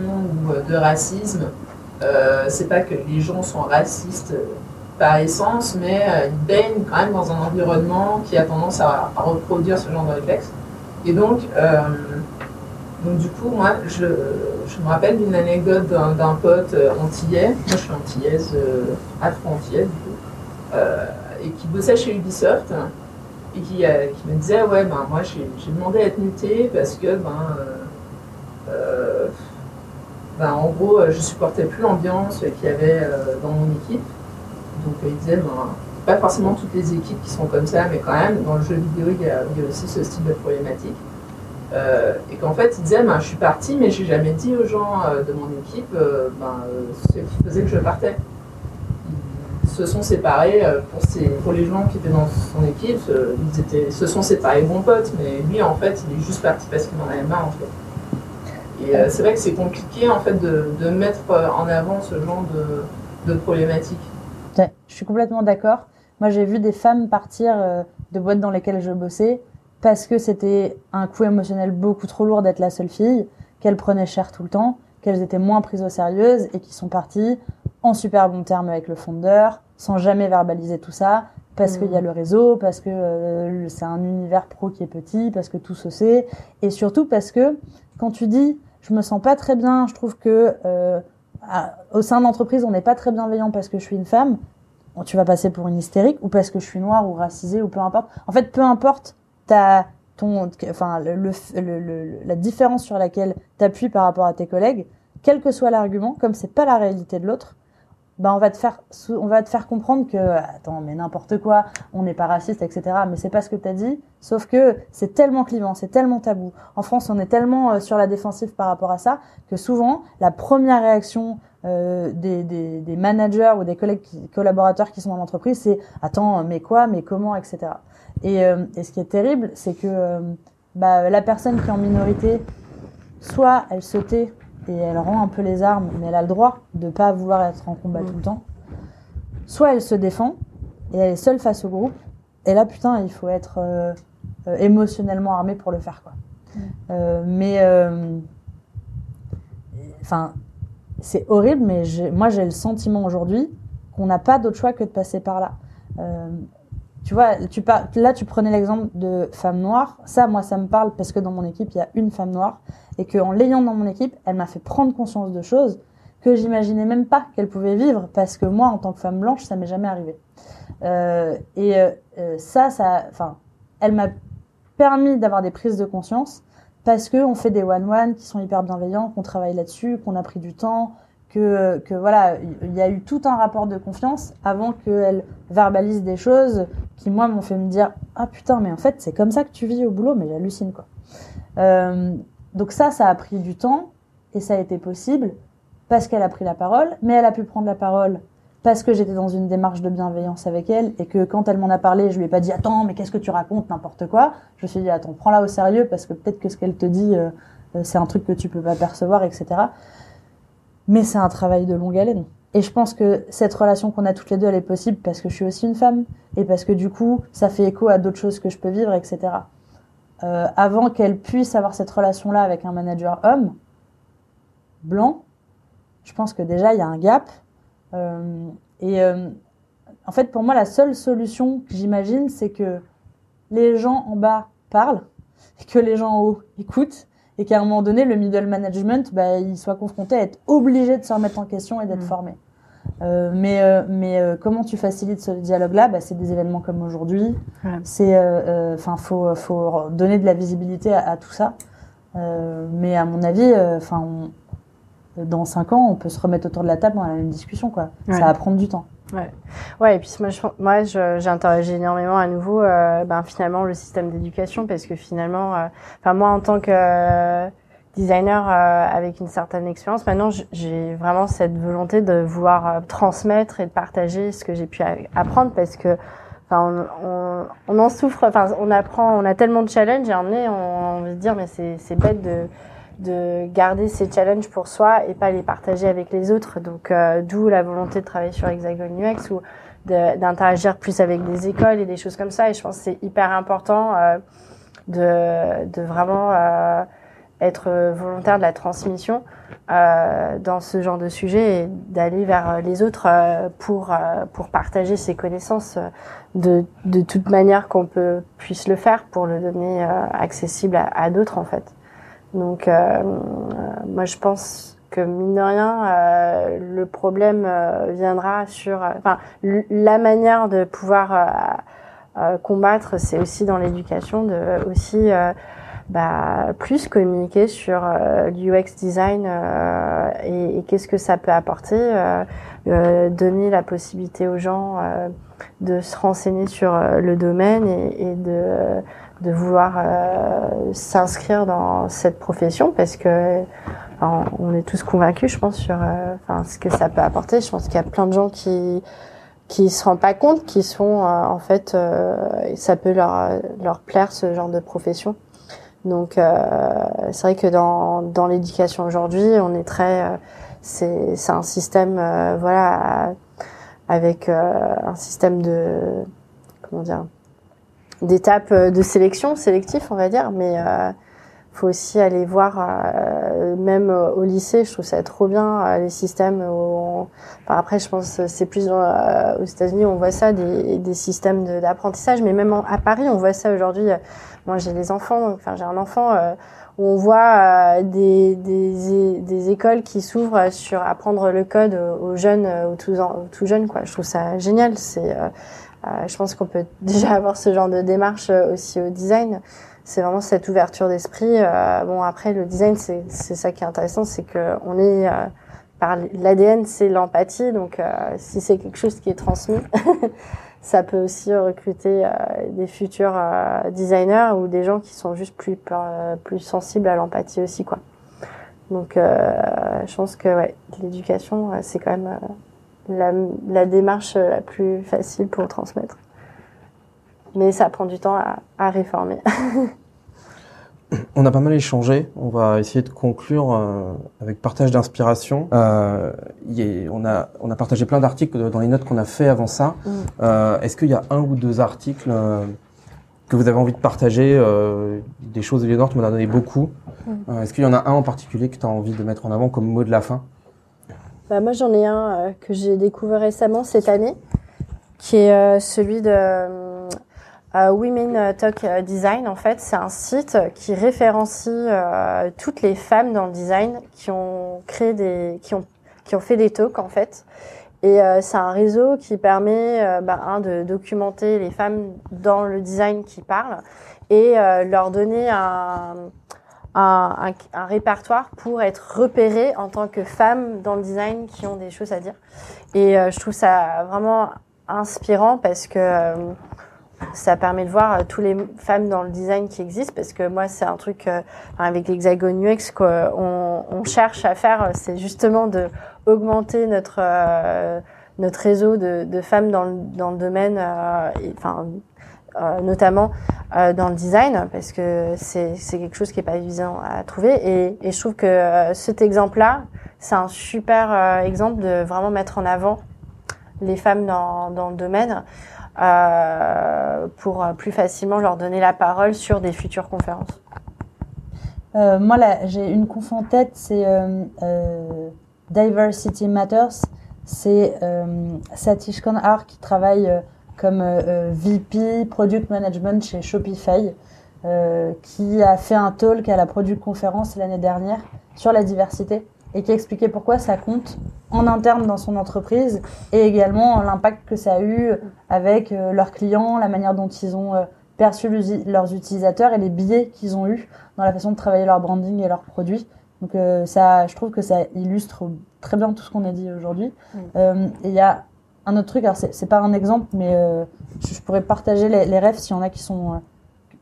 ou de racisme. Euh, c'est pas que les gens sont racistes euh, par essence, mais euh, ils baignent quand même dans un environnement qui a tendance à, à reproduire ce genre de réflexe. Et donc, euh, donc du coup, moi, je, je me rappelle d'une anecdote d'un, d'un pote antillais, moi je suis antillaise, euh, afro-antillaise du coup, euh, et qui bossait chez Ubisoft, et qui, euh, qui me disait, ouais, ben moi j'ai, j'ai demandé à être mutée parce que, ben, euh, euh, ben en gros, je supportais plus l'ambiance qu'il y avait euh, dans mon équipe. Donc il disait, ben, pas forcément toutes les équipes qui sont comme ça, mais quand même, dans le jeu vidéo, il y a, il y a aussi ce style de problématique. Euh, et qu'en fait, il disait, ben, je suis parti, mais j'ai jamais dit aux gens euh, de mon équipe euh, ben, euh, ce qui faisait que je partais. Ils se sont séparés, euh, pour, ses, pour les gens qui étaient dans son équipe, euh, ils étaient, se sont séparés bons potes, mais lui, en fait, il est juste parti parce qu'il en avait marre, en fait. Et euh, c'est vrai que c'est compliqué, en fait, de, de mettre en avant ce genre de, de problématique. Je suis complètement d'accord. Moi, j'ai vu des femmes partir euh, de boîtes dans lesquelles je bossais parce que c'était un coût émotionnel beaucoup trop lourd d'être la seule fille, qu'elles prenaient cher tout le temps, qu'elles étaient moins prises au sérieux et qui sont parties en super bons termes avec le fondeur, sans jamais verbaliser tout ça, parce mmh. qu'il y a le réseau, parce que euh, c'est un univers pro qui est petit, parce que tout se sait, et surtout parce que quand tu dis « je me sens pas très bien, je trouve que euh, à, au sein de l'entreprise, on n'est pas très bienveillant parce que je suis une femme », tu vas passer pour une hystérique ou parce que je suis noire ou racisée ou peu importe. En fait, peu importe ta, ton, enfin, le, le, le, la différence sur laquelle tu appuies par rapport à tes collègues, quel que soit l'argument, comme c'est pas la réalité de l'autre, ben on va te faire, on va te faire comprendre que attends mais n'importe quoi, on n'est pas raciste, et cetera. Mais c'est pas ce que t'as dit. Sauf que c'est tellement clivant, c'est tellement tabou. En France, on est tellement sur la défensive par rapport à ça que souvent la première réaction Euh, des, des, des managers ou des collègues qui, collaborateurs qui sont dans l'entreprise, c'est attends, mais quoi, mais comment, et cetera. Et, euh, et ce qui est terrible, c'est que euh, bah, la personne qui est en minorité, soit elle se tait et elle rend un peu les armes, mais elle a le droit de pas vouloir être en combat mmh. tout le temps, soit elle se défend et elle est seule face au groupe, et là putain, il faut être euh, euh, émotionnellement armé pour le faire, quoi. Mmh. Euh, mais enfin. Euh, C'est horrible, mais j'ai, moi, j'ai le sentiment aujourd'hui qu'on n'a pas d'autre choix que de passer par là. Euh, tu vois, tu par, là, tu prenais l'exemple de femme noire. Ça, moi, ça me parle parce que dans mon équipe, il y a une femme noire et qu'en l'ayant dans mon équipe, elle m'a fait prendre conscience de choses que j'imaginais même pas qu'elle pouvait vivre parce que moi, en tant que femme blanche, ça m'est jamais arrivé. Euh, et euh, ça, ça, enfin, elle m'a permis d'avoir des prises de conscience. Parce qu'on fait des one-one qui sont hyper bienveillants, qu'on travaille là-dessus, qu'on a pris du temps, que, que voilà, il y a eu tout un rapport de confiance avant qu'elle verbalise des choses qui, moi, m'ont fait me dire « Ah putain, mais en fait, c'est comme ça que tu vis au boulot, mais j'hallucine, quoi. Euh, » Donc ça, ça a pris du temps et ça a été possible parce qu'elle a pris la parole, mais elle a pu prendre la parole parce que j'étais dans une démarche de bienveillance avec elle et que quand elle m'en a parlé, je lui ai pas dit « Attends, mais qu'est-ce que tu racontes, n'importe quoi ?» Je me suis dit « Attends, prends-la au sérieux parce que peut-être que ce qu'elle te dit, euh, c'est un truc que tu peux pas percevoir, et cetera » Mais c'est un travail de longue haleine. Et je pense que cette relation qu'on a toutes les deux, elle est possible parce que je suis aussi une femme et parce que du coup, ça fait écho à d'autres choses que je peux vivre, et cetera. Euh, avant qu'elle puisse avoir cette relation-là avec un manager homme, blanc, je pense que déjà, il y a un gap. Euh, et euh, en fait, pour moi, la seule solution que j'imagine, c'est que les gens en bas parlent, que les gens en haut écoutent, et qu'à un moment donné, le middle management, bah, il soit confronté à être obligé de se remettre en question et d'être mmh. formé. Euh, mais euh, mais euh, comment tu facilites ce dialogue-là ? Bah, c'est des événements comme aujourd'hui. Mmh. C'est, euh, euh, 'fin, faut, faut donner de la visibilité à, à tout ça. Euh, mais à mon avis, euh, 'fin, on, dans cinq ans, on peut se remettre autour de la table dans la même discussion, quoi. Mmh. Ça va prendre du temps. Ouais. Ouais, et puis moi, je, moi je, j'interroge énormément à nouveau euh, ben, finalement le système d'éducation parce que finalement, euh, enfin moi en tant que euh, designer euh, avec une certaine expérience, maintenant j'ai vraiment cette volonté de vouloir euh, transmettre et de partager ce que j'ai pu apprendre parce que enfin on, on, on en souffre, enfin on apprend, on a tellement de challenges et on est, on, on veut se dire mais c'est, c'est bête de de garder ces challenges pour soi et pas les partager avec les autres. Donc, euh, d'où la volonté de travailler sur Hexagon U X ou de, d'interagir plus avec des écoles et des choses comme ça. Et je pense que c'est hyper important euh, de, de vraiment euh, être volontaire de la transmission euh, dans ce genre de sujet et d'aller vers les autres euh, pour, euh, pour partager ces connaissances de, de toute manière qu'on peut, puisse le faire pour le donner euh, accessible à, à d'autres, en fait. Donc, euh, euh, moi, je pense que, mine de rien, euh, le problème euh, viendra sur... Enfin, euh, la manière de pouvoir euh, euh, combattre, c'est aussi dans l'éducation, de aussi euh, bah, plus communiquer sur euh, l'U X design euh, et, et qu'est-ce que ça peut apporter, euh, euh, donner la possibilité aux gens euh, de se renseigner sur euh, le domaine et, et de... Euh, de vouloir euh, s'inscrire dans cette profession parce que enfin, on est tous convaincus, je pense, sur euh, enfin, ce que ça peut apporter. Je pense qu'il y a plein de gens qui qui se rendent pas compte qu'ils sont euh, en fait euh, ça peut leur leur plaire ce genre de profession. Donc euh, c'est vrai que dans dans l'éducation aujourd'hui, on est très euh, c'est c'est un système euh, voilà avec euh, un système de comment dire d'étapes de sélection, sélectif, on va dire, mais euh, faut aussi aller voir, euh, même au lycée, je trouve ça trop bien, euh, les systèmes. On... Enfin, après, je pense c'est plus euh, aux États-Unis on voit ça, des, des systèmes de, d'apprentissage, mais même en, à Paris, on voit ça aujourd'hui. Moi, j'ai des enfants, enfin, j'ai un enfant euh, où on voit euh, des, des, des écoles qui s'ouvrent sur apprendre le code aux jeunes, aux tout, aux tout jeunes, quoi. Je trouve ça génial, c'est... Euh, Euh, je pense qu'on peut déjà avoir ce genre de démarche euh, aussi au design. C'est vraiment cette ouverture d'esprit. Euh, bon, après, le design, c'est, c'est ça qui est intéressant, c'est que on est euh, par l'A D N, c'est l'empathie. Donc, euh, si c'est quelque chose qui est transmis, ça peut aussi recruter euh, des futurs euh, designers ou des gens qui sont juste plus euh, plus sensibles à l'empathie aussi, quoi. Donc, euh, je pense que ouais, l'éducation, euh, c'est quand même. Euh, La, la démarche la plus facile pour transmettre. Mais ça prend du temps à, à réformer. On a pas mal échangé. On va essayer de conclure euh, avec partage d'inspiration. Euh, y est, on, a, on a partagé plein d'articles dans les notes qu'on a fait avant ça. Mmh. Euh, est-ce qu'il y a un ou deux articles euh, que vous avez envie de partager euh, des choses de Léonore, tu m'en as donné beaucoup. Mmh. Euh, est-ce qu'il y en a un en particulier que tu as envie de mettre en avant comme mot de la fin ? Bah moi j'en ai un euh, que j'ai découvert récemment cette année, qui est euh, celui de euh, euh, Women Talk Design. En fait, c'est un site qui référencie euh, toutes les femmes dans le design qui ont créé des, qui ont, qui ont fait des talks en fait. Et euh, c'est un réseau qui permet euh, bah, hein, de documenter les femmes dans le design qui parlent et euh, leur donner un un, un, un répertoire pour être repérée en tant que femme dans le design qui ont des choses à dire. Et euh, je trouve ça vraiment inspirant parce que euh, ça permet de voir euh, toutes les femmes dans le design qui existent, parce que moi c'est un truc euh, avec l'Hexagon U X qu'on on cherche à faire, c'est justement de augmenter notre euh, notre réseau de, de femmes dans le dans le domaine, euh, et, enfin euh, notamment euh, dans le design, parce que c'est c'est quelque chose qui est pas évident à trouver, et, et je trouve que euh, cet exemple-là c'est un super euh, exemple de vraiment mettre en avant les femmes dans dans le domaine. Euh, pour plus facilement leur donner la parole sur des futures conférences. Euh, moi, là, j'ai une conf en tête, c'est euh, euh, Diversity Matters. C'est euh, Satish Khan Ar qui travaille euh, comme euh, V P Product Management chez Shopify, euh, qui a fait un talk à la Product Conférence l'année dernière sur la diversité et qui a expliqué pourquoi ça compte en interne dans son entreprise et également l'impact que ça a eu avec euh, leurs clients, la manière dont ils ont euh, perçu leurs utilisateurs et les biais qu'ils ont eu dans la façon de travailler leur branding et leurs produits. Donc euh, ça, je trouve que ça illustre très bien tout ce qu'on a dit aujourd'hui. Mmh. Euh, et il y a un autre truc, alors c'est, c'est pas un exemple, mais euh, je pourrais partager les, les refs s'il y en a qui sont euh,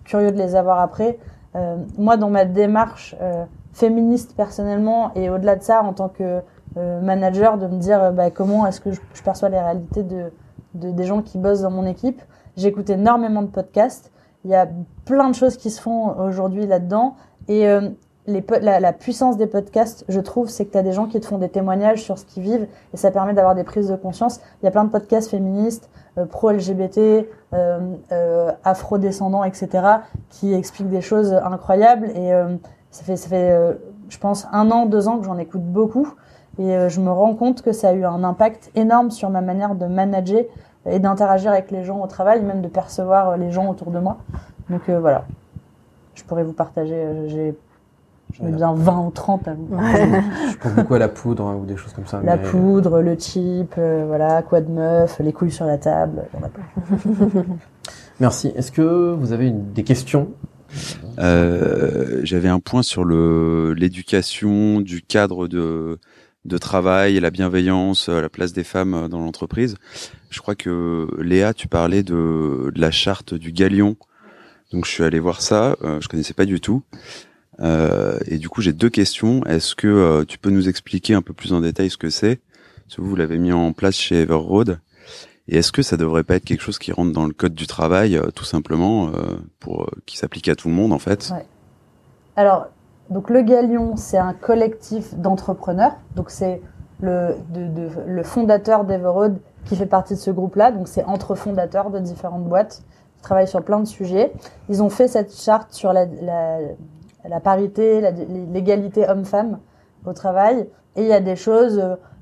curieux de les avoir après. Euh, moi, dans ma démarche euh, féministe personnellement et au-delà de ça, en tant que euh, manager, de me dire euh, bah, comment est-ce que je, je perçois les réalités de, de, des gens qui bossent dans mon équipe. J'écoute énormément de podcasts. Il y a plein de choses qui se font aujourd'hui là-dedans. Et euh, les, la, la puissance des podcasts, je trouve, c'est que tu as des gens qui te font des témoignages sur ce qu'ils vivent et ça permet d'avoir des prises de conscience. Il y a plein de podcasts féministes, euh, pro-L G B T, Euh, euh, afro-descendants, et cetera, qui expliquent des choses incroyables. Et euh, ça fait, ça fait euh, je pense, un an, deux ans que j'en écoute beaucoup. Et euh, je me rends compte que ça a eu un impact énorme sur ma manière de manager et d'interagir avec les gens au travail, même de percevoir les gens autour de moi. Donc euh, voilà, je pourrais vous partager. J'ai, j'ai bien vingt ou trente à vous partager. Je pense beaucoup à la poudre hein, ou des choses comme ça. La mais... poudre, le chip, euh, voilà, quoi de meuf, les couilles sur la table, il y en a pas. Merci. Est-ce que vous avez une, des questions ? euh, J'avais un point sur le, l'éducation du cadre de... de travail et la bienveillance, la place des femmes dans l'entreprise. Je crois que Léa, tu parlais de, de la charte du Gallion. Donc je suis allé voir ça, euh, je connaissais pas du tout. Euh, et du coup, j'ai deux questions. Est-ce que euh, tu peux nous expliquer un peu plus en détail ce que c'est ? Parce que vous l'avez mis en place chez Everoad. Et est-ce que ça devrait pas être quelque chose qui rentre dans le code du travail, euh, tout simplement, euh, pour euh, qui s'applique à tout le monde, en fait ? Ouais. Alors, donc le Gallion, c'est un collectif d'entrepreneurs. Donc c'est le, de, de, le fondateur d'Everroad qui fait partie de ce groupe-là. Donc c'est entre fondateurs de différentes boîtes qui travaillent sur plein de sujets. Ils ont fait cette charte sur la, la, la parité, la, l'égalité homme-femme au travail. Et il y a des choses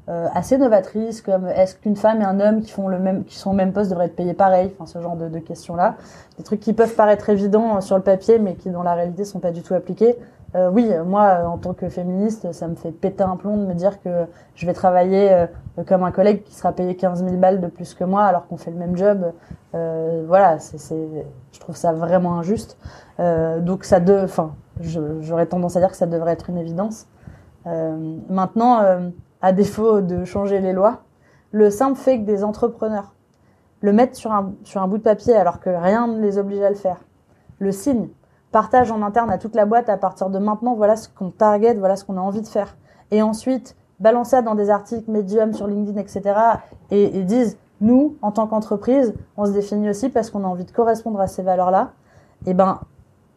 euh, assez novatrices comme est-ce qu'une femme et un homme qui font le même, qui sont au même poste devraient être payés pareil, enfin ce genre de, de questions-là. Des trucs qui peuvent paraître évidents sur le papier, mais qui dans la réalité sont pas du tout appliqués. Euh, oui, moi, en tant que féministe, ça me fait péter un plomb de me dire que je vais travailler euh, comme un collègue qui sera payé quinze mille balles de plus que moi alors qu'on fait le même job. Euh, voilà, c'est, c'est, je trouve ça vraiment injuste. Euh, donc, ça de, enfin, j'aurais tendance à dire que ça devrait être une évidence. Euh, maintenant, euh, à défaut de changer les lois, le simple fait que des entrepreneurs le mettent sur un, sur un bout de papier alors que rien ne les oblige à le faire, le signe, partage en interne à toute la boîte à partir de maintenant, voilà ce qu'on target, voilà ce qu'on a envie de faire. Et ensuite, balance ça dans des articles Medium, sur LinkedIn, et cetera. Et, et disent, nous, en tant qu'entreprise, on se définit aussi parce qu'on a envie de correspondre à ces valeurs-là. Et ben,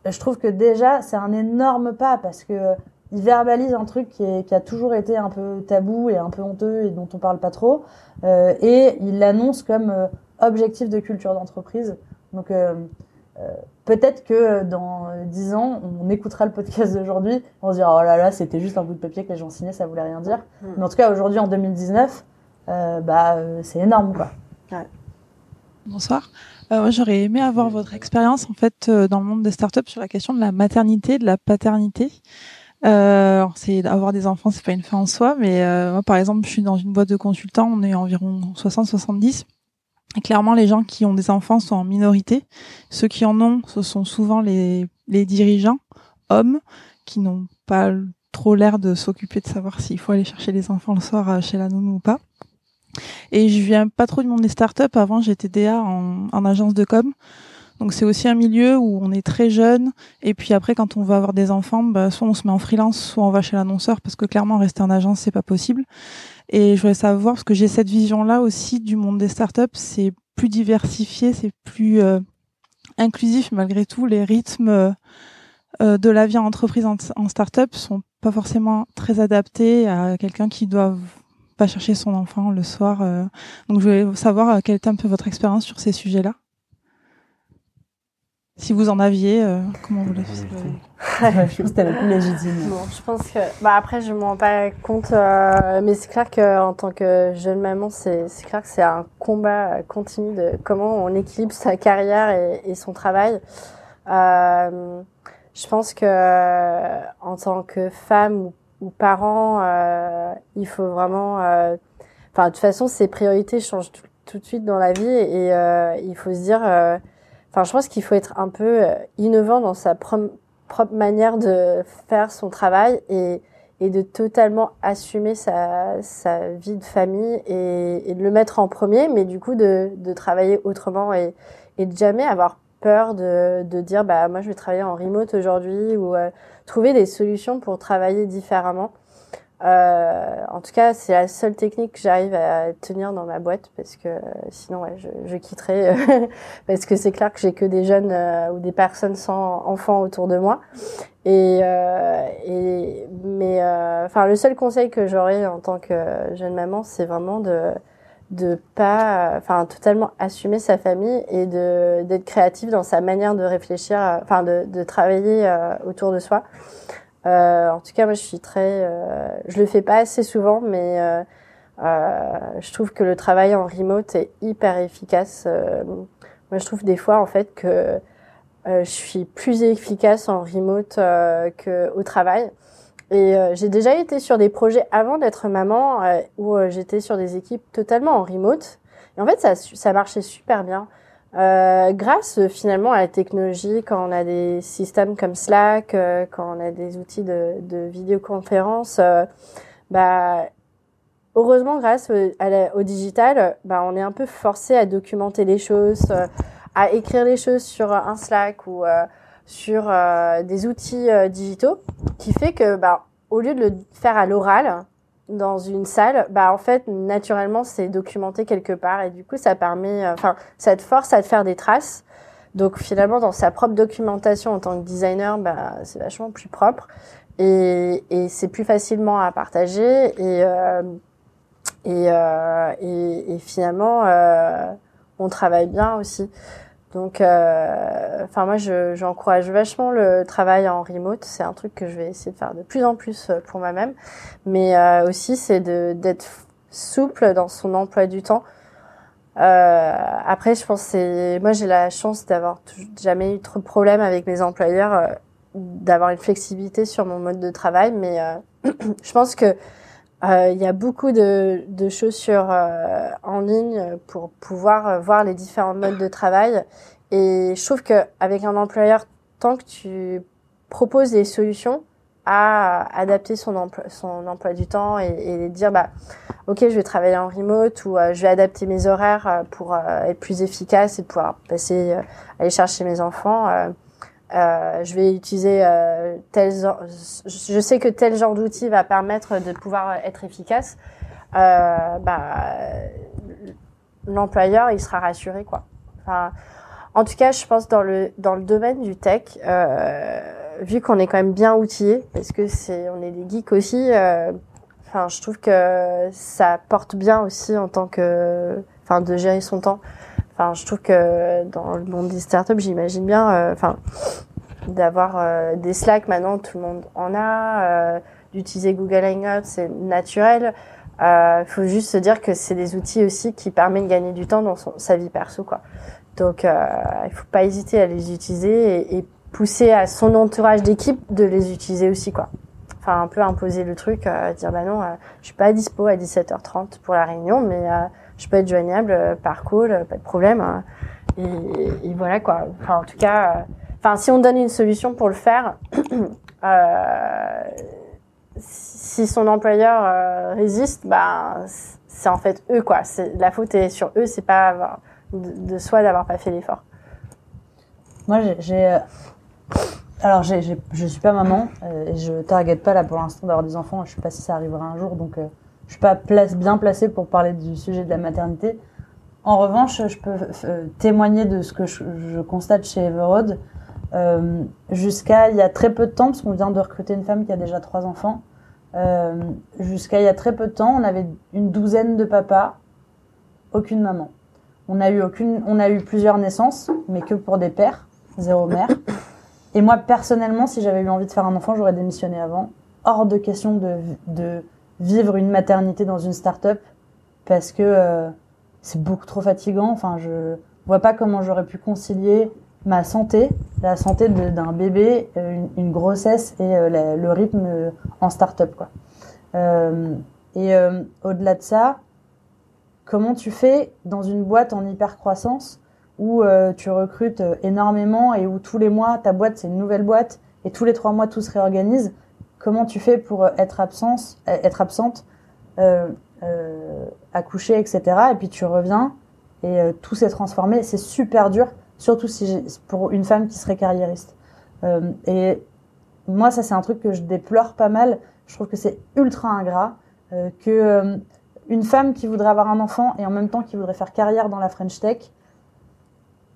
je trouve que déjà, c'est un énorme pas parce que euh, ils verbalisent un truc qui, est, qui a toujours été un peu tabou et un peu honteux et dont on parle pas trop. Euh, et ils l'annoncent comme euh, objectif de culture d'entreprise. Donc, euh, Euh, peut-être que dans dix ans, on écoutera le podcast d'aujourd'hui, on se dira « Oh là là, c'était juste un bout de papier que les gens signaient, ça voulait rien dire. Mmh. » Mais en tout cas, aujourd'hui, en deux mille dix-neuf, euh, bah, euh, c'est énorme, quoi. Ouais. Bonsoir. Euh, moi, j'aurais aimé avoir votre expérience en fait, euh, dans le monde des startups sur la question de la maternité, de la paternité. Euh, alors c'est avoir des enfants, c'est pas une fin en soi, mais euh, moi, par exemple, je suis dans une boîte de consultants, on est environ soixante à soixante-dix. Et clairement, les gens qui ont des enfants sont en minorité. Ceux qui en ont, ce sont souvent les, les dirigeants, hommes, qui n'ont pas trop l'air de s'occuper de savoir s'il faut aller chercher les enfants le soir chez la nounou ou pas. Et je viens pas trop du monde des startups. Avant, j'étais D A en, en agence de com. Donc c'est aussi un milieu où on est très jeune, et puis après quand on veut avoir des enfants, bah, soit on se met en freelance, soit on va chez l'annonceur, parce que clairement rester en agence c'est pas possible. Et je voulais savoir, parce que j'ai cette vision-là aussi du monde des startups, c'est plus diversifié, c'est plus euh, inclusif, malgré tout les rythmes euh, de la vie en entreprise en, en startup sont pas forcément très adaptés à quelqu'un qui doit pas chercher son enfant le soir. Euh. Donc je voulais savoir quelle était un peu votre expérience sur ces sujets-là. Si vous en aviez, euh, comment vous l'avez fait? Je pense que t'es la plus légitime. Bon, je pense que, bah après, je m'en rends pas compte, euh, mais c'est clair que en tant que jeune maman, c'est c'est clair que c'est un combat continu de comment on équilibre sa carrière et, et son travail. Euh, je pense que en tant que femme ou, ou parent, euh, il faut vraiment, enfin euh, de toute façon, ses priorités changent tout, tout de suite dans la vie, et euh, il faut se dire. Euh, Enfin, je pense qu'il faut être un peu innovant dans sa prom- propre manière de faire son travail et, et de totalement assumer sa, sa vie de famille et, et de le mettre en premier, mais du coup de, de travailler autrement et, et de jamais avoir peur de, de dire bah moi je vais travailler en remote aujourd'hui, ou euh, trouver des solutions pour travailler différemment. Euh, en tout cas, c'est la seule technique que j'arrive à tenir dans ma boîte, parce que euh, sinon, ouais, je, je quitterai, euh, parce que c'est clair que j'ai que des jeunes euh, ou des personnes sans enfants autour de moi. Et, euh, et mais, enfin, euh, le seul conseil que j'aurais en tant que jeune maman, c'est vraiment de de pas, enfin, totalement assumer sa famille et de d'être créative dans sa manière de réfléchir, enfin, de de travailler euh, autour de soi. Euh, en tout cas, moi, je suis très, euh, je le fais pas assez souvent, mais euh, euh, je trouve que le travail en remote est hyper efficace. Euh, moi, je trouve des fois, en fait, que euh, je suis plus efficace en remote euh, qu'au travail. Et euh, j'ai déjà été sur des projets avant d'être maman euh, où euh, j'étais sur des équipes totalement en remote. Et en fait, ça, ça marchait super bien. Euh, grâce euh, finalement à la technologie, quand on a des systèmes comme Slack, euh, quand on a des outils de, de vidéoconférence, euh, bah, heureusement grâce euh, à la, au digital, bah, on est un peu forcé à documenter les choses, euh, à écrire les choses sur un Slack ou euh, sur euh, des outils euh, digitaux, qui fait que bah, au lieu de le faire à l'oral dans une salle, bah en fait naturellement c'est documenté quelque part, et du coup ça permet, enfin euh, ça te force à te faire des traces. Donc finalement dans sa propre documentation en tant que designer, bah c'est vachement plus propre et et c'est plus facilement à partager, et euh, et, euh, et et finalement euh, on travaille bien aussi. Donc euh, enfin moi je j'encourage vachement le travail en remote, c'est un truc que je vais essayer de faire de plus en plus pour moi-même, mais euh, aussi c'est de d'être souple dans son emploi du temps. Euh après je pense que c'est moi j'ai la chance d'avoir jamais eu trop de problèmes avec mes employeurs, euh, d'avoir une flexibilité sur mon mode de travail, mais euh, je pense que il euh, y a beaucoup de, de choses sur, euh, en ligne pour pouvoir euh, voir les différents modes de travail. Et je trouve qu'avec un employeur, tant que tu proposes des solutions à adapter son emploi, son emploi du temps, et, et dire bah ok je vais travailler en remote, ou euh, je vais adapter mes horaires pour euh, être plus efficace et pouvoir passer euh, aller chercher mes enfants. Euh, Euh, je vais utiliser euh, tel genre, je sais que tel genre d'outil va permettre de pouvoir être efficace. Euh, bah, l'employeur il sera rassuré quoi. Enfin, en tout cas, je pense dans le dans le domaine du tech, euh, vu qu'on est quand même bien outillé, parce que c'est on est des geeks aussi. Euh, enfin, je trouve que ça porte bien aussi en tant que, enfin, de gérer son temps. Enfin, je trouve que dans le monde des startups, j'imagine bien, euh, enfin, d'avoir euh, des Slack maintenant, tout le monde en a, euh, d'utiliser Google Hangout, c'est naturel. Il euh, faut juste se dire que c'est des outils aussi qui permettent de gagner du temps dans son, sa vie perso, quoi. Donc, euh, il faut pas hésiter à les utiliser et, et pousser à son entourage d'équipe de les utiliser aussi, quoi. Enfin, un peu imposer le truc, euh, dire bah non, euh, je suis pas à dispo à dix-sept heures trente pour la réunion, mais euh, je peux être joignable par call, pas de problème. Et, et voilà, quoi. Enfin, en tout cas, euh, enfin, si on donne une solution pour le faire, Euh, si son employeur euh, résiste, bah, c'est en fait eux, quoi. C'est, la faute est sur eux, c'est pas avoir, de, de soi d'avoir pas fait l'effort. Moi, j'ai... j'ai... Alors, j'ai, j'ai, je suis pas maman euh, et je target pas là pour l'instant d'avoir des enfants. Je sais pas si ça arrivera un jour, donc euh, je suis pas place, bien placée pour parler du sujet de la maternité. En revanche, je peux euh, témoigner de ce que je, je constate chez Everoad. Euh, jusqu'à il y a très peu de temps, parce qu'on vient de recruter une femme qui a déjà trois enfants, euh, jusqu'à il y a très peu de temps, on avait une douzaine de papas, aucune maman. On a eu aucune, on a eu plusieurs naissances, mais que pour des pères, zéro mère. Et moi, personnellement, si j'avais eu envie de faire un enfant, j'aurais démissionné avant. Hors de question de, de vivre une maternité dans une start-up parce que euh, c'est beaucoup trop fatigant. Enfin, je vois pas comment j'aurais pu concilier ma santé, la santé de, d'un bébé, une, une grossesse et euh, la, le rythme en start-up, quoi. Euh, et euh, au-delà de ça, comment tu fais dans une boîte en hyper-croissance où euh, tu recrutes énormément et où tous les mois, ta boîte, c'est une nouvelle boîte et tous les trois mois, tout se réorganise. Comment tu fais pour être, absence, être absente, euh, euh, accoucher, et cetera. Et puis tu reviens et euh, tout s'est transformé. C'est super dur, surtout si j'ai, pour une femme qui serait carriériste. Euh, et moi, ça, c'est un truc que je déplore pas mal. Je trouve que c'est ultra ingrat euh, que euh, une femme qui voudrait avoir un enfant et en même temps qui voudrait faire carrière dans la French Tech,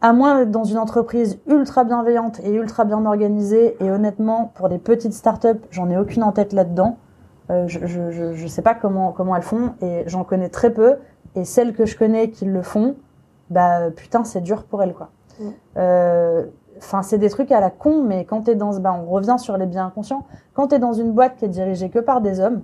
à moins d'être dans une entreprise ultra bienveillante et ultra bien organisée, et honnêtement, pour des petites startups, j'en ai aucune en tête là-dedans. Euh, je, je, je sais pas comment, comment elles font, et j'en connais très peu. Et celles que je connais qui le font, bah putain, c'est dur pour elles, quoi. Mmh. Enfin, euh, c'est des trucs à la con, mais quand t'es dans, bah, on revient sur les biens inconscients. Quand t'es dans une boîte qui est dirigée que par des hommes,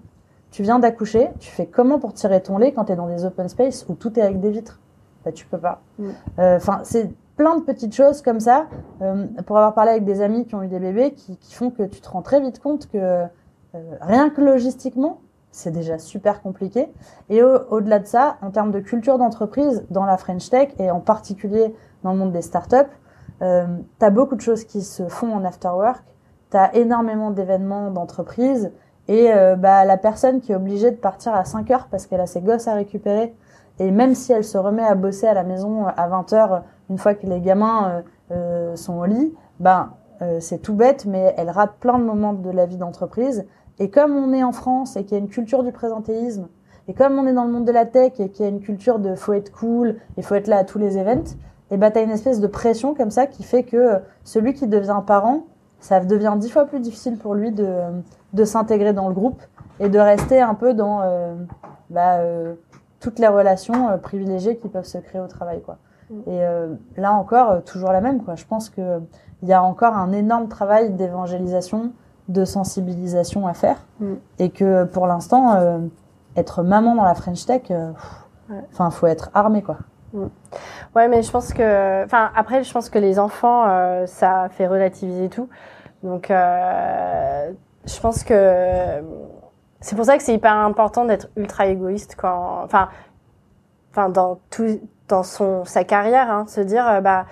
tu viens d'accoucher, tu fais comment pour tirer ton lait quand t'es dans des open space où tout est avec des vitres? Bah tu peux pas. Mmh. Enfin, euh, c'est plein de petites choses comme ça, euh, pour avoir parlé avec des amis qui ont eu des bébés, qui, qui font que tu te rends très vite compte que euh, rien que logistiquement, c'est déjà super compliqué. Et au, au-delà de ça, en termes de culture d'entreprise, dans la French Tech, et en particulier dans le monde des startups, euh, t'as beaucoup de choses qui se font en afterwork, t'as énormément d'événements d'entreprise, et euh, bah, la personne qui est obligée de partir à cinq heures parce qu'elle a ses gosses à récupérer, et même si elle se remet à bosser à la maison à vingt heures, une fois que les gamins euh, euh, sont au lit, ben euh, c'est tout bête, mais elle rate plein de moments de la vie d'entreprise. Et comme on est en France et qu'il y a une culture du présentéisme, et comme on est dans le monde de la tech et qu'il y a une culture de faut être cool et faut être là à tous les events, et ben t'as une espèce de pression comme ça qui fait que celui qui devient parent, ça devient dix fois plus difficile pour lui de de s'intégrer dans le groupe et de rester un peu dans euh, bah, euh, toutes les relations euh, privilégiées qui peuvent se créer au travail, quoi. Et euh, là encore, euh, toujours la même, quoi. Je pense qu'il euh, y a encore un énorme travail d'évangélisation, de sensibilisation à faire. Mm. Et que pour l'instant, euh, être maman dans la French Tech, euh, pff, ouais. Faut être armé, quoi. Mm. Ouais, mais je pense que... Enfin, après, je pense que les enfants, euh, ça fait relativiser tout. Donc, euh, je pense que... C'est pour ça que c'est hyper important d'être ultra égoïste quand... Enfin, enfin dans tout... dans son sa carrière, hein, se dire euh, bah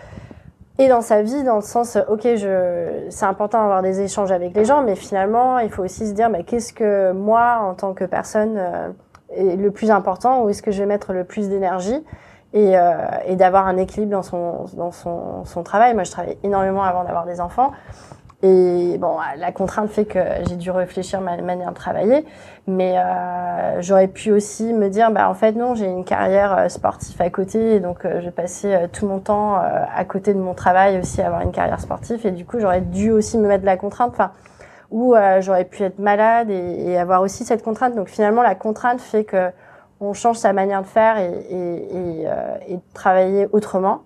et dans sa vie, dans le sens ok, je c'est important d'avoir des échanges avec les gens, mais finalement il faut aussi se dire bah qu'est-ce que moi en tant que personne euh, est le plus important, où est-ce que je vais mettre le plus d'énergie, et euh, et d'avoir un équilibre dans son dans son son travail. Moi, je travaillais énormément avant d'avoir des enfants. Et bon, la contrainte fait que j'ai dû réfléchir ma manière de travailler, mais euh, j'aurais pu aussi me dire, bah en fait non, j'ai une carrière sportive à côté, et donc euh, j'ai passé euh, tout mon temps euh, à côté de mon travail aussi, à avoir une carrière sportive, et du coup j'aurais dû aussi me mettre de la contrainte, enfin, ou euh, j'aurais pu être malade et, et avoir aussi cette contrainte. Donc finalement la contrainte fait que on change sa manière de faire et, et, et, euh, et de travailler autrement.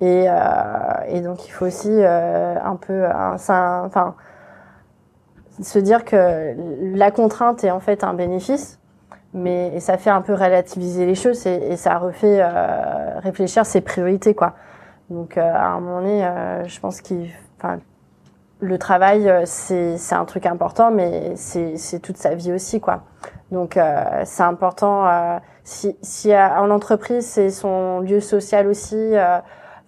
Et, euh, et donc il faut aussi euh, un peu, un, un, enfin, se dire que la contrainte est en fait un bénéfice, mais et ça fait un peu relativiser les choses et, et ça refait euh, réfléchir ses priorités, quoi. Donc euh, à un moment donné, euh, je pense qu'il, enfin, le travail c'est c'est un truc important, mais c'est c'est toute sa vie aussi, quoi. Donc euh, c'est important. Euh, si si en entreprise c'est son lieu social aussi. Euh,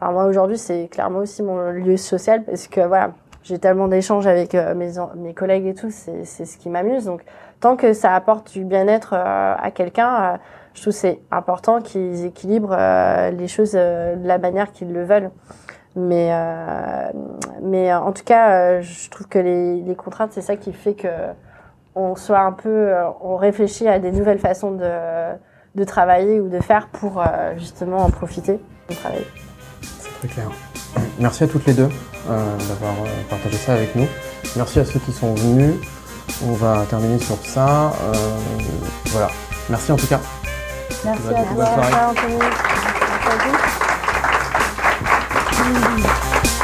Enfin, moi, aujourd'hui, c'est clairement aussi mon lieu social parce que, voilà, j'ai tellement d'échanges avec euh, mes, mes collègues et tout, c'est, c'est ce qui m'amuse. Donc, tant que ça apporte du bien-être euh, à quelqu'un, euh, je trouve que c'est important qu'ils équilibrent euh, les choses euh, de la manière qu'ils le veulent. Mais, euh, mais en tout cas, euh, je trouve que les, les contraintes, c'est ça qui fait que on soit un peu, euh, on réfléchit à des nouvelles façons de, de travailler ou de faire pour euh, justement en profiter de travailler. C'est très clair. Merci à toutes les deux euh, d'avoir partagé ça avec nous. Merci à ceux qui sont venus. On va terminer sur ça. Euh, voilà. Merci en tout cas. Merci à toi, Anthony. Merci à vous.